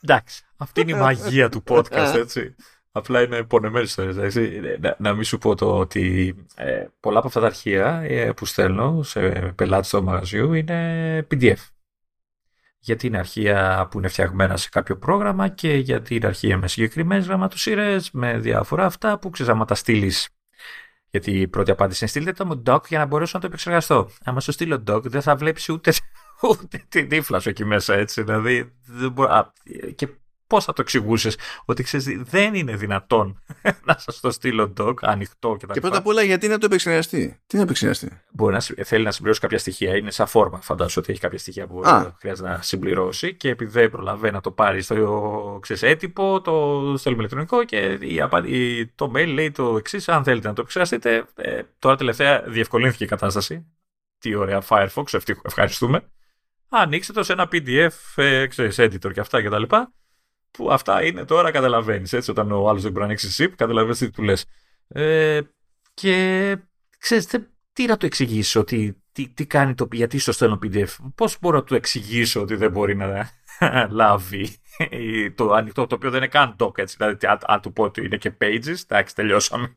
εντάξει. Αυτή είναι η μαγεία του podcast, έτσι. Απλά είναι πονεμένη ιστορία. Να, να μην σου πω το ότι ε, πολλά από αυτά τα αρχεία ε, που στέλνω σε πελάτη στο μαγαζιού είναι πι ντι εφ. Γιατί είναι αρχεία που είναι φτιαγμένα σε κάποιο πρόγραμμα και γιατί είναι αρχεία με συγκεκριμένες γραμματοσύρες, με διάφορα αυτά που ξέρεις άμα τα στείλεις. Γιατί η πρώτη απάντηση είναι στείλτε το μου doc για να μπορέσω να το επεξεργαστώ. Άμα σου στείλω doc δεν θα βλέπεις ούτε, ούτε την ύφλα σου εκεί μέσα, έτσι. Δηλαδή, δεν μπορώ, α, και πώς θα το εξηγούσες ότι ξέρεις, δεν είναι δυνατόν να σας το στείλω doc ανοιχτό κτλ. Και πρώτα απ' όλα, γιατί να το επεξεργαστεί. Τι να επεξεργαστεί. Μπορεί να θέλει να συμπληρώσει κάποια στοιχεία. Είναι σαν φόρμα, φαντάζομαι ότι έχει κάποια στοιχεία που Α. χρειάζεται να συμπληρώσει. Και επειδή δεν προλαβαίνει να το πάρει στο ξέρεις, έτυπο, το στέλνουμε ηλεκτρονικό. Και η, η, το mail λέει το εξής. Αν θέλετε να το επεξεργαστείτε. Ε, τώρα τελευταία διευκολύνθηκε η κατάσταση. Τι ωραία Firefox, ευχαριστούμε. Ανοίξτε το σε ένα πι ντι εφ, ε, ξέρεις, editor και αυτά κτλ. Που αυτά είναι τώρα, καταλαβαίνεις. Έτσι, όταν ο άλλος δεν μπορεί να ανοίξει zip, καταλαβαίνεις τι του λες. Ε, και ξέρεις, τι να του εξηγήσω, τι, τι, τι κάνει το. Γιατί στο στέλνω πι ντι εφ, πώς μπορώ να του εξηγήσω ότι δεν μπορεί να λάβει το ανοιχτό, το οποίο δεν είναι καν doc. Έτσι, δηλαδή, αν, αν του πω ότι είναι και pages, εντάξει, τελειώσαμε.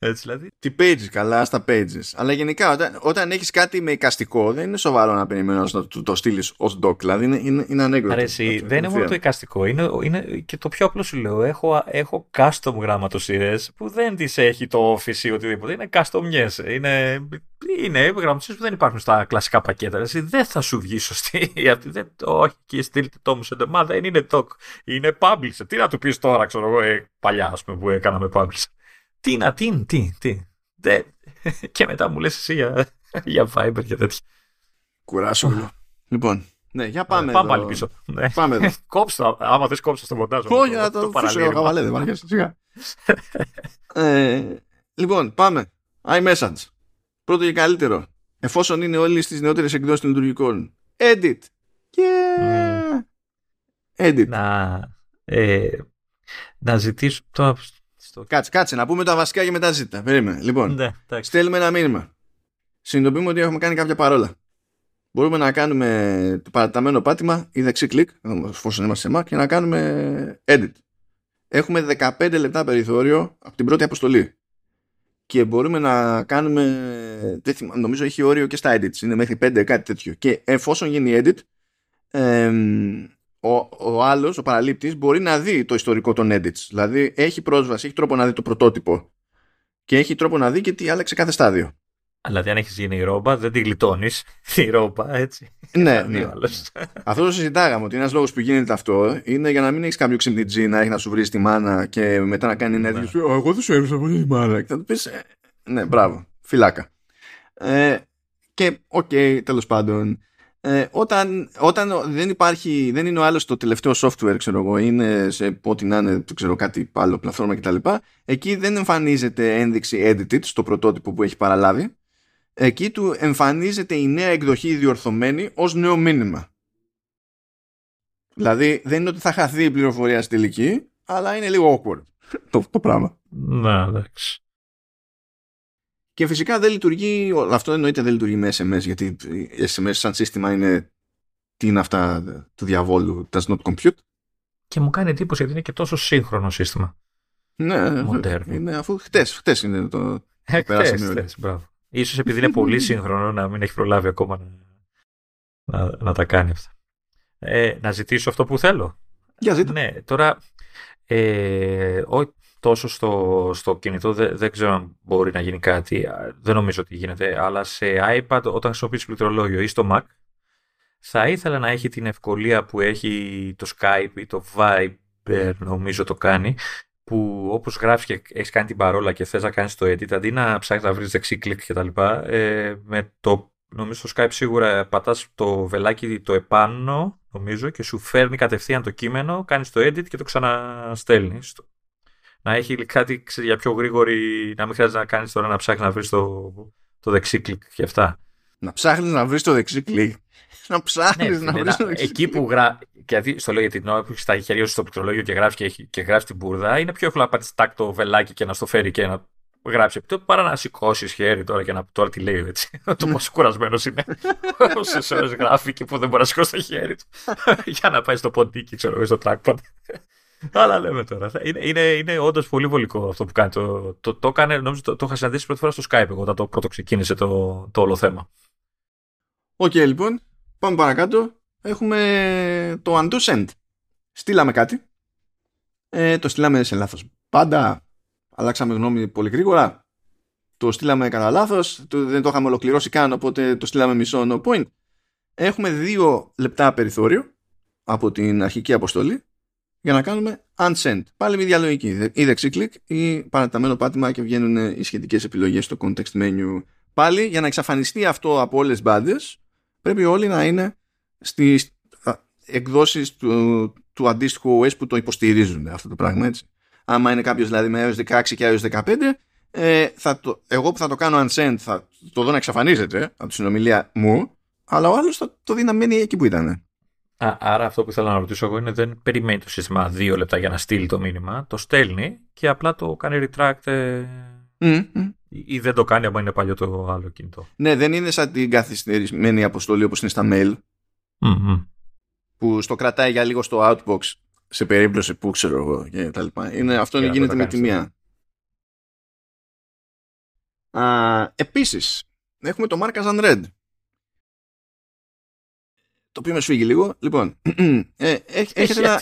Έτσι, δηλαδή. Τι pages, καλά, στα pages. Αλλά γενικά, όταν, όταν έχεις κάτι με εικαστικό, δεν είναι σοβαρό να περιμένεις να το, το στείλεις ως doc. Δηλαδή, είναι, είναι, είναι ανέκδοτο. Αρέσει, δεν είναι μόνο το εικαστικό. Είναι, είναι και το πιο απλό σου λέω. Έχω, έχω custom γραμματοσειρές που δεν τις έχει το Office ή οτιδήποτε. Είναι custom-νιές. Είναι, είναι γραμματοσειρές που δεν υπάρχουν στα κλασικά πακέτα. Αρέσει, δεν θα σου βγει σωστή. Δεν, όχι, και στείλτε το μου σε ντεμά. Δεν είναι doc. Είναι publish. Τι να του πεις τώρα, ξέρω εγώ, ε, παλιά, α πούμε, που έκαναμε publish. Τι να, τι, τι, τι. Δε. Και μετά μου λες εσύ για, για Viber και τέτοια. Κουράσου. Λοιπόν, ναι, για πάμε. Πάμε πάλι πίσω. Ναι. Πάμε εδώ. Κόψα, άμα θες κόψα στο μοντάζ. Όχι, να το παραλύω. Λοιπόν, πάμε. iMessage. Πρώτο και καλύτερο. Εφόσον είναι όλοι στις νεότερες εκδόσεις των λειτουργικών. Edit. Και... Edit. Να ζητήσω τώρα... Κάτσε, κάτσε, να πούμε τα βασικά και μετά ζήτα. Περίμενε. Λοιπόν, ναι, στέλνουμε ένα μήνυμα. Συνειδητοποιούμε ότι έχουμε κάνει κάποια παρόλα. Μπορούμε να κάνουμε το παραταμένο πάτημα ή δεξί κλικ, εφόσον είμαστε σε Mac, και να κάνουμε edit. Έχουμε δεκαπέντε λεπτά περιθώριο από την πρώτη αποστολή. Και μπορούμε να κάνουμε. Νομίζω έχει όριο και στα edits. Είναι μέχρι πέντε, κάτι τέτοιο. Και εφόσον γίνει edit, εμ, ο, ο άλλος, ο παραλήπτης, μπορεί να δει το ιστορικό των edits. Δηλαδή έχει πρόσβαση, έχει τρόπο να δει το πρωτότυπο και έχει τρόπο να δει και τι άλλαξε κάθε στάδιο. Δηλαδή αν έχεις γίνει η ρόμπα, δεν τη γλιτώνεις τη ρόμπα, έτσι. Ναι, ναι. Αυτό το συζητάγαμε, ότι ένας λόγος που γίνεται αυτό είναι για να μην έχεις κάποιο ξυπνητζή να έχει να σου βρει τη μάνα και μετά να κάνει ένα edit. Εγώ δεν σου έβρισα πολύ τη μάνα. Και θα του πεις, ναι, μπράβο, φυλάκα. Ε, και οκ, okay, τέλος πάντων. Ε, όταν, όταν δεν υπάρχει, δεν είναι ο άλλος το τελευταίο software, ξέρω εγώ, είναι σε ό,τι να είναι, ξέρω, κάτι άλλο, πλατφόρμα κτλ. Εκεί δεν εμφανίζεται ένδειξη edited στο πρωτότυπο που έχει παραλάβει. Εκεί του εμφανίζεται η νέα εκδοχή διορθωμένη ως νέο μήνυμα. Δηλαδή δεν είναι ότι θα χαθεί η πληροφορία στη τελική, αλλά είναι λίγο awkward το, το πράγμα. Ναι, εντάξει. Και φυσικά δεν λειτουργεί, αυτό εννοείται δεν λειτουργεί με ες εμ ες, γιατί ες εμ ες σαν σύστημα είναι, τι είναι αυτά του διαβόλου, does not compute. Και μου κάνει εντύπωση γιατί είναι και τόσο σύγχρονο σύστημα. Ναι, μοντέρνο. Είναι, αφού χτες, χτες είναι το, το ε, περάσαμε χτες, χτες, μπράβο. Ίσως επειδή είναι πολύ σύγχρονο να μην έχει προλάβει ακόμα να, να, να τα κάνει αυτά. Ε, να ζητήσω αυτό που θέλω. Για ζητώ. Ναι, τώρα... Ε, ο, τόσο στο, στο κινητό δεν, δεν ξέρω αν μπορεί να γίνει κάτι, δεν νομίζω ότι γίνεται, αλλά σε iPad όταν χρησιμοποιείς πληκτρολόγιο ή στο Mac θα ήθελα να έχει την ευκολία που έχει το Skype ή το Viber, νομίζω το κάνει, που όπως γράφεις και έχεις κάνει την παρόλα και θες να κάνεις το edit, αντί να ψάχνεις να βρεις δεξί κλικ και τα λοιπά, ε, με το, νομίζω στο Skype σίγουρα πατάς το βελάκι το επάνω νομίζω και σου φέρνει κατευθείαν το κείμενο, κάνεις το edit και το ξαναστέλνεις. Να έχει κάτι για πιο γρήγορη, να μην χρειάζεται να κάνεις τώρα να ψάχνεις να βρεις το, το δεξί κλικ και αυτά. Να ψάχνεις να βρεις το δεξί κλικ. Να ψάχνεις ναι, να βρεις το δεξί κλικ. Εκεί που γράφει. Γιατί στο λέω για την ώρα που έχει τα χέρια σου στο πληκτρολόγιο και γράφει, και, και γράφει την μπουρδα, είναι πιο εύκολο να πατήσει τάκ το βελάκι και να στο φέρει και να γράψει. Παρά να σηκώσει χέρι τώρα και να πει τώρα τι λέει, έτσι. Το πόσο κουρασμένο είναι. Όσε ώρε γράφει και που δεν μπορεί να σηκώσει το χέρι του. Για να πάει στο ποντίκι, ξέρω εγώ, στο trackpad. Αλλά λέμε τώρα. Είναι, είναι, είναι όντως πολύ βολικό αυτό που κάνει. Το, το, το, κάνε, νομίζω, το, το είχα συναντήσει πρώτη φορά στο Skype όταν το πρώτο ξεκίνησε το, το όλο θέμα. Οκ, okay, λοιπόν. Πάμε παρακάτω. Έχουμε το undo send. Στείλαμε κάτι. Ε, το στείλαμε σε λάθος. Πάντα αλλάξαμε γνώμη πολύ γρήγορα. Το στείλαμε κατά λάθος. Δεν το είχαμε ολοκληρώσει καν, οπότε το στείλαμε μισό no point. Έχουμε δύο λεπτά περιθώριο από την αρχική αποστολή. για να κάνουμε unsend. Πάλι με διαλογική. Ή δεξί-κλικ ή παραταμένο πάτημα και βγαίνουν οι σχετικές επιλογές στο context menu. Πάλι για να εξαφανιστεί αυτό από όλες τις μπάντες, πρέπει όλοι να είναι στις εκδόσεις του, του αντίστοιχου ο ες που το υποστηρίζουν αυτό το πράγμα, έτσι. Άμα είναι κάποιος δηλαδή με iOS δεκαέξι και iOS δεκαπέντε, ε, θα το, εγώ που θα το κάνω unsend θα το δω να εξαφανίζεται από τη συνομιλία μου, αλλά ο άλλος θα το δει να μένει εκεί που ήταν. Α, άρα αυτό που θέλω να ρωτήσω εγώ είναι δεν περιμένει το σύστημα δύο λεπτά για να στείλει το μήνυμα, το στέλνει και απλά το κάνει retract ε... mm-hmm. ή δεν το κάνει άμα είναι παλιό το άλλο κινητό. Ναι, δεν είναι σαν την καθυστερημένη αποστολή όπως είναι στα mail mm-hmm. που στο κρατάει για λίγο στο outbox σε περίπτωση που ξέρω εγώ και τα λοιπά. Είναι, αυτό είναι, γίνεται με τη μία. Επίσης, έχουμε το Mark as Unread, το οποίο με σφίγγει λίγο. Λοιπόν, ε, έχ, έχετε ένα...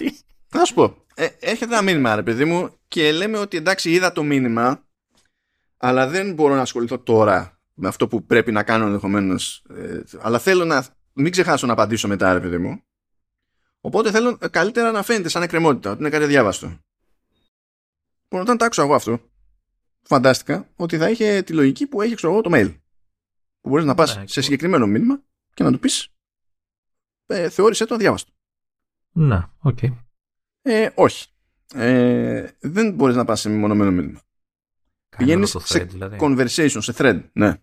να σου πω. Ε, έχετε ένα μήνυμα, ρε παιδί μου, και λέμε ότι εντάξει, είδα το μήνυμα, αλλά δεν μπορώ να ασχοληθώ τώρα με αυτό που πρέπει να κάνω ενδεχομένως. Ε, αλλά θέλω να μην ξεχάσω να απαντήσω μετά, ρε παιδί μου. Οπότε θέλω καλύτερα να φαίνεται σαν εκκρεμότητα, ότι είναι κάτι διάβαστο. Λοιπόν, όταν τα άκουσα εγώ αυτό, φαντάστηκα ότι θα είχε τη λογική που έχει εγώ το mail. Που μπορείς να πας σε συγκεκριμένο μήνυμα και να του πεις. Ε, θεώρησε το αδιάβαστο. Να, οκ. Okay. Ε, όχι. Ε, δεν μπορείς να πας σε μεμονωμένο μήνυμα. Πηγαίνεις thread, σε δηλαδή. Conversation, σε thread. Ναι.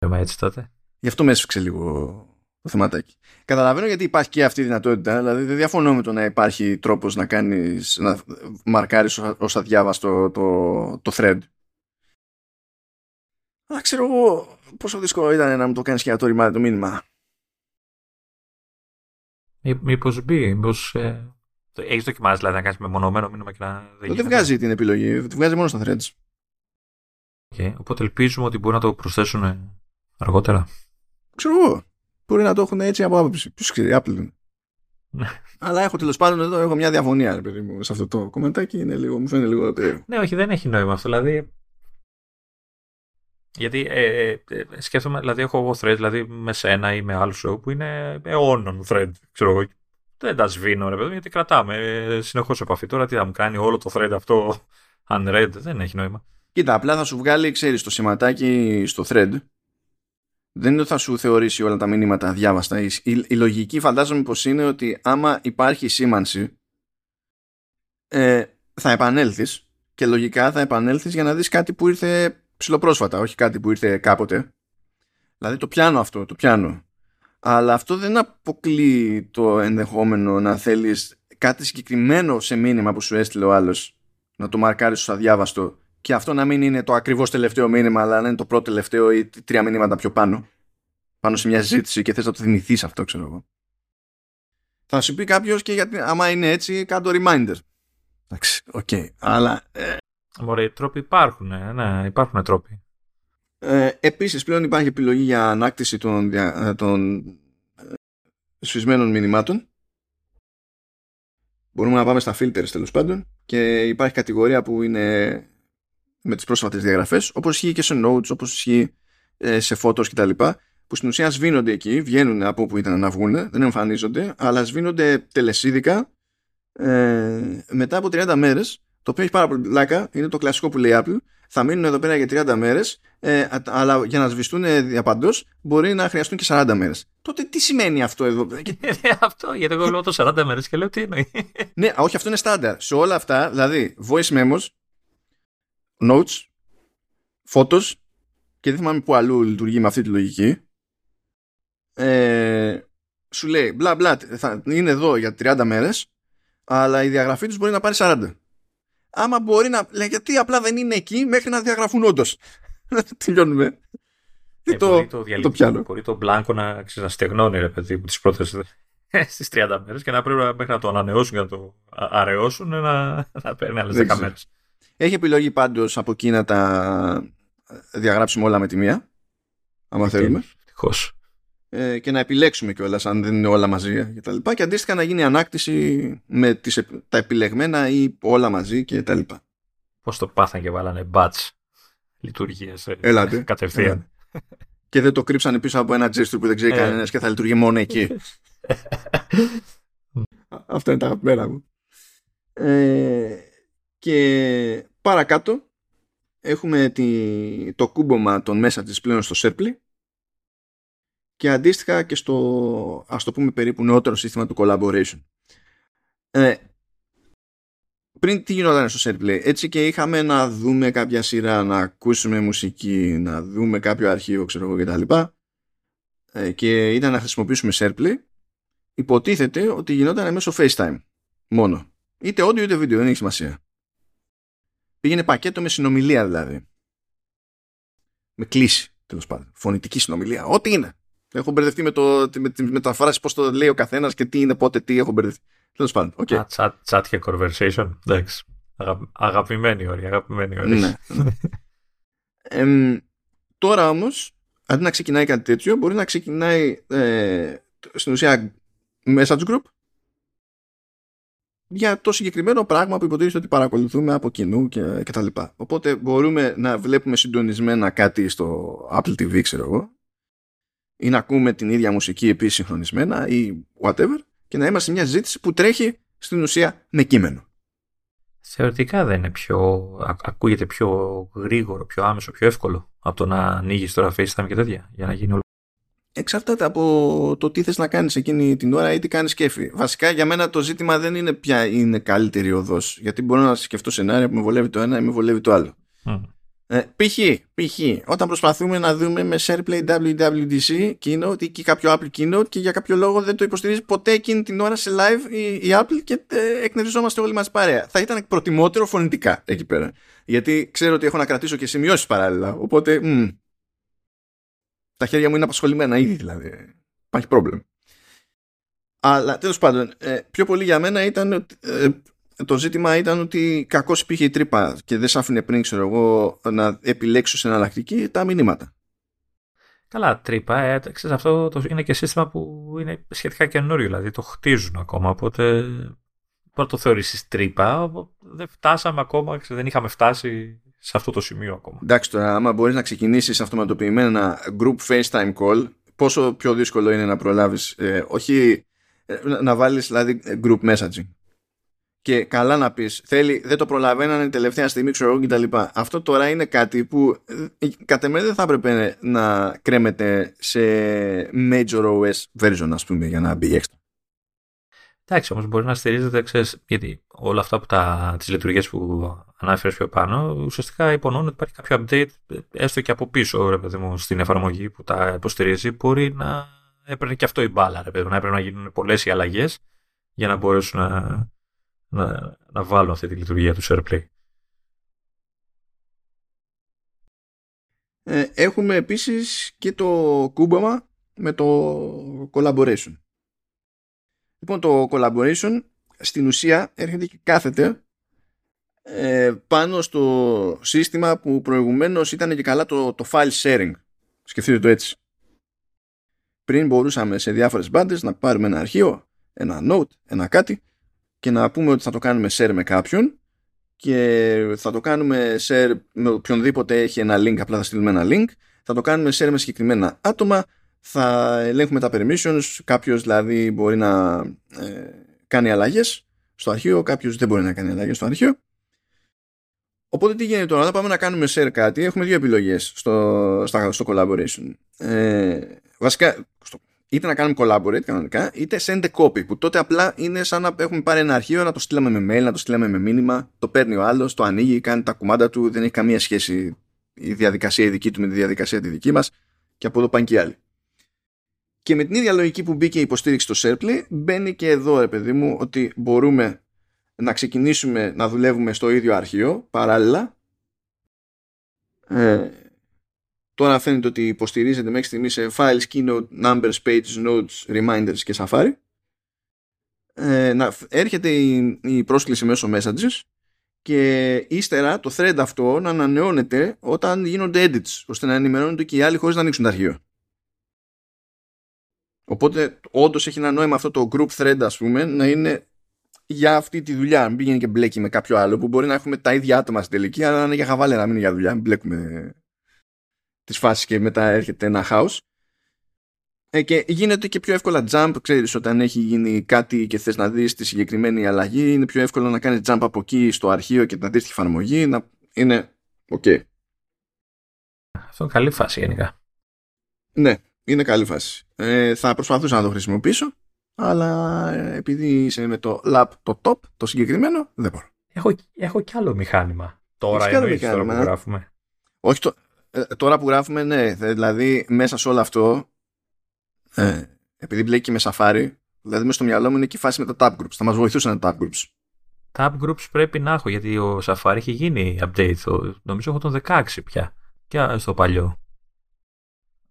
Λέμα έτσι τότε. Γι' αυτό με έσφιξε λίγο το θεματάκι. Καταλαβαίνω γιατί υπάρχει και αυτή η δυνατότητα. Δηλαδή δεν διαφωνώ με το να υπάρχει τρόπος να κάνεις, να μαρκάρεις ως αδιάβαστο το, το thread. Αλλά ξέρω εγώ πόσο δύσκολο ήταν να μου το κάνεις και να το ρημάδι το μήνυμα. Μήπως μπει, μήπως ε, έχεις δοκιμάσει δηλαδή να κάνεις μεμονωμένο μήνυμα και να δεν γίνεται. Δεν βγάζει την επιλογή, τη βγάζει μόνο στα threads. Okay, οπότε ελπίζουμε ότι μπορεί να το προσθέσουν αργότερα. Ξέρω εγώ, μπορεί να το έχουν έτσι από άποψη. Ποιος ξέρει, Apple. Αλλά έχω τέλος πάντων εδώ, έχω μια διαφωνία ρε παιδί μου σε αυτό το κομματάκι, είναι λίγο, μου φαίνεται λίγο περίεργο. Ναι, όχι, δεν έχει νόημα αυτό, δηλαδή... Γιατί ε, ε, σκέφτομαι, δηλαδή έχω εγώ thread δηλαδή με σένα ή με άλλο show που είναι αιώνων thread, ξέρω εγώ. Δεν τα σβήνω ρε παιδί, γιατί κρατάμε ε, συνεχώς επαφή. Τώρα τι θα μου κάνει όλο το thread αυτό unread, δεν έχει νόημα. Κοίτα, απλά θα σου βγάλει, ξέρεις, το σηματάκι στο thread. Δεν είναι ότι θα σου θεωρήσει όλα τα μηνύματα αδιάβαστα. Η, η, η λογική φαντάζομαι πως είναι ότι άμα υπάρχει σήμανση ε, θα επανέλθεις και λογικά θα επανέλθεις για να δεις κάτι που ήρθε... ψιλοπρόσφατα, όχι κάτι που ήρθε κάποτε. Δηλαδή το πιάνω αυτό, το πιάνω. Αλλά αυτό δεν αποκλείει το ενδεχόμενο να θέλεις κάτι συγκεκριμένο σε μήνυμα που σου έστειλε ο άλλος, να το μαρκάρεις ως αδιάβαστο και αυτό να μην είναι το ακριβώς τελευταίο μήνυμα, αλλά να είναι το πρώτο τελευταίο ή τρία μηνύματα πιο πάνω. Πάνω σε μια συζήτηση και θες να το θυμηθείς αυτό, ξέρω εγώ. Θα σου πει κάποιος και γιατί, άμα είναι έτσι, κάντο reminder. Εντάξει, οκ. Okay. Αλλά... Ε... Μωρέ, οι τρόποι υπάρχουν, ναι, υπάρχουν τρόποι. Ε, επίσης, πλέον υπάρχει επιλογή για ανάκτηση των, των σφισμένων μηνυμάτων. Μπορούμε να πάμε στα filters, τέλος πάντων. Και υπάρχει κατηγορία που είναι με τις πρόσφατες διαγραφές, όπως ισχύει και σε notes, όπως ισχύει σε photos κτλ. Που στην ουσία σβήνονται εκεί, βγαίνουν από όπου ήταν να βγουν, δεν εμφανίζονται, αλλά σβήνονται τελεσίδικα ε, μετά από τριάντα μέρες. Το οποίο έχει πάρα πολύ πλάκα, είναι το κλασικό που λέει Apple. Θα μείνουν εδώ πέρα για τριάντα μέρες, ε, αλλά για να σβηστούν διαπαντός μπορεί να χρειαστούν και σαράντα μέρες. Τότε τι σημαίνει αυτό εδώ? Αυτό, γιατί εγώ λέω το σαράντα μέρες και λέω τι εννοεί. Ναι, όχι, αυτό είναι στάνταρ. Σε όλα αυτά, δηλαδή voice memos, notes, photos και δεν θυμάμαι που αλλού λειτουργεί με αυτή τη λογική. Ε, σου λέει μπλα μπλα, θα είναι εδώ για τριάντα μέρες, αλλά η διαγραφή τους μπορεί να πάρει σαράντα. Άμα μπορεί να... Λέει, γιατί απλά δεν είναι εκεί μέχρι να διαγραφούν όντως. Τελειώνουμε. Ε, το... Μπορεί το διαλύτιο, μπορεί το μπλάνκο να ξεναστεγνώνει, ρε παιδί, τις πρώτες στις τριάντα μέρες και να πρέπει μέχρι να το ανανεώσουν και να το αραιώσουν να, να παίρνει άλλες δέκα μέρες. Έχει επιλογή πάντως από εκεί να τα διαγράψουμε όλα με τη μία, άμα και θέλουμε. Ε, και να επιλέξουμε κιόλας αν δεν είναι όλα μαζί και τα λοιπά. Και αντίστοιχα να γίνει ανάκτηση με τις, τα επιλεγμένα ή όλα μαζί και τα λοιπά. Πώς το πάθαν και βάλανε batch λειτουργίες ε, κατευθείαν. Έλατε. Και δεν το κρύψανε πίσω από ένα gesture που δεν ξέρει ε. κανένας και θα λειτουργεί μόνο εκεί. Αυτά είναι τα αγαπημένα μου. Ε, και παρακάτω έχουμε τη, το κούμπομα των messages πλέον στο SharePlay και αντίστοιχα και στο, ας το πούμε, περίπου νεότερο σύστημα του collaboration. Ε, πριν τι γινόταν στο SharePlay, έτσι και είχαμε να δούμε κάποια σειρά, να ακούσουμε μουσική, να δούμε κάποιο αρχείο, ξέρω εγώ, κτλ. Ε, και ήταν να χρησιμοποιήσουμε SharePlay. Υποτίθεται ότι γινόταν μέσω FaceTime μόνο. Είτε audio είτε βίντεο, δεν έχει σημασία. Πήγαινε πακέτο με συνομιλία δηλαδή. Με κλίση, τέλος πάντων. Φωνητική συνομιλία. Ό,τι είναι. Έχω μπερδευτεί με, το, με τη μεταφράση, πώς το λέει ο καθένας και τι είναι, πότε, τι έχω μπερδευτεί. Τέλος πάντων. Okay. Chat, chat και conversation. Εντάξει. Αγα, αγαπημένη όρη, αγαπημένη όρη. Ναι. ε, τώρα όμως, αντί να ξεκινάει κάτι τέτοιο, μπορεί να ξεκινάει ε, στην ουσία message group για το συγκεκριμένο πράγμα που υποτίθεται ότι παρακολουθούμε από κοινού και, και τα λοιπά. Οπότε μπορούμε να βλέπουμε συντονισμένα κάτι στο Apple τι βι, ξέρω εγώ, ή να ακούμε την ίδια μουσική επίσης συγχρονισμένα ή whatever, και να είμαστε μια συζήτηση που τρέχει στην ουσία με κείμενο. Θεωρητικά δεν είναι πιο... ακούγεται πιο γρήγορο, πιο άμεσο, πιο εύκολο από το να ανοίγεις τώρα FaceTime και τέτοια για να γίνει όλο. Εξαρτάται από το τι θες να κάνεις εκείνη την ώρα ή τι κάνεις κέφι. Βασικά για μένα το ζήτημα δεν είναι ποια είναι καλύτερη οδός, γιατί μπορώ να σκεφτώ σενάρια που με βολεύει το ένα ή με βολεύει το άλλο. Mm. Ε, π.χ. π.χ. όταν προσπαθούμε να δούμε με SharePlay ντάμπλιου ντάμπλιου ντι σι Keynote ή κάποιο Apple Keynote και για κάποιο λόγο δεν το υποστηρίζει ποτέ εκείνη την ώρα σε live η, η Apple και ε, εκνευριζόμαστε όλοι μας παρέα. Θα ήταν προτιμότερο φωνητικά εκεί πέρα. Γιατί ξέρω ότι έχω να κρατήσω και σημειώσεις παράλληλα. Οπότε... Μ, τα χέρια μου είναι απασχολημένα ήδη, δηλαδή. Υπάρχει πρόβλημα. Αλλά τέλος πάντων, πιο πολύ για μένα ήταν, το ζήτημα ήταν ότι κακώς υπήρχε η τρύπα και δεν σ' άφηνε πριν, ξέρω εγώ, να επιλέξω σε εναλλακτική τα μηνύματα. Καλά, τρύπα. Ε, ξέρεις, αυτό το, είναι και σύστημα που είναι σχετικά καινούριο, δηλαδή το χτίζουν ακόμα. Οπότε να το θεωρήσεις τρύπα. Δεν φτάσαμε ακόμα, ξέρω, δεν είχαμε φτάσει σε αυτό το σημείο ακόμα. Εντάξει, τώρα, άμα μπορείς να ξεκινήσεις αυτοματοποιημένα group FaceTime call, πόσο πιο δύσκολο είναι να προλάβεις, ε, όχι ε, να βάλεις δηλαδή group messaging. Και καλά να πεις, θέλει, δεν το προλαβαίνανε τελευταία στιγμή, ξέρω εγώ κτλ. Αυτό τώρα είναι κάτι που ε, κατ' εμέ δεν θα έπρεπε να κρέμεται σε Major ο ες version, ας πούμε, για να μπει έξω. Εντάξει, όμως μπορεί να στηρίζεται, ξέρεις, γιατί όλα αυτά που τα, τις λειτουργίες που ανάφερες πιο πάνω, ουσιαστικά υπονοούν ότι υπάρχει κάποιο update, έστω και από πίσω, ρε παιδί μου, στην εφαρμογή που τα υποστηρίζει, μπορεί να έπαιρνε και αυτό η μπάλα, ρε παιδί μου, να έπρεπε να γίνουν πολλές οι αλλαγές για να μπορέσουν να, να, να βάλουν αυτή τη λειτουργία του SharePlay. Ε, έχουμε επίσης και το κούμπομα με το collaboration. Λοιπόν, το collaboration στην ουσία έρχεται και κάθεται ε, πάνω στο σύστημα που προηγουμένως ήταν και καλά το, το file sharing. Σκεφτείτε το έτσι. Πριν μπορούσαμε σε διάφορες μπάντες να πάρουμε ένα αρχείο, ένα note, ένα κάτι και να πούμε ότι θα το κάνουμε share με κάποιον και θα το κάνουμε share με οποιονδήποτε έχει ένα link, απλά θα στείλουμε ένα link, θα το κάνουμε share με συγκεκριμένα άτομα, θα ελέγχουμε τα permissions, κάποιος δηλαδή μπορεί να ε, κάνει αλλαγές στο αρχείο, κάποιος δεν μπορεί να κάνει αλλαγές στο αρχείο. Οπότε τι γίνεται τώρα, όταν πάμε να κάνουμε share κάτι, έχουμε δύο επιλογές στο, στα, στο collaboration. Ε, βασικά, στο, είτε να κάνουμε collaborate κανονικά, είτε send a copy, που τότε απλά είναι σαν να έχουμε πάρει ένα αρχείο, να το στείλαμε με mail, να το στείλαμε με μήνυμα, το παίρνει ο άλλος, το ανοίγει, κάνει τα κουμάντα του, δεν έχει καμία σχέση η διαδικασία η δική του με τη διαδικασία τη δική μας και από εδώ πάνε και οι άλλοι. Και με την ίδια λογική που μπήκε η υποστήριξη στο SharePlay, μπαίνει και εδώ, ρε παιδί μου, ότι μπορούμε να ξεκινήσουμε να δουλεύουμε στο ίδιο αρχείο παράλληλα. Ε, τώρα φαίνεται ότι υποστηρίζεται μέχρι στιγμή σε files, keynote, numbers, pages, notes, reminders και Safari. Ε, να, έρχεται η, η πρόσκληση μέσω messages και ύστερα το thread αυτό να ανανεώνεται όταν γίνονται edits, ώστε να ενημερώνονται και οι άλλοι χωρίς να ανοίξουν το αρχείο. Οπότε όντως έχει ένα νόημα αυτό το group thread, ας πούμε, να είναι για αυτή τη δουλειά. Μην πηγαίνει και μπλέκει με κάποιο άλλο που μπορεί να έχουμε τα ίδια άτομα στην τελική, αλλά να είναι για χαβάλια, να μην είναι για δουλειά. Μην μπλέκουμε τις φάσεις και μετά έρχεται ένα house. Ε, και γίνεται και πιο εύκολα jump, ξέρεις, όταν έχει γίνει κάτι και θες να δεις τη συγκεκριμένη αλλαγή, είναι πιο εύκολο να κάνεις jump από εκεί στο αρχείο και να δεις τη εφαρμογή, να είναι ok. Αυτό είναι καλή φάση γενικά. Ναι, είναι καλή φάση. Ε, θα προσπαθούσα να το χρησιμοποιήσω, αλλά επειδή είσαι με το lab το top, το συγκεκριμένο, δεν μπορώ. Έχω, έχω κι άλλο μηχάνημα. Τώρα εννοείς τώρα που γράφουμε. Όχι το, ε, τώρα που γράφουμε, ναι. Δηλαδή μέσα σε όλο αυτό, ε, επειδή μπλέκει με Safari, δηλαδή μέσα στο μυαλό μου είναι και η φάση με τα Tab Groups. Θα μας βοηθούσαν τα Tab Groups. Tab Groups πρέπει να έχω, γιατί ο Safari έχει γίνει update. Το, νομίζω έχω τον δεκαέξι πια. Και στο παλιό.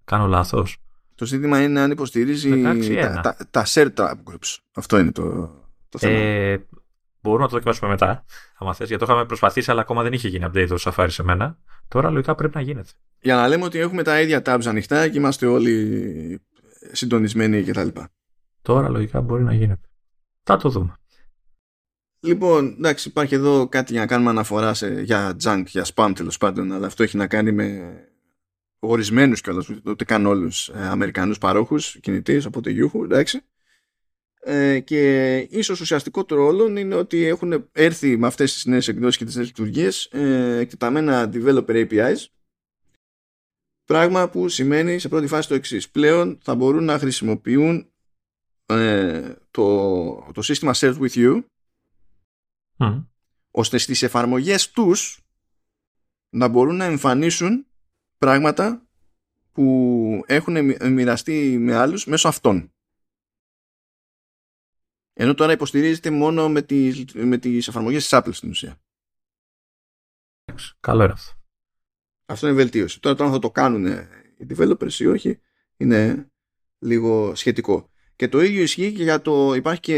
Κάνω λάθος. Το ζήτημα είναι αν υποστηρίζει τα, τα, τα shared Tab Groups. Αυτό είναι το, το θέμα. Ε, Μπορούμε να το δοκιμάσουμε μετά, άμα θες, γιατί το είχαμε προσπαθήσει, αλλά ακόμα δεν είχε γίνει update το Safari σε μένα. Τώρα λογικά πρέπει να γίνεται. Για να λέμε ότι έχουμε τα ίδια tabs ανοιχτά και είμαστε όλοι συντονισμένοι κτλ. Τώρα λογικά μπορεί να γίνεται. Θα το δούμε. Λοιπόν, εντάξει, υπάρχει εδώ κάτι για να κάνουμε αναφορά σε, για junk, για spam τέλος πάντων, αλλά αυτό έχει να κάνει με ορισμένους κιόλας, ούτε καν όλους ε, Αμερικανούς παρόχους κινητής, οπότε γιούχου, εντάξει. Ε, και ίσως ουσιαστικό του ρόλων είναι ότι έχουν έρθει με αυτές τις νέες εκδόσεις και τις νέες λειτουργίες ε, εκτεταμένα developer έι πι άις, πράγμα που σημαίνει σε πρώτη φάση το εξής: πλέον θα μπορούν να χρησιμοποιούν ε, το, το σύστημα Share With You mm. ώστε στις εφαρμογές τους να μπορούν να εμφανίσουν πράγματα που έχουν μοιραστεί με άλλους μέσω αυτών. Ενώ τώρα υποστηρίζεται μόνο με τις, με τις εφαρμογές της Apple στην ουσία. Καλό είναι αυτό. Αυτό είναι βελτίωση. Τώρα, τώρα θα το κάνουν οι developers ή όχι, είναι λίγο σχετικό. Και το ίδιο ισχύει και για το... Υπάρχει και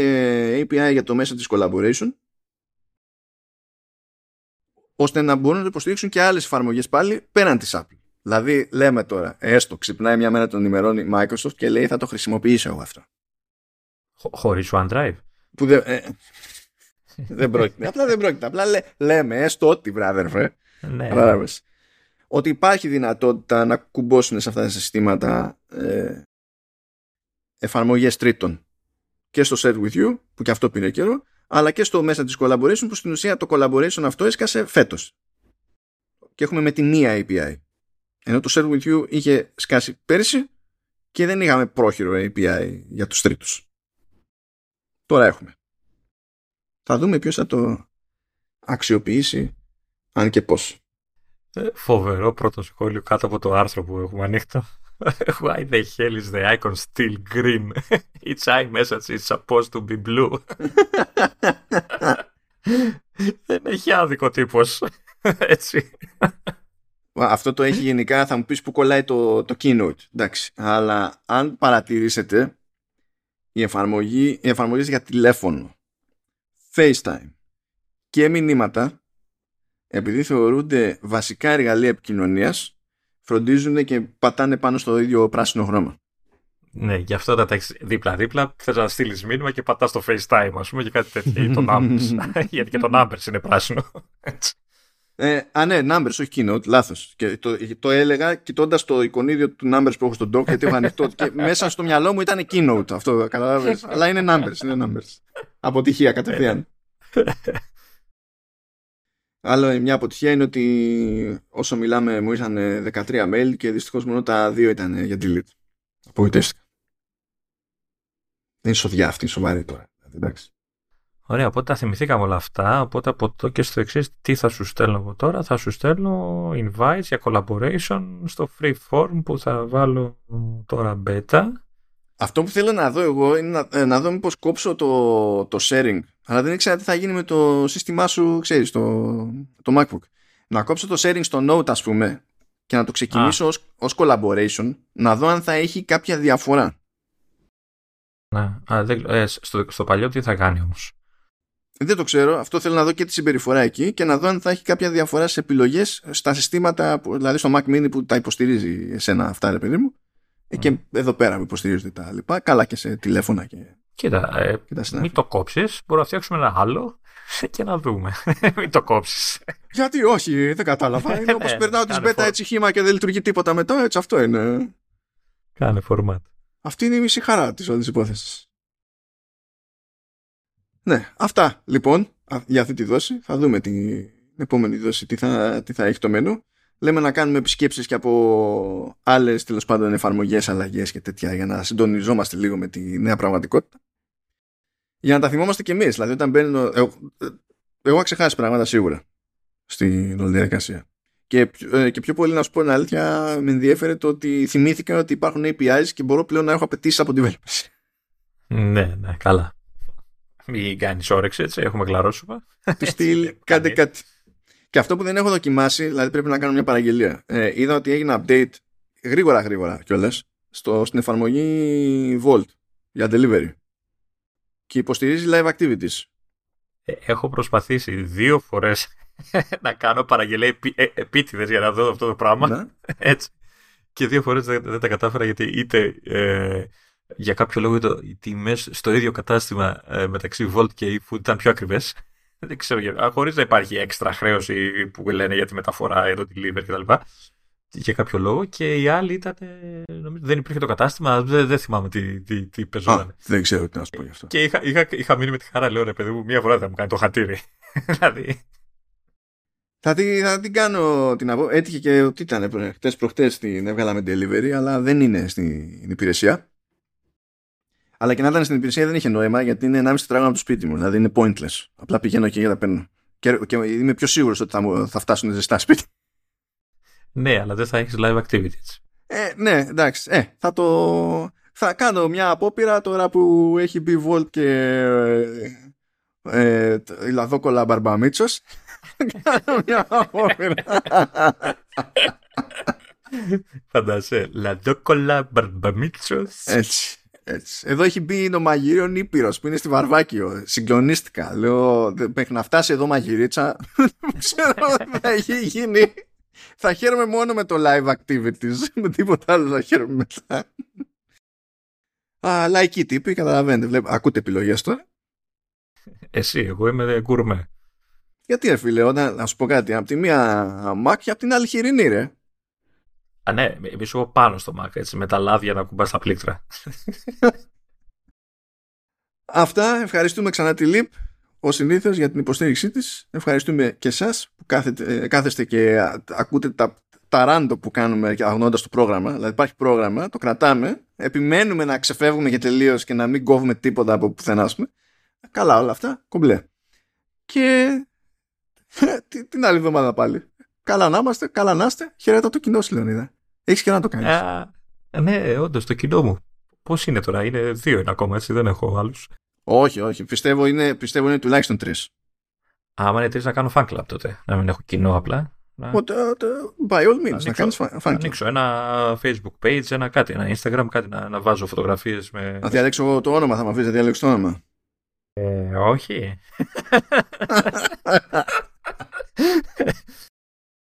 έι πι άι για το Messages Collaboration, ώστε να μπορούν να το υποστηρίξουν και άλλες εφαρμογές πάλι πέραν της Apple. Δηλαδή λέμε τώρα, έστω, ξυπνάει μια μέρα, τον ενημερώνει Microsoft και λέει θα το χρησιμοποιήσω εγώ αυτό. Χωρίς OneDrive. Που δεν, ε, δεν πρόκειται. Απλά δεν πρόκειται. Απλά λέ, λέμε, έστω ότι, brother, φε. Ναι. Ότι υπάρχει δυνατότητα να κουμπώσουν σε αυτά τα συστήματα ε, εφαρμογές τρίτων. Και στο Share With You, που και αυτό πήρε καιρό, αλλά και στο μέσα της collaboration, που στην ουσία το collaboration αυτό έσκασε φέτος. Και έχουμε με τη μία έι πι άι. Ενώ το Share With You είχε σκάσει πέρσι και δεν είχαμε πρόχειρο έι πι άι για τους τρίτους. Τώρα έχουμε. Θα δούμε ποιος θα το αξιοποιήσει, αν και πώς. Ε, φοβερό πρώτο σχόλιο κάτω από το άρθρο που έχουμε ανοίχτα. Why the hell is the icon still green? It's iMessage, it's supposed to be blue. Δεν έχει άδικο τύπος. Έτσι. Αυτό το έχει γενικά, θα μου πεις που κολλάει το, το Keynote. Εντάξει. Αλλά αν παρατηρήσετε, οι εφαρμογή, οι εφαρμογές για τηλέφωνο, FaceTime και μηνύματα, επειδή θεωρούνται βασικά εργαλεία επικοινωνίας, φροντίζουν και πατάνε πάνω στο ίδιο πράσινο χρώμα. Ναι, γι' αυτό τα έχεις δίπλα-δίπλα, θες να στείλεις μήνυμα και πατάς το FaceTime, ας πούμε, και κάτι τέτοιο, ή το Numbers, γιατί και το Numbers είναι πράσινο. ε, α, ναι, Numbers, όχι Keynote, λάθος. Και το, το έλεγα κοιτώντας το εικονίδιο του Numbers που έχω στον doc, γιατί έχω ανοιχτό και μέσα στο μυαλό μου ήταν Keynote αυτό, καταλάβες. Αλλά είναι Numbers, είναι Numbers. Αποτυχία κατευθείαν. Άλλο μια αποτυχία είναι ότι όσο μιλάμε μου ήρθαν δεκατρία mail και δυστυχώς μόνο τα δύο ήταν για delete. Απογοητεύτηκα. Δεν είναι σοδιά αυτή, είναι σοβαρή τώρα. Εντάξει. Ωραία, οπότε τα θυμηθήκαμε όλα αυτά. Οπότε από το και στο εξής, τι θα σου στέλνω εγώ τώρα? Θα σου στέλνω invites για collaboration στο free form που θα βάλω τώρα beta. Αυτό που θέλω να δω εγώ είναι να, να δω μήπως κόψω το, το sharing. Αλλά δεν ήξερα τι θα γίνει με το σύστημά σου, ξέρεις, το, το MacBook. Να κόψω το sharing στο Note, ας πούμε, και να το ξεκινήσω ως, ως collaboration, να δω αν θα έχει κάποια διαφορά. Ναι, α, δεν, ε, στο, στο παλιό τι θα κάνει όμως? Δεν το ξέρω. Αυτό θέλω να δω και τη συμπεριφορά εκεί και να δω αν θα έχει κάποια διαφορά στις επιλογές στα συστήματα, δηλαδή στο Mac Mini που τα υποστηρίζει εσένα αυτά, ρε παιδί μου. Mm. Και εδώ πέρα που υποστηρίζονται τα λοιπά. Καλά και σε τηλέφωνα και. Κοίτα, ε, και μην το κόψεις. Μπορούμε να φτιάξουμε ένα άλλο και να δούμε. Μην το κόψεις. Γιατί όχι, δεν κατάλαβα. Είναι όπως περνάω τη beta έτσι χύμα και δεν λειτουργεί τίποτα μετά. Έτσι αυτό είναι. Κάνε format. Αυτή είναι η μισή χαρά της όλης υπόθεσης. Ναι, αυτά λοιπόν για αυτή τη δόση. Θα δούμε την επόμενη δόση τι θα, τι θα έχει το μενού. Λέμε να κάνουμε επισκέψεις και από άλλες τέλος πάντων εφαρμογές, αλλαγές και τέτοια, για να συντονιζόμαστε λίγο με τη νέα πραγματικότητα. Για να τα θυμόμαστε και εμείς. Δηλαδή, όταν μπαίνω. Εγώ έχω ξεχάσει πράγματα σίγουρα στην όλη διαδικασία. Και, ε, και πιο πολύ να σου πω την αλήθεια, με ενδιέφερε το ότι θυμήθηκα ότι υπάρχουν έι πι άις και μπορώ πλέον να έχω απαιτήσεις από developers. Ναι, ναι, καλά. Μην κάνεις όρεξη, έτσι. Έχουμε κλαρόσωπα. Του στυλ, κάντε κάτι. Και αυτό που δεν έχω δοκιμάσει, δηλαδή πρέπει να κάνω μια παραγγελία. Ε, είδα ότι έγινε update γρήγορα-γρήγορα κιόλας στην εφαρμογή Volt για delivery. Και υποστηρίζει live activities. Έχω προσπαθήσει δύο φορές να κάνω παραγγελία επί, ε, επίτηδες για να δω αυτό το πράγμα. Να. Έτσι. Και δύο φορές δεν, δεν τα κατάφερα, γιατί είτε ε, για κάποιο λόγο το, οι τιμές στο ίδιο κατάστημα ε, μεταξύ Volt και eFood ήταν πιο ακριβές. Δεν ξέρω, χωρίς να υπάρχει έξτρα χρέωση που λένε για τη μεταφορά, για το delivery κτλ. Για κάποιο λόγο. Και οι άλλοι ήταν, νομίζω δεν υπήρχε το κατάστημα, δεν, δεν θυμάμαι τι, τι, τι πεζόταν. Δεν ξέρω τι να σου πω γι' αυτό. Και είχα, είχα, είχα μείνει με τη χαρά, λέω ρε παιδί μου, μία φορά θα μου κάνει το χατήρι. Δηλαδή. Θα, θα την κάνω την απο... Έτυχε και ότι ήταν χτες προχτές την έβγαλα με delivery, αλλά δεν είναι στην υπηρεσία. Αλλά και να ήταν στην υπηρεσία δεν είχε νόημα, γιατί είναι ενάμιση τετράγωνο από το σπίτι μου. Δηλαδή είναι pointless. Απλά πηγαίνω και για τα παίρνω. Και, και είμαι πιο σίγουρος ότι θα, θα φτάσουν ζεστά σπίτι. Ναι, αλλά δεν θα έχεις live activities. Ε, ναι, εντάξει. Ε, θα, το... θα κάνω μια απόπειρα τώρα που έχει μπει Volt και ε, ε, λαδόκολα μπαρμπαμίτσος. Κάνω μια απόπειρα. Φαντάσαι, λαδόκολα μπαρμπαμίτσος. Έτσι. Έτσι. Εδώ έχει μπει το μαγειρίο Νίπηρος που είναι στη Βαρβάκιο. Συγκλονίστηκα. Λέω, μέχρι να φτάσει εδώ μαγειρίτσα, ξέρω ότι θα έχει γίνει. Θα χαίρομαι μόνο με το live activities. Με τίποτα άλλο θα χαίρομαι μετά. Α, λαϊκοί τύποι, καταλαβαίνετε. Βλέπω, ακούτε επιλογές τώρα. Εσύ, εγώ είμαι γκουρμέ. Γιατί ρε φίλε, όταν, να σου πω κάτι, από τη μία Mac και από την άλλη χοιρινή ρε. Α, ναι, εμείς εγώ πάνω στο Mac, έτσι, με τα λάδια να κουμπάς τα πλήκτρα. Αυτά, ευχαριστούμε ξανά τη Leap, ως συνήθως, για την υποστήριξή της. Ευχαριστούμε και εσάς που κάθετε, κάθεστε και ακούτε τα, τα ράντο που κάνουμε αγνώντας το πρόγραμμα. Δηλαδή υπάρχει πρόγραμμα, το κρατάμε, επιμένουμε να ξεφεύγουμε και τελείως και να μην κόβουμε τίποτα από πουθενά. Καλά όλα αυτά, κομπλέ. Και την άλλη εβδομάδα πάλι. Καλά να είμαστε, καλά να είστε. Χαιρετά το κοινό σου, Λεωνίδα. Έχεις και να το κάνεις. Α, ναι, όντως, το κοινό μου. Πώς είναι τώρα, είναι δύο είναι ακόμα, έτσι, δεν έχω άλλους. Όχι, όχι. Πιστεύω είναι, πιστεύω είναι τουλάχιστον τρεις. Άμα είναι τρεις, να κάνω fan club τότε. Να μην έχω κοινό απλά. Να... But, uh, by all means, να, να κάνεις fan club. Να ανοίξω ένα Facebook page, ένα κάτι, ένα Instagram, κάτι να, να βάζω φωτογραφίες με. Να διαλέξω το όνομα, θα με αφήσεις να διαλέξω το όνομα. Ε, όχι.